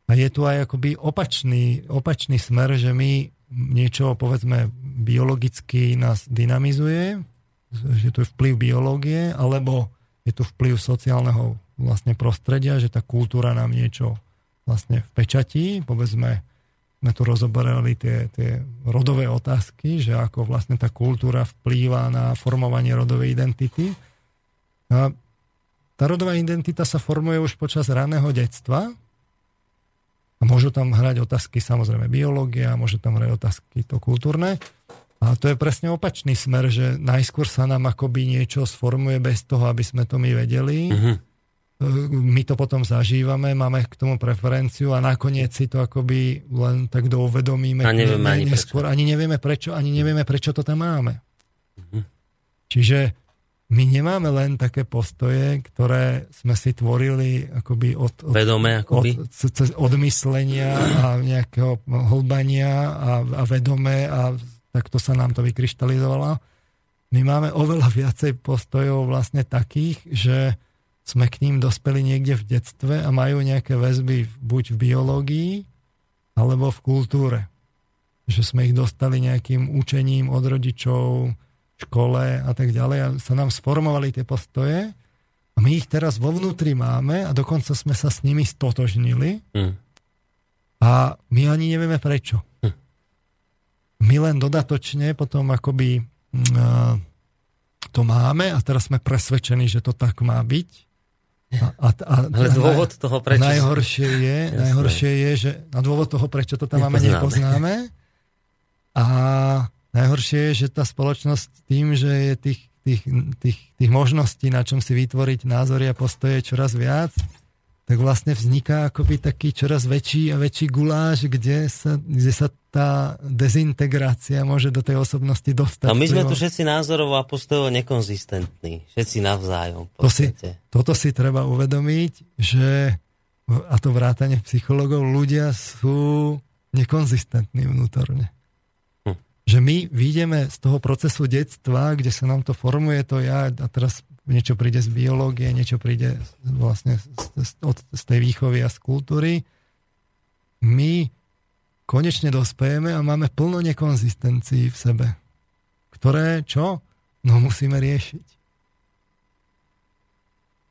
a je tu aj akoby opačný, opačný smer, že my niečo, povedzme, biologicky nás dynamizuje, že tu je vplyv biológie, alebo je tu vplyv sociálneho vlastne prostredia, že tá kultúra nám niečo vlastne vpečatí. Povedzme, sme tu rozoberali tie, tie rodové otázky, že ako vlastne tá kultúra vplýva na formovanie rodovej identity. A tá rodová identita sa formuje už počas raného detstva a môžu tam hrať otázky samozrejme biológie a môžu tam hrať otázky to kultúrne. A to je presne opačný smer, že najskôr sa nám akoby niečo sformuje bez toho, aby sme to my vedeli. Uh-huh. My to potom zažívame, máme k tomu preferenciu a nakoniec si to akoby len tak douvedomíme. A nevieme ani neskôr, prečo. Ani nevieme prečo, ani nevieme prečo to tam máme. Uh-huh. Čiže my nemáme len také postoje, ktoré sme si tvorili akoby od, od, vedome, akoby. od, od myslenia a nejakého hlbania a, a vedome a takto sa nám to vykryštalizovalo. My máme oveľa viacej postojov vlastne takých, že sme k ním dospeli niekde v detstve a majú nejaké väzby buď v biológii alebo v kultúre. Že sme ich dostali nejakým učením od rodičov, škole a tak ďalej a sa nám sformovali tie postoje a my ich teraz vo vnútri máme a dokonca sme sa s nimi stotožnili mm. a my ani nevieme prečo. Mm. My len dodatočne potom akoby uh, to máme a teraz sme presvedčení, že to tak má byť. A, a, a, Ale dôvod naj, toho prečo... Najhoršie je, najhoršie je, že na dôvod toho, prečo to tam máme, nepoznáme. A najhoršie je, že tá spoločnosť tým, že je tých, tých, tých, tých možností, na čom si vytvoriť názory a postoje čoraz viac, tak vlastne vzniká akoby taký čoraz väčší a väčší guláš, kde sa, kde sa tá dezintegrácia môže do tej osobnosti dostať. A my sme tu všetci názorov a postojov nekonzistentní. Všetci navzájom. To si, toto si treba uvedomiť, že, a to vrátane psychologov, ľudia sú nekonzistentní vnútorne. Že my vyjdeme z toho procesu detstva, kde sa nám to formuje, to ja, a teraz niečo príde z biológie, niečo príde vlastne z, z, od, z tej výchovy a z kultúry. My konečne dospejeme a máme plno nekonzistencií v sebe. Ktoré, čo? No musíme riešiť.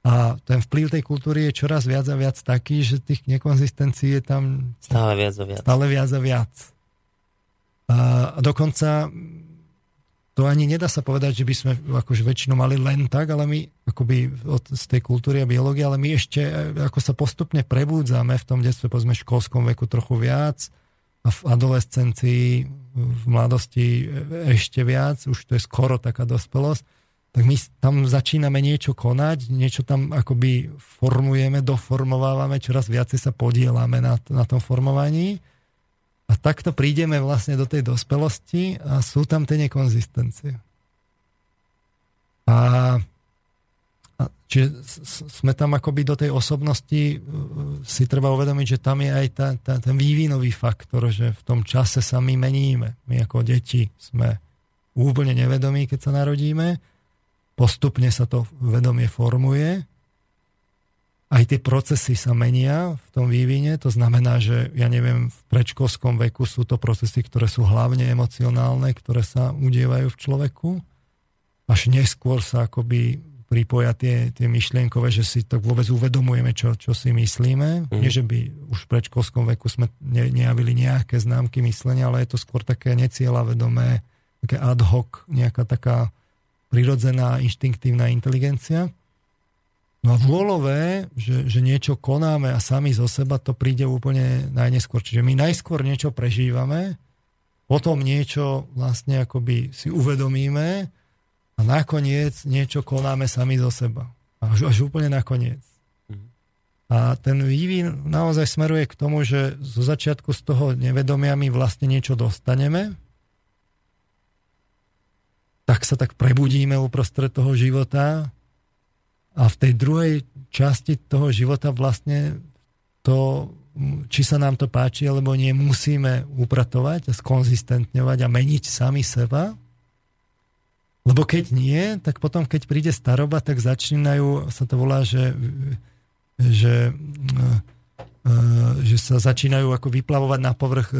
A ten vplyv tej kultúry je čoraz viac a viac taký, že tých nekonzistencií je tam stále viac a viac. Stále viac a viac. A dokonca to ani nedá sa povedať, že by sme akože väčšinu mali len tak, ale my akoby od, z tej kultúry a biológie, ale my ešte ako sa postupne prebúdzame v tom detstve, povedzme v školskom veku trochu viac a v adolescencii, v mladosti ešte viac, už to je skoro taká dospelosť, tak my tam začíname niečo konať, niečo tam akoby formujeme, doformovávame, čoraz viacej sa podielame na, na tom formovaní. A takto prídeme vlastne do tej dospelosti a sú tam tie nekonzistencie. A, a čiže sme tam akoby do tej osobnosti si treba uvedomiť, že tam je aj tá, tá, ten vývinový faktor, že v tom čase sa my meníme. My ako deti sme úplne nevedomí, keď sa narodíme. Postupne sa to vedomie formuje. Aj tie procesy sa menia v tom vývine, to znamená, že ja neviem, v predškolskom veku sú to procesy, ktoré sú hlavne emocionálne, ktoré sa udievajú v človeku. Až neskôr sa akoby pripoja tie, tie myšlienkové, že si to vôbec uvedomujeme, čo, čo si myslíme. Mm. Nie, že by už v predškolskom veku sme ne, nejavili nejaké známky myslenia, ale je to skôr také necieľavedomé, také ad hoc, nejaká taká prirodzená inštinktívna inteligencia. No a vôľové, že, že niečo konáme a sami zo seba, to príde úplne najneskôr. Čiže my najskôr niečo prežívame, potom niečo vlastne akoby si uvedomíme a nakoniec niečo konáme sami zo seba. Až, až úplne nakoniec. A ten vývin naozaj smeruje k tomu, že zo začiatku z toho nevedomia my vlastne niečo dostaneme, tak sa tak prebudíme uprostred toho života. A v tej druhej časti toho života vlastne to, či sa nám to páči, alebo nie, musíme upratovať a skonzistentňovať a meniť sami seba. Lebo keď nie, tak potom, keď príde staroba, tak začínajú, sa to volá, že, že, že sa začínajú ako vyplavovať na povrch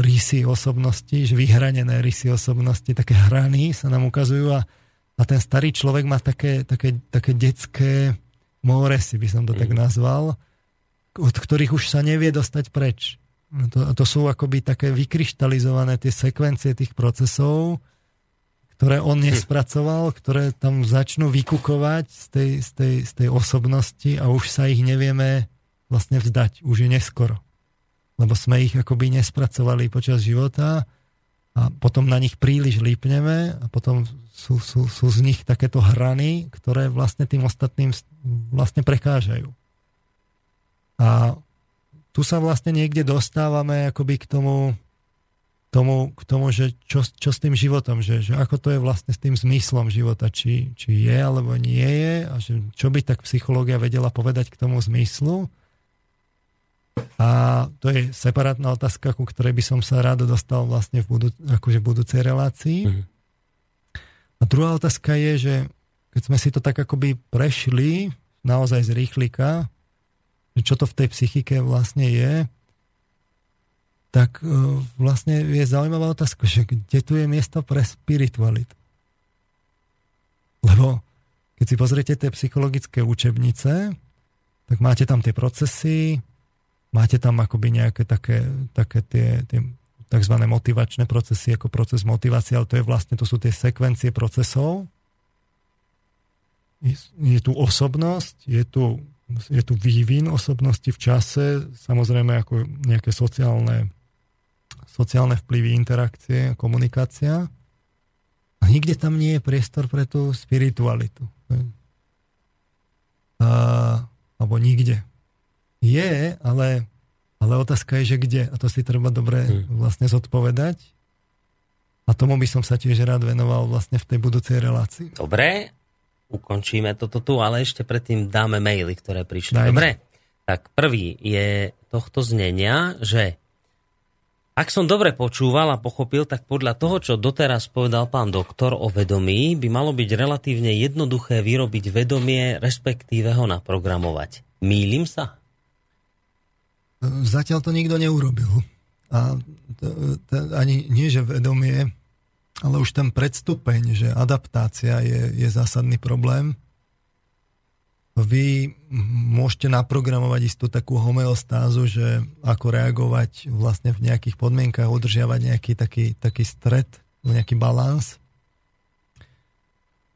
rysy osobnosti, že vyhranené rysy osobnosti, také hrany sa nám ukazujú a A ten starý človek má také, také, také detské móresy, by som to tak nazval, od ktorých už sa nevie dostať preč. A to, to sú akoby také vykryštalizované tie sekvencie tých procesov, ktoré on nespracoval, ktoré tam začnú vykukovať z tej, z tej, z tej osobnosti a už sa ich nevieme vlastne vzdať. Už je neskoro. Lebo sme ich akoby nespracovali počas života a potom na nich príliš lípneme a potom sú, sú, sú z nich takéto hrany, ktoré vlastne tým ostatným vlastne prekážajú. A tu sa vlastne niekde dostávame akoby k tomu, k tomu, k tomu, že čo, čo s tým životom, že, že ako to je vlastne s tým zmyslom života, či, či je alebo nie je, a že čo by tak psychológia vedela povedať k tomu zmyslu. A to je separátna otázka, ku ktorej by som sa rád dostal vlastne v, budú, akože v budúcej relácii. Mhm. A druhá otázka je, že keď sme si to tak akoby prešli naozaj z rýchlika, čo to v tej psychike vlastne je, tak vlastne je zaujímavá otázka, že kde tu je miesto pre spiritualitu. Lebo keď si pozriete tie psychologické učebnice, tak máte tam tie procesy, máte tam akoby nejaké také, také tie, tie takzvané motivačné procesy, ako proces motivácie, ale to je vlastne, to sú tie sekvencie procesov. Je, je tu osobnosť, je tu, je tu vývin osobnosti v čase, samozrejme ako nejaké sociálne sociálne vplyvy, interakcie, komunikácia. A nikde tam nie je priestor pre tú spiritualitu. A, alebo nikde. Je, ale, ale otázka je, že kde. A to si treba dobre vlastne zodpovedať. A tomu by som sa tiež rád venoval vlastne v tej budúcej relácii. Dobre, ukončíme toto tu, ale ešte predtým dáme maily, ktoré prišli. Dajme. Dobre, tak prvý je tohto znenia, že ak som dobre počúval a pochopil, tak podľa toho, čo doteraz povedal pán doktor o vedomí, by malo byť relatívne jednoduché vyrobiť vedomie, respektíve ho naprogramovať. Mýlim sa? Zatiaľ to nikto neurobil. A to, to, ani nie, že vedomie, ale už ten predstupeň, že adaptácia je, je zásadný problém. Vy môžete naprogramovať istú takú homeostázu, že ako reagovať vlastne v nejakých podmienkach, udržiavať nejaký taký, taký stred, nejaký balans.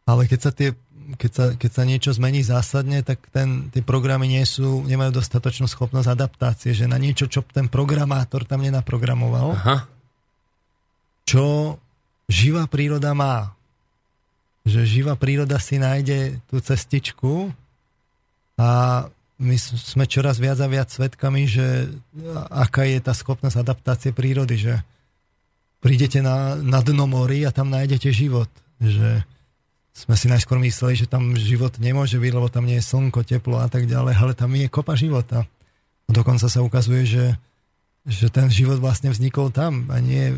Ale keď sa, tie, keď sa, keď sa niečo zmení zásadne, tak ten, tie programy nie sú, nemajú dostatočnú schopnosť adaptácie, že na niečo, čo ten programátor tam nenaprogramoval, aha, čo živá príroda má. Že živá príroda si nájde tú cestičku. A my sme čoraz viac a viac svedkami, že aká je tá schopnosť adaptácie prírody, že prídete na, na dno mori a tam nájdete život. Že sme si najskôr mysleli, že tam život nemôže byť, lebo tam nie je slnko, teplo a tak ďalej, ale tam je kopa života. A dokonca sa ukazuje, že, že ten život vlastne vznikol tam a nie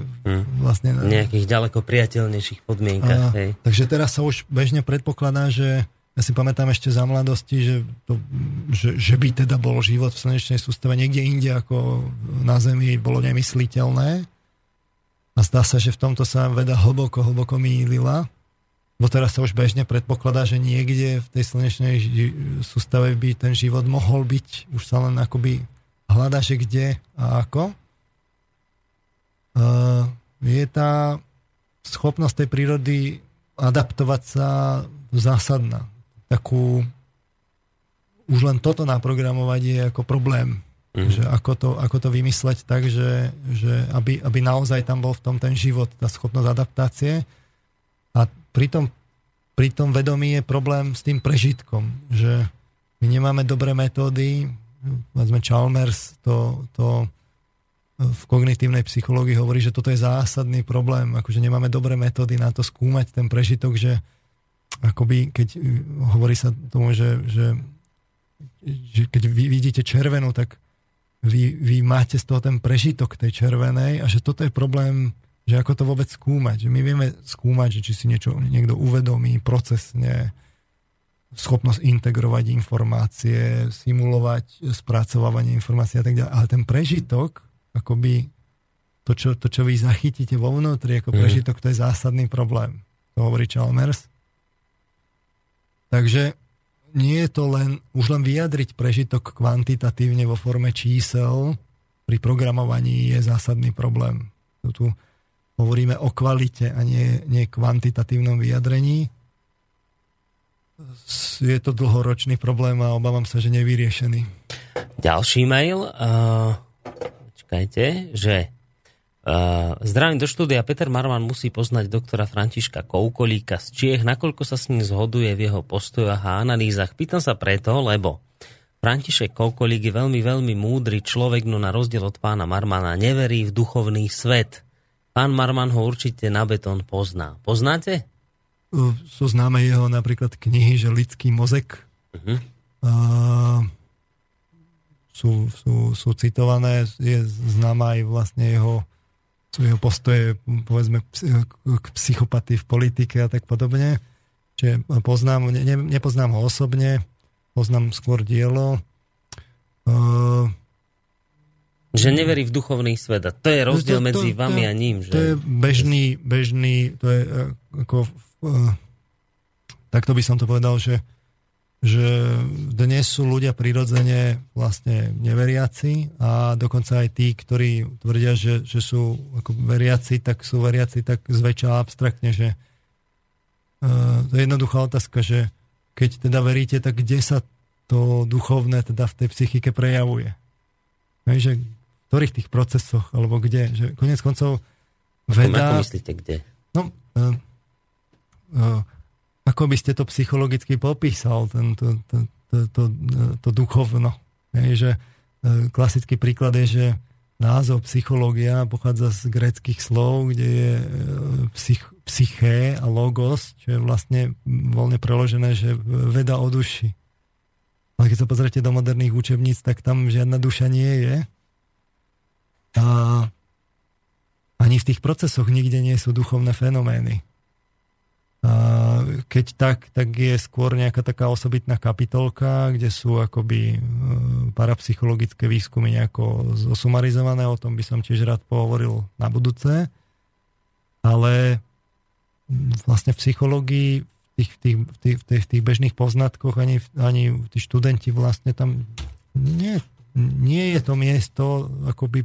vlastne na nejakých ďaleko priateľnejších podmienkach. A, hej. Takže teraz sa už bežne predpokladá, že ja si pamätám ešte za mladosti, že, to, že, že by teda bol život v slnečnej sústave niekde inde ako na Zemi, bolo nemysliteľné. A zdá sa, že v tomto sa veda hlboko, hlboko mýlila. Bo teraz sa už bežne predpokladá, že niekde v tej slnečnej ži- sústave by ten život mohol byť. Už sa len akoby hľadá, že kde a ako. Uh, je tá schopnosť tej prírody adaptovať sa zásadná. Takú, už len toto naprogramovať je ako problém. Mm-hmm. Že ako, to, ako to vymysleť tak, že, že aby, aby naozaj tam bol v tom ten život, tá schopnosť adaptácie. A pritom, pritom vedomí je problém s tým prežitkom, že my nemáme dobré metódy. Sme Chalmers to, to v kognitívnej psychológii hovorí, že toto je zásadný problém. Akože nemáme dobré metódy na to skúmať ten prežitok, že akoby, keď hovorí sa tomu, že, že, že keď vy vidíte červenú, tak vy, vy máte z toho ten prežitok tej červenej a že toto je problém, že ako to vôbec skúmať. Že my vieme skúmať, že či si niečo niekto uvedomí procesne, schopnosť integrovať informácie, simulovať spracovávanie informácií a tak ďalej. Ale ten prežitok, akoby to, čo, to, čo vy zachytíte vo vnútri, ako prežitok, to je zásadný problém. To hovorí Chalmers. Takže nie je to len, už len vyjadriť prežitok kvantitatívne vo forme čísel pri programovaní je zásadný problém. Tu, tu hovoríme o kvalite a nie, nie kvantitatívnom vyjadrení. Je to dlhoročný problém a obávam sa, že nevyriešený. Ďalší mail. Uh, počkajte, že Uh, zdravím do štúdia. Peter Marman musí poznať doktora Františka Koukolíka z Čiech, nakoľko sa s ním zhoduje v jeho postojach a analýzach. Pýtam sa preto, lebo František Koukolík je veľmi, veľmi múdry človek, no na rozdiel od pána Marmana neverí v duchovný svet. Pán Marman ho určite na betón pozná. Poznáte? Sú známe jeho napríklad knihy, že Lidský mozek. Uh-huh. A sú, sú, sú citované. Je známa aj vlastne jeho, jeho postoje, povedzme, k psychopatii v politike a tak podobne. Čiže poznám, ne, nepoznám ho osobne, poznám skôr dielo. Uh, že neverí v duchovný svet. A to je rozdiel to, to, medzi to, vami to, a ním. Že? To je bežný, bežný, to je ako, uh, takto by som to povedal, že, že dnes sú ľudia prirodzene vlastne neveriaci a dokonca aj tí, ktorí tvrdia, že, že sú ako veriaci, tak sú veriaci tak zväčša abstraktne, že uh, to je jednoduchá otázka, že keď teda veríte, tak kde sa to duchovné teda v tej psychike prejavuje. Takže v ktorých tých procesoch, alebo kde, že koniec koncov veda... Ako myslíte, kde? No, uh, uh, ako by ste to psychologicky popísal, ten, to, to, to, to, to duchovno. Takže uh, klasický príklad je, že názov psychológia pochádza z gréckych slov, kde je psych, psyché a logos, čo je vlastne voľne preložené, že veda o duši. Ale keď sa pozrite do moderných učebníc, tak tam žiadna duša nie je. A ani v tých procesoch nikde nie sú duchovné fenomény. A keď tak, tak je skôr nejaká taká osobitná kapitolka, kde sú akoby parapsychologické výskumy nejako zosumarizované, o tom by som tiež rád pohovoril na budúce. Ale vlastne v psychológii v tých, tých, tých, tých bežných poznatkoch ani, ani tí študenti vlastne tam nie, nie je to miesto akoby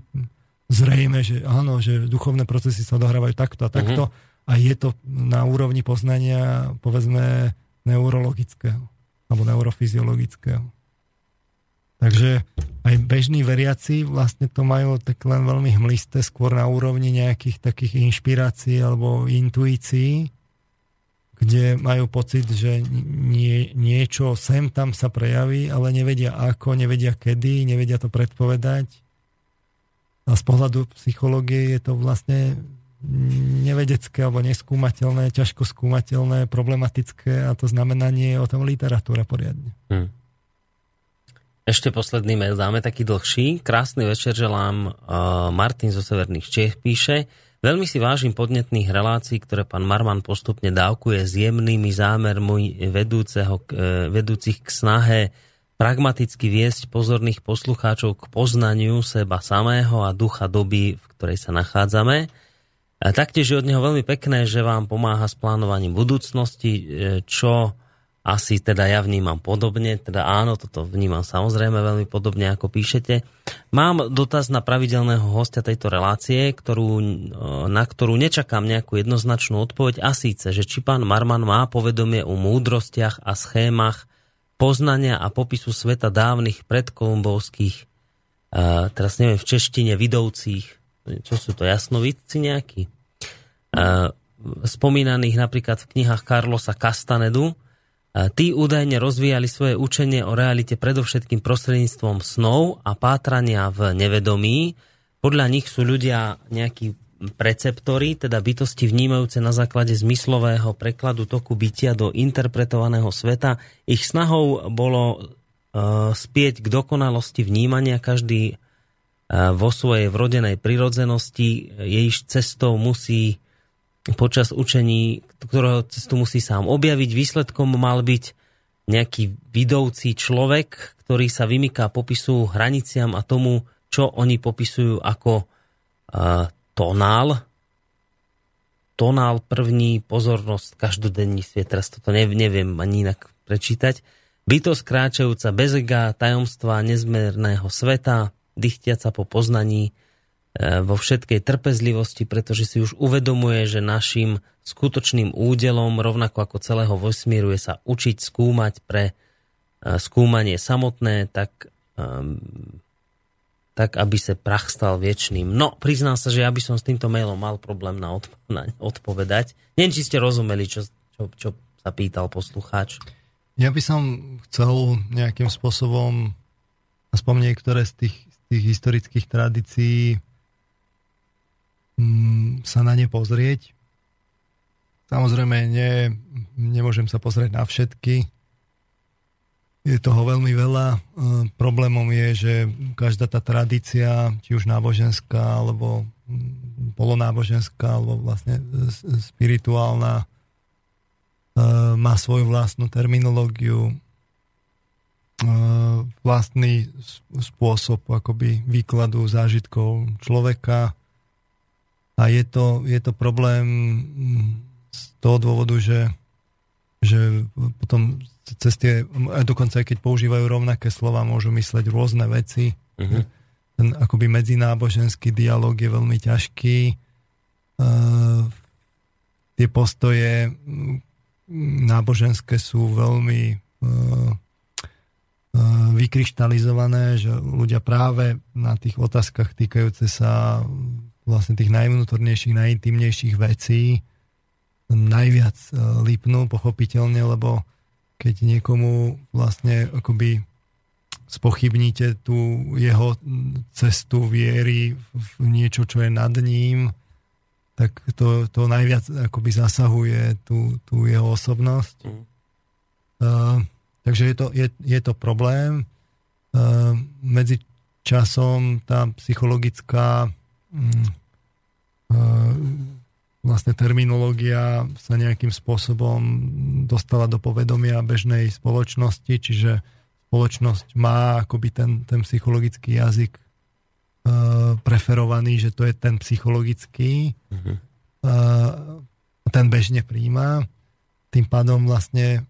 zrejme, že áno, že duchovné procesy sa odohrávajú takto a takto uh-huh. a je to na úrovni poznania povedzme neurologického alebo neurofyziologického. Takže aj bežní veriaci vlastne to majú tak len veľmi hmlisté, skôr na úrovni nejakých takých inšpirácií alebo intuícií, kde majú pocit, že nie, niečo sem tam sa prejaví, ale nevedia ako, nevedia kedy, nevedia to predpovedať. A z pohľadu psychológie je to vlastne nevedecké alebo neskúmateľné, ťažko skúmateľné, problematické a to znamená nie je o tom literatúra poriadne. Hmm. Ešte posledný mail dáme, taký dlhší. Krásny večer želám. Martin zo Severných Čiech píše: Veľmi si vážim podnetných relácií, ktoré pán Marman postupne dávkuje s jemnými zámermi vedúceho, vedúcich k snahe pragmaticky viesť pozorných poslucháčov k poznaniu seba samého a ducha doby, v ktorej sa nachádzame. A taktiež je od neho veľmi pekné, že vám pomáha s plánovaním budúcnosti, čo asi teda ja vnímam podobne, teda áno, toto vnímam samozrejme veľmi podobne, ako píšete. Mám dotaz na pravidelného hostia tejto relácie, ktorú, na ktorú nečakám nejakú jednoznačnú odpoveď, a síce, že či pán Marman má povedomie o múdrostiach a schémach poznania a popisu sveta dávnych predkolumbovských, uh, teraz neviem, v češtine vidovcích, čo sú to, jasnovidci nejakí, uh, spomínaných napríklad v knihách Carlosa Castanedu. Tí údajne rozvíjali svoje učenie o realite predovšetkým prostredníctvom snov a pátrania v nevedomí. Podľa nich sú ľudia nejakí preceptory, teda bytosti vnímajúce na základe zmyslového prekladu toku bytia do interpretovaného sveta. Ich snahou bolo spieť k dokonalosti vnímania, každý vo svojej vrodenej prirodzenosti, jej cestou musí počas učení, ktorého cestu musí sám objaviť. Výsledkom mal byť nejaký vidovcí človek, ktorý sa vymyká popisu hraniciam a tomu, čo oni popisujú ako uh, tonál. Tonál první, pozornosť, každodenní svet. Teraz toto neviem ani inak prečítať. Bytosť kráčajúca bez ega, tajomstva nezmerného sveta, dychtiaca po poznaní vo všetkej trpezlivosti, pretože si už uvedomuje, že našim skutočným údelom, rovnako ako celého vesmíru, je sa učiť skúmať pre skúmanie samotné, tak, tak aby sa prach stal viečným. No, priznám sa, že ja by som s týmto mailom mal problém na, odp- na odpovedať. Neviem, či ste rozumeli, čo, čo, čo sa pýtal poslucháč. Ja by som chcel nejakým spôsobom aspoň niektoré z tých, z tých historických tradícií sa na ne pozrieť. Samozrejme, nie, nemôžem sa pozrieť na všetky. Je toho veľmi veľa. Problémom je, že každá tá tradícia, či už náboženská, alebo polonáboženská, alebo vlastne spirituálna, má svoju vlastnú terminológiu, vlastný spôsob akoby výkladu zážitkov človeka. A je to, je to problém z toho dôvodu, že, že potom cez tie, dokonca aj keď používajú rovnaké slova, môžu mysleť rôzne veci. Uh-huh. Ten akoby medzináboženský dialóg je veľmi ťažký. Uh, tie postoje náboženské sú veľmi uh, vykryštalizované, že ľudia práve na tých otázkach týkajúce sa vlastne tých najvnútornejších, najintimnejších vecí najviac lípnú, pochopiteľne, lebo keď niekomu vlastne akoby spochybníte tú jeho cestu viery v niečo, čo je nad ním, tak to, to najviac akoby zasahuje tú, tú jeho osobnosť. Mm. Uh, Takže je to, je, je to problém. E, medzi časom tá psychologická mm, e, vlastne terminológia sa nejakým spôsobom dostala do povedomia bežnej spoločnosti, čiže spoločnosť má akoby ten, ten psychologický jazyk e, preferovaný, že to je ten psychologický. Mhm. E, ten bežne prijíma. Tým pádom vlastne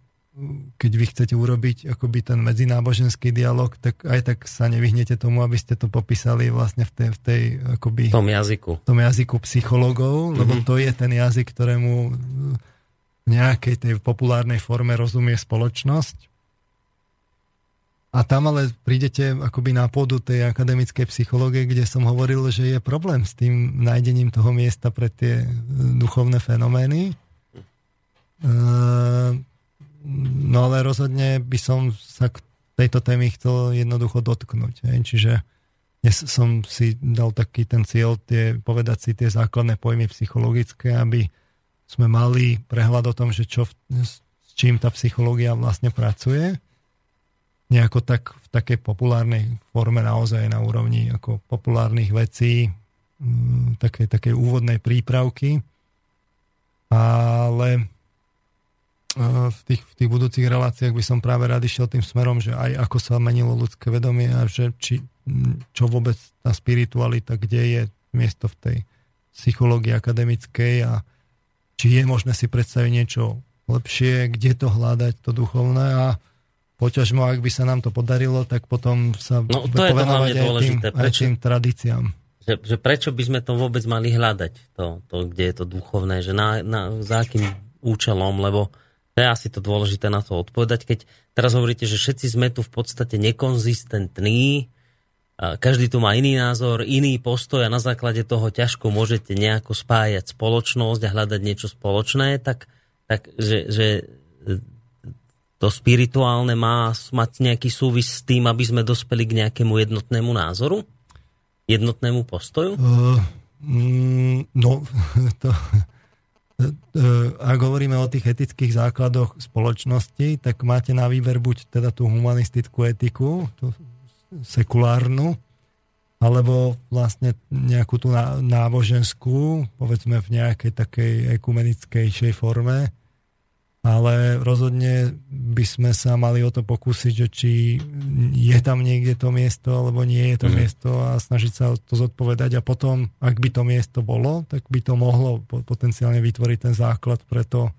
keď vy chcete urobiť akoby ten medzináboženský dialog, tak aj tak sa nevyhnete tomu, aby ste to popísali vlastne v tej, v tej akoby... V tom jazyku. V tom jazyku psychologov, lebo mm-hmm. to je ten jazyk, ktorému v nejakej tej populárnej forme rozumie spoločnosť. A tam ale prídete akoby na pôdu tej akademickej psychológie, kde som hovoril, že je problém s tým nájdením toho miesta pre tie duchovné fenomény. Ehm... No ale rozhodne by som sa k tejto téme chcel jednoducho dotknúť. Hej? Čiže ja som si dal taký ten cieľ tie, povedať si tie základné pojmy psychologické, aby sme mali prehľad o tom, že čo, s čím tá psychológia vlastne pracuje. Nejako tak v takej populárnej forme naozaj na úrovni ako populárnych vecí, takej, takej úvodnej prípravky. Ale... V tých, v tých budúcich reláciách by som práve rád išiel tým smerom, že aj ako sa menilo ľudské vedomie a že či, čo vôbec tá spiritualita, kde je miesto v tej psychológii akademickej a či je možné si predstaviť niečo lepšie, kde to hľadať, to duchovné a poťažmo, ak by sa nám to podarilo, tak potom sa no, povenovať aj tým, aj tým tradíciám. Že, že prečo by sme to vôbec mali hľadať, to, to kde je to duchovné, že na, na, za akým účelom, lebo to je asi to dôležité na to odpovedať, keď teraz hovoríte, že všetci sme tu v podstate nekonzistentní, každý tu má iný názor, iný postoj a na základe toho ťažko môžete nejako spájať spoločnosť a hľadať niečo spoločné, tak, tak že, že to spirituálne má mať nejaký súvis s tým, aby sme dospeli k nejakému jednotnému názoru? Jednotnému postoju? Uh, mm, no, to... Ak hovoríme o tých etických základoch spoločnosti, tak máte na výber buď teda tú humanistickú etiku, tú sekulárnu, alebo vlastne nejakú tú náboženskú, povedzme v nejakej takej ekumenickejšej forme, ale rozhodne by sme sa mali o to pokúsiť, že či je tam niekde to miesto, alebo nie je to mm-hmm. miesto a snažiť sa to zodpovedať a potom, ak by to miesto bolo, tak by to mohlo potenciálne vytvoriť ten základ pre, to,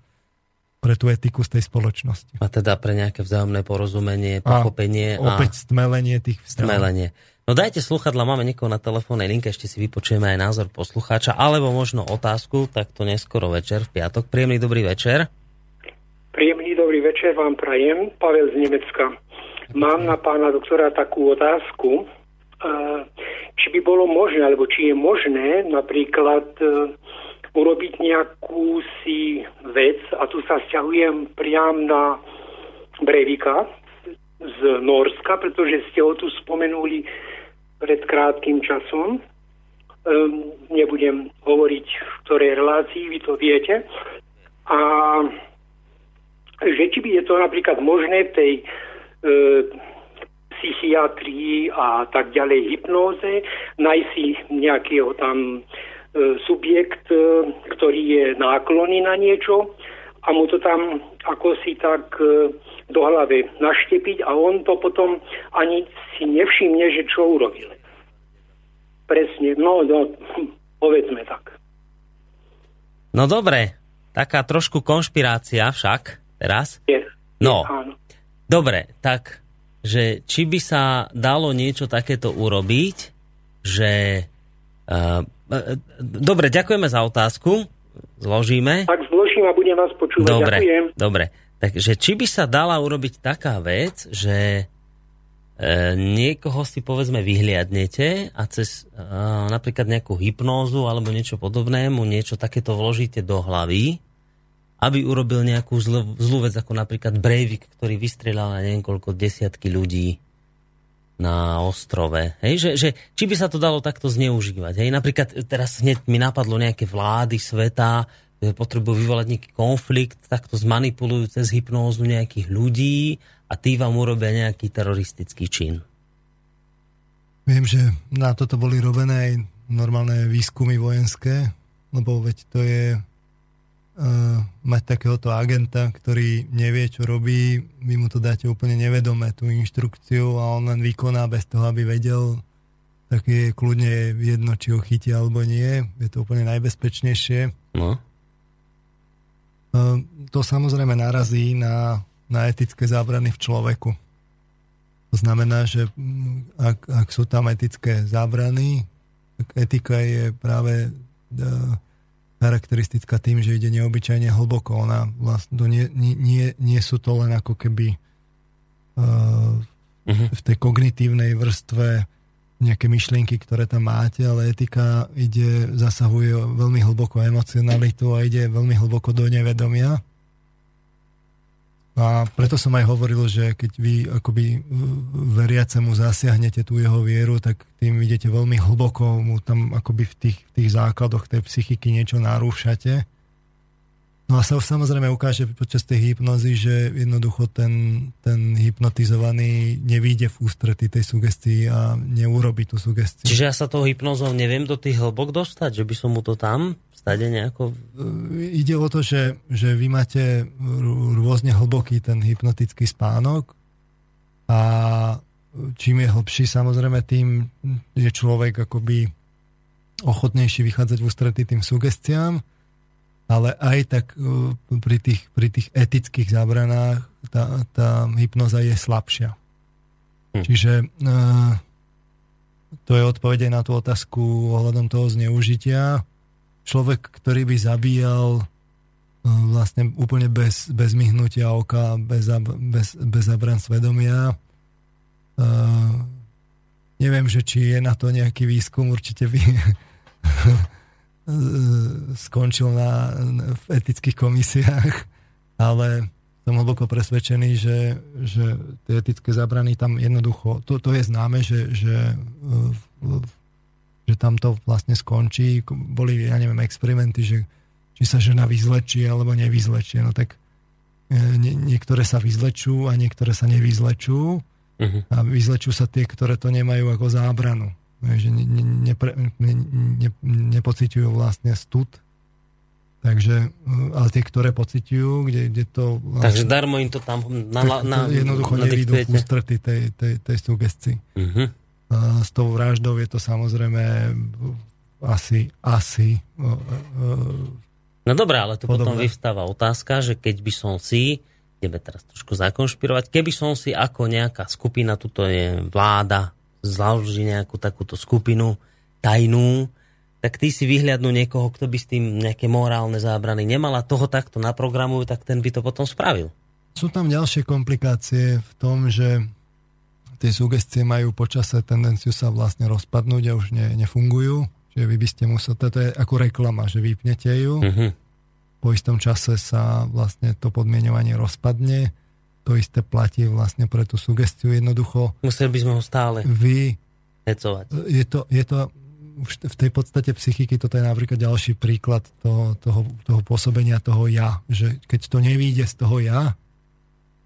pre tú etiku z tej spoločnosti. A teda pre nejaké vzájomné porozumenie, pochopenie a opäť a stmelenie tých vzťahov. Stmelenie. No dajte sluchadla, máme niekoho na telefónnej linke, ešte si vypočujeme aj názor poslucháča, alebo možno otázku, tak to neskoro večer v piatok. Príjemný dobrý večer. Príjemný dobrý večer vám prajem, Pavel z Nemecka. Mám na pána doktora takú otázku, či by bolo možné, alebo či je možné napríklad urobiť nejakú si vec, a tu sa sťahujem priam na Breivika z Norska, pretože ste ho tu spomenuli pred krátkým časom, Um, nebudem hovoriť v ktorej relácii, vy to viete. A že či by je to napríklad možné v tej e, psychiatrii a tak ďalej hypnóze nájsť si nejakého tam e, subjekt, e, ktorý je náklonný na niečo a mu to tam ako si tak e, do hlavy naštepiť a on to potom ani si nevšimne, že čo urobil. Presne, no, no povedzme tak. No dobre, taká trošku konšpirácia však teraz. Je, no, áno. Dobre, tak, že či by sa dalo niečo takéto urobiť, že... Uh, dobre, ďakujeme za otázku, zložíme. Tak zložím a budem vás počúvať, dobre, ďakujem. Dobre, takže či by sa dala urobiť taká vec, že... niekoho si povedzme vyhliadnete a cez uh, napríklad nejakú hypnózu alebo niečo podobnému, niečo takéto vložíte do hlavy, aby urobil nejakú zl- zlú vec, ako napríklad Breivik, ktorý vystrelal na niekoľko desiatky ľudí na ostrove. Hej, že, že, či by sa to dalo takto zneužívať? Hej, napríklad teraz hneď mi napadlo nejaké vlády sveta, potrebujú vyvolať nejaký konflikt, takto zmanipulujú cez hypnózu nejakých ľudí a tí vám urobia nejaký teroristický čin. Viem, že na toto boli robené aj normálne výskumy vojenské, lebo veď to je uh, mať takéhoto agenta, ktorý nevie, čo robí, vy mu to dáte úplne nevedomé, tú inštrukciu a on len vykoná bez toho, aby vedel, tak je kľudne jedno, či ho chytia alebo nie. Je to úplne najbezpečnejšie. No. To samozrejme narazí na, na etické zábrany v človeku. To znamená, že ak, ak sú tam etické zábrany, tak etika je práve uh, charakteristická tým, že ide neobyčajne hlboko. Ona vlastne nie, nie, nie sú to len ako keby uh, uh-huh. v tej kognitívnej vrstve nejaké myšlienky, ktoré tam máte, ale etika ide, zasahuje veľmi hlboko emocionalitu a ide veľmi hlboko do nevedomia. A preto som aj hovoril, že keď vy akoby veriacemu zasiahnete tú jeho vieru, tak tým idete veľmi hlboko, mu tam akoby v tých, v tých základoch tej psychiky niečo narúšate. No a sa samozrejme ukáže počas tej hypnozy, že jednoducho ten, ten hypnotizovaný nevíde v ústretí tej sugestii a neurobi tú sugestiu. Čiže ja sa toho hypnozou neviem do tých hlbok dostať? Že by som mu to tam stade nejako... Ide o to, že, že vy máte rôzne hlboký ten hypnotický spánok a čím je hlbší, samozrejme, tým je človek akoby ochotnejší vychádzať v ústretí tým sugestiám. Ale aj tak pri tých, pri tých etických zábranách tá, tá hypnoza je slabšia. Hm. Čiže e, to je odpoveď aj na tú otázku ohľadom toho zneužitia. Človek, ktorý by zabíjal e, vlastne úplne bez, bez myhnutia oka, bez, bez, bez zábran svedomia, e, neviem, že či je na to nejaký výskum, určite by... skončil na, v etických komisiách, ale som hlboko presvedčený, že, že tie etické zábrany tam jednoducho, to, to je známe, že, že, že tam to vlastne skončí. Boli, ja neviem, experimenty, že či sa žena vyzlečie alebo nevyzlečie. No tak nie, niektoré sa vyzlečú a niektoré sa nevyzlečú uh-huh. a vyzlečú sa tie, ktoré to nemajú ako zábranu. Že ne, ne, nepre, ne, ne, nepociťujú vlastne stud. Takže, ale tie, ktoré pociťujú, kde, kde to... Takže vlastne, darmo im to tam na, tak, na, to jednoducho na nevidú v ústrety tej, tej, tej sugestii. Uh-huh. A s tou vraždou je to samozrejme asi, asi... No dobré, ale tu potom vyvstáva otázka, že keď by som si, ideme teraz trošku zakonšpirovať, keby som si ako nejaká skupina, tuto je vláda, založí nejakú takúto skupinu tajnú, tak tí si vyhliadnú niekoho, kto by s tým nejaké morálne zábrany nemal a toho takto naprogramujú, tak ten by to potom spravil. Sú tam ďalšie komplikácie v tom, že tie sugestie majú počase tendenciu sa vlastne rozpadnúť a už ne, nefungujú. Čiže vy by ste museli, to je ako reklama, že vypnete ju, uh-huh. po istom čase sa vlastne to podmienovanie rozpadne. To isté platí vlastne pre tú sugestiu. Jednoducho... Museli by sme ho stále vy, hecovať. Je to, je to už v tej podstate psychiky toto je napríklad ďalší príklad toho, toho, toho pôsobenia toho ja. Že keď to nevyjde z toho ja,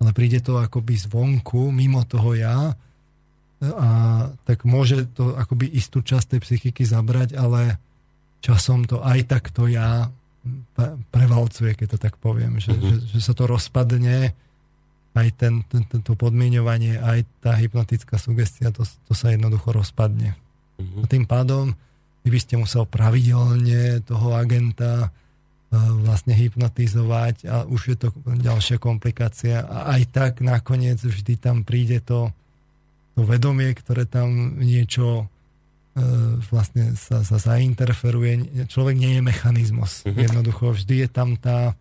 ale príde to akoby zvonku, mimo toho ja, a tak môže to akoby istú časť tej psychiky zabrať, ale časom to aj tak to ja prevalcuje, keď to tak poviem. Že, mm-hmm. že, že sa to rozpadne, aj ten, ten, to podmieňovanie, aj tá hypnotická sugestia, to, to sa jednoducho rozpadne. Mm-hmm. A tým pádom ty by ste musel pravidelne toho agenta vlastne hypnotizovať a už je to ďalšia komplikácia. A aj tak nakoniec vždy tam príde to, to vedomie, ktoré tam niečo e, vlastne sa, sa zainterferuje. Človek nie je mechanizmus. Mm-hmm. Jednoducho vždy je tam tá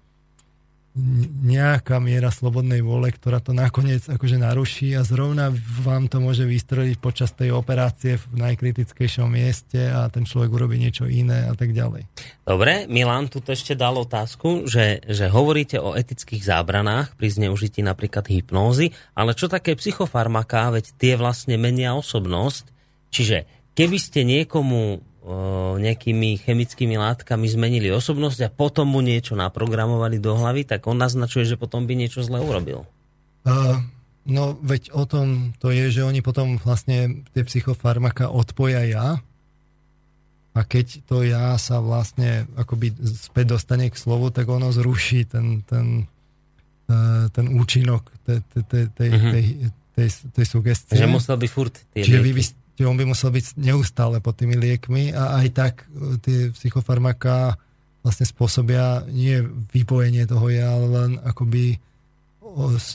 nejaká miera slobodnej vôle, ktorá to nakoniec akože naruší a zrovna vám to môže vystreliť počas tej operácie v najkritickejšom mieste a ten človek urobí niečo iné a tak ďalej. Dobre, Milan tu ešte dal otázku, že, že hovoríte o etických zábranách pri zneužití napríklad hypnózy, ale čo také psychofarmaká, veď tie vlastne menia osobnosť, čiže keby ste niekomu nejakými chemickými látkami zmenili osobnosť a potom mu niečo naprogramovali do hlavy, tak on naznačuje, že potom by niečo zle urobil. Uh, no veď o tom to je, že oni potom vlastne tie psychofarmaka odpoja ja a keď to ja sa vlastne akoby späť dostane k slovu, tak ono zruší ten, ten, uh, ten účinok tej, tej, tej, tej, tej, tej sugestie. Že musel by furt tie lieky. Čiže on by musel byť neustále pod tými liekmi a aj tak tie psychofarmaká vlastne spôsobia nie vypojenie toho ja, ale len akoby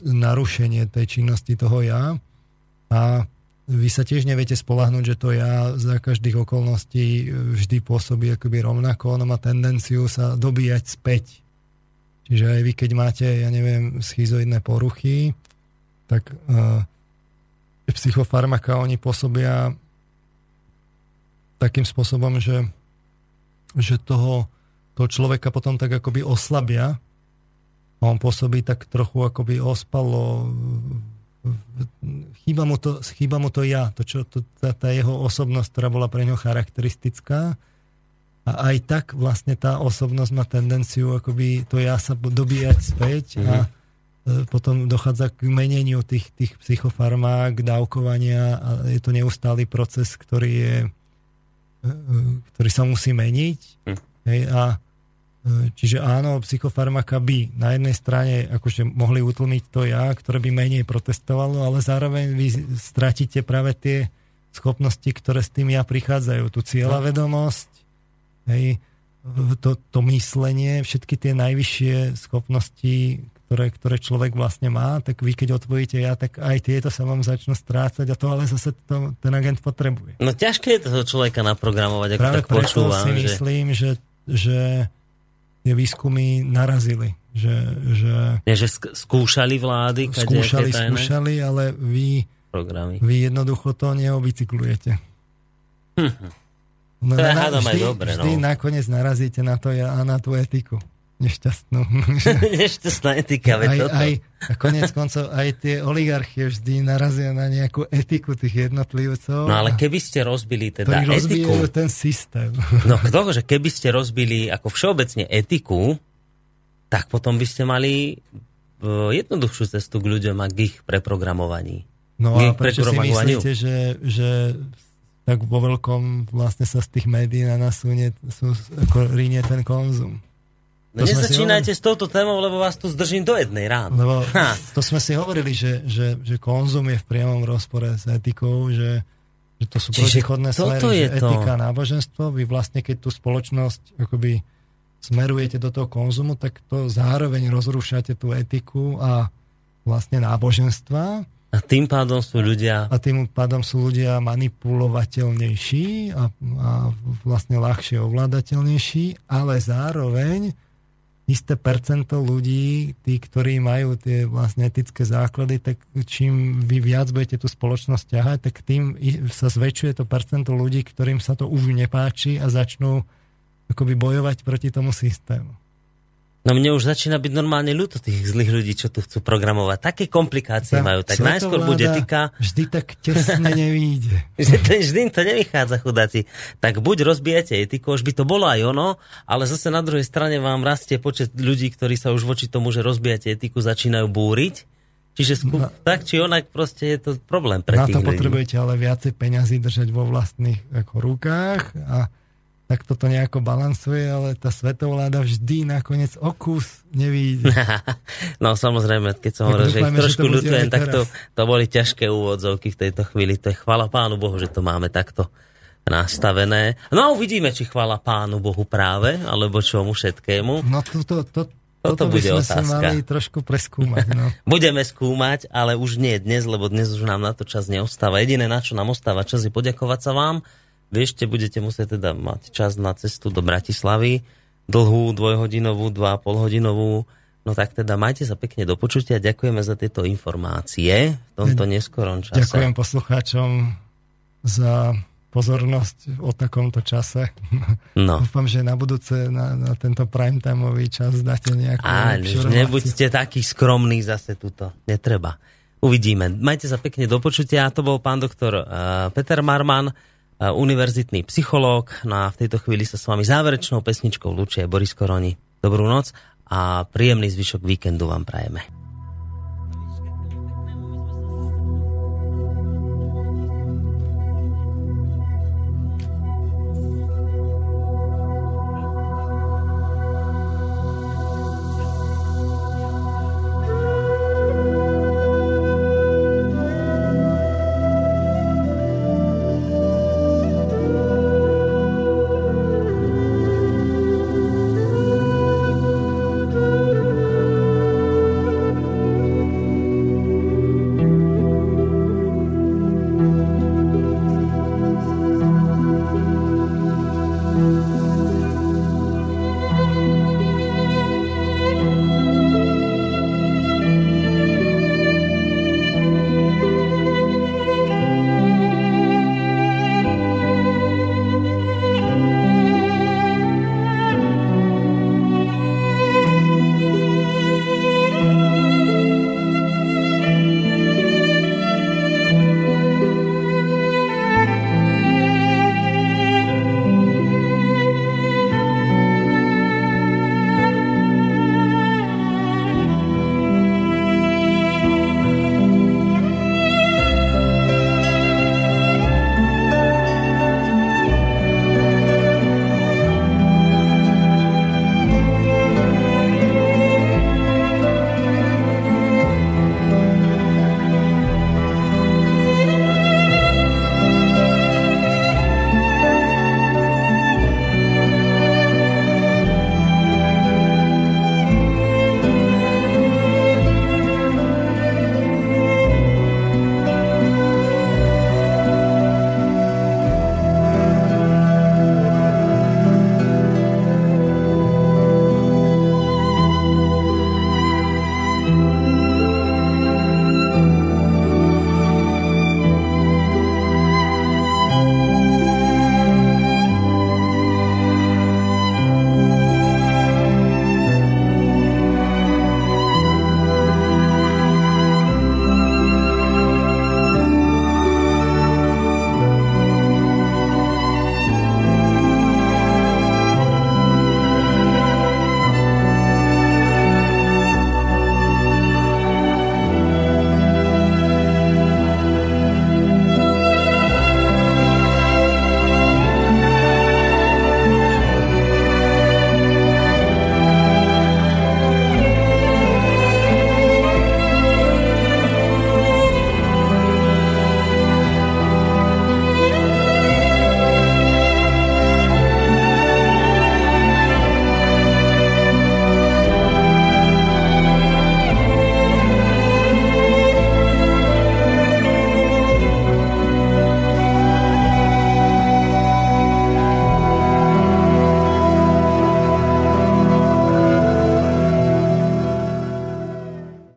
narušenie tej činnosti toho ja. A vy sa tiež neviete spoľahnúť, že to ja za každých okolností vždy pôsobí akoby rovnako. Ono má tendenciu sa dobíjať späť. Čiže aj vy, keď máte, ja neviem, schizoidné poruchy, tak... psychofarmaká, oni pôsobia takým spôsobom, že, že toho, toho človeka potom tak akoby oslabia a on pôsobí tak trochu akoby ospalo. Chýba mu to, chýba mu to ja, to, čo, to, tá, tá jeho osobnosť, ktorá bola pre ňoho charakteristická a aj tak vlastne tá osobnosť má tendenciu akoby to ja sa dobíjať späť a potom dochádza k meneniu tých, tých psychofarmák, dávkovania a je to neustály proces, ktorý je, ktorý sa musí meniť. Hm. Hej, a, čiže áno, psychofarmaka by na jednej strane akože mohli utlmiť to ja, ktoré by menej protestovalo, ale zároveň vy stratíte práve tie schopnosti, ktoré s tým ja prichádzajú. Tu cieľavedomosť, hej, to, to myslenie, všetky tie najvyššie schopnosti, Ktoré, ktoré človek vlastne má, tak vy keď odpojíte ja, tak aj tieto sa vám začnú strácať a to ale zase to, ten agent potrebuje. No ťažké je toho človeka naprogramovať, ako práve tak počúvam. Práve preto si že... myslím, že, že tie výskumy narazili. Že, že... Nie, že skúšali vlády? Skúšali, skúšali, ale vy, vy jednoducho to neobicyklujete. Hm. No, to je na, hádam vždy, aj dobre. Vždy no. nakoniec narazíte na to ja a na tú etiku. Nešťastnú. Nešťastná etika. Aj, toto. Aj, a koniec koncov aj tie oligarchie vždy narazia na nejakú etiku tých jednotlivcov. No ale keby ste rozbili teda etiku... ten systém. No ktože, keby ste rozbili ako všeobecne etiku, tak potom by ste mali jednoduchšiu cestu k ľuďom a k ich preprogramovaní. No a prečo si myslíte, že, že tak vo veľkom vlastne sa z tých médií na nás súne, sú, ako ríne ten konzum? No nezačínajte s touto témou, lebo vás tu zdržím do jednej ráno. Lebo ha. To sme si hovorili, že, že, že konzum je v priamom rozpore s etikou, že, že to sú protichodné smery, že etika a náboženstvo. Vy vlastne, keď tú spoločnosť akoby smerujete do toho konzumu, tak to zároveň rozrušate tú etiku a vlastne náboženstva. A tým pádom sú ľudia... A tým pádom sú ľudia manipulovateľnejší a, a vlastne ľahšie ovládateľnejší, ale zároveň isté percento ľudí, tí, ktorí majú tie vlastne etické základy, tak čím vy viac budete tú spoločnosť ťahať, tak tým sa zväčšuje to percento ľudí, ktorým sa to už nepáči a začnú akoby bojovať proti tomu systému. No mne už začína byť normálne ľúto tých zlých ľudí, čo tu chcú programovať. Také komplikácie tá, majú. Tak najskôr bude etika. Vždy tak tesne nevyjde. Vždy to nevychádza, chudáci. Tak buď rozbijete etiku, už by to bolo aj ono, ale zase na druhej strane vám rastie počet ľudí, ktorí sa už voči tomu, že rozbijete etiku, začínajú búriť. Čiže skup, na, tak či onak proste je to problém pre tých ľudí. Na to potrebujete ale viacej peňazí držať vo vlastných ako, rukách a tak toto nejako balansuje, ale tá svetovláda vždy nakoniec o kus nevyjde. No samozrejme, keď som hovoril, že trošku ľutujem, tak to, to boli ťažké úvodzovky v tejto chvíli. To je chvála Pánu Bohu, že to máme takto nastavené. No a uvidíme, či chvála Pánu Bohu práve, alebo čomu všetkému. No toto... To, to, Toto, Toto bude otázka. Toto by sme sa mali trošku preskúmať. No. Budeme skúmať, ale už nie dnes, lebo dnes už nám na to čas neostáva. Jediné, na čo nám ostáva čas, je poďakovať sa vám. Vy ešte budete musieť teda mať čas na cestu do Bratislavy. Dlhú, dvojhodinovú, dva a polhodinovú. No tak teda majte sa pekne do počutia. Ďakujeme za tieto informácie v tomto neskorom čase. Ďakujem poslucháčom za pozornosť o takomto čase. No. Dúfam, že na budúce na, na tento primetimeový čas dáte nejakú lepšiu reláciu. Nebuďte taký skromný zase tuto. Netreba. Uvidíme. Majte sa pekne do počutia. To bol pán doktor uh, Peter Marman, uh, univerzitný psychológ. No a v tejto chvíli sa s vami záverečnou pesničkou lúči Boris Koroni. Dobrú noc a príjemný zvyšok víkendu vám prajeme.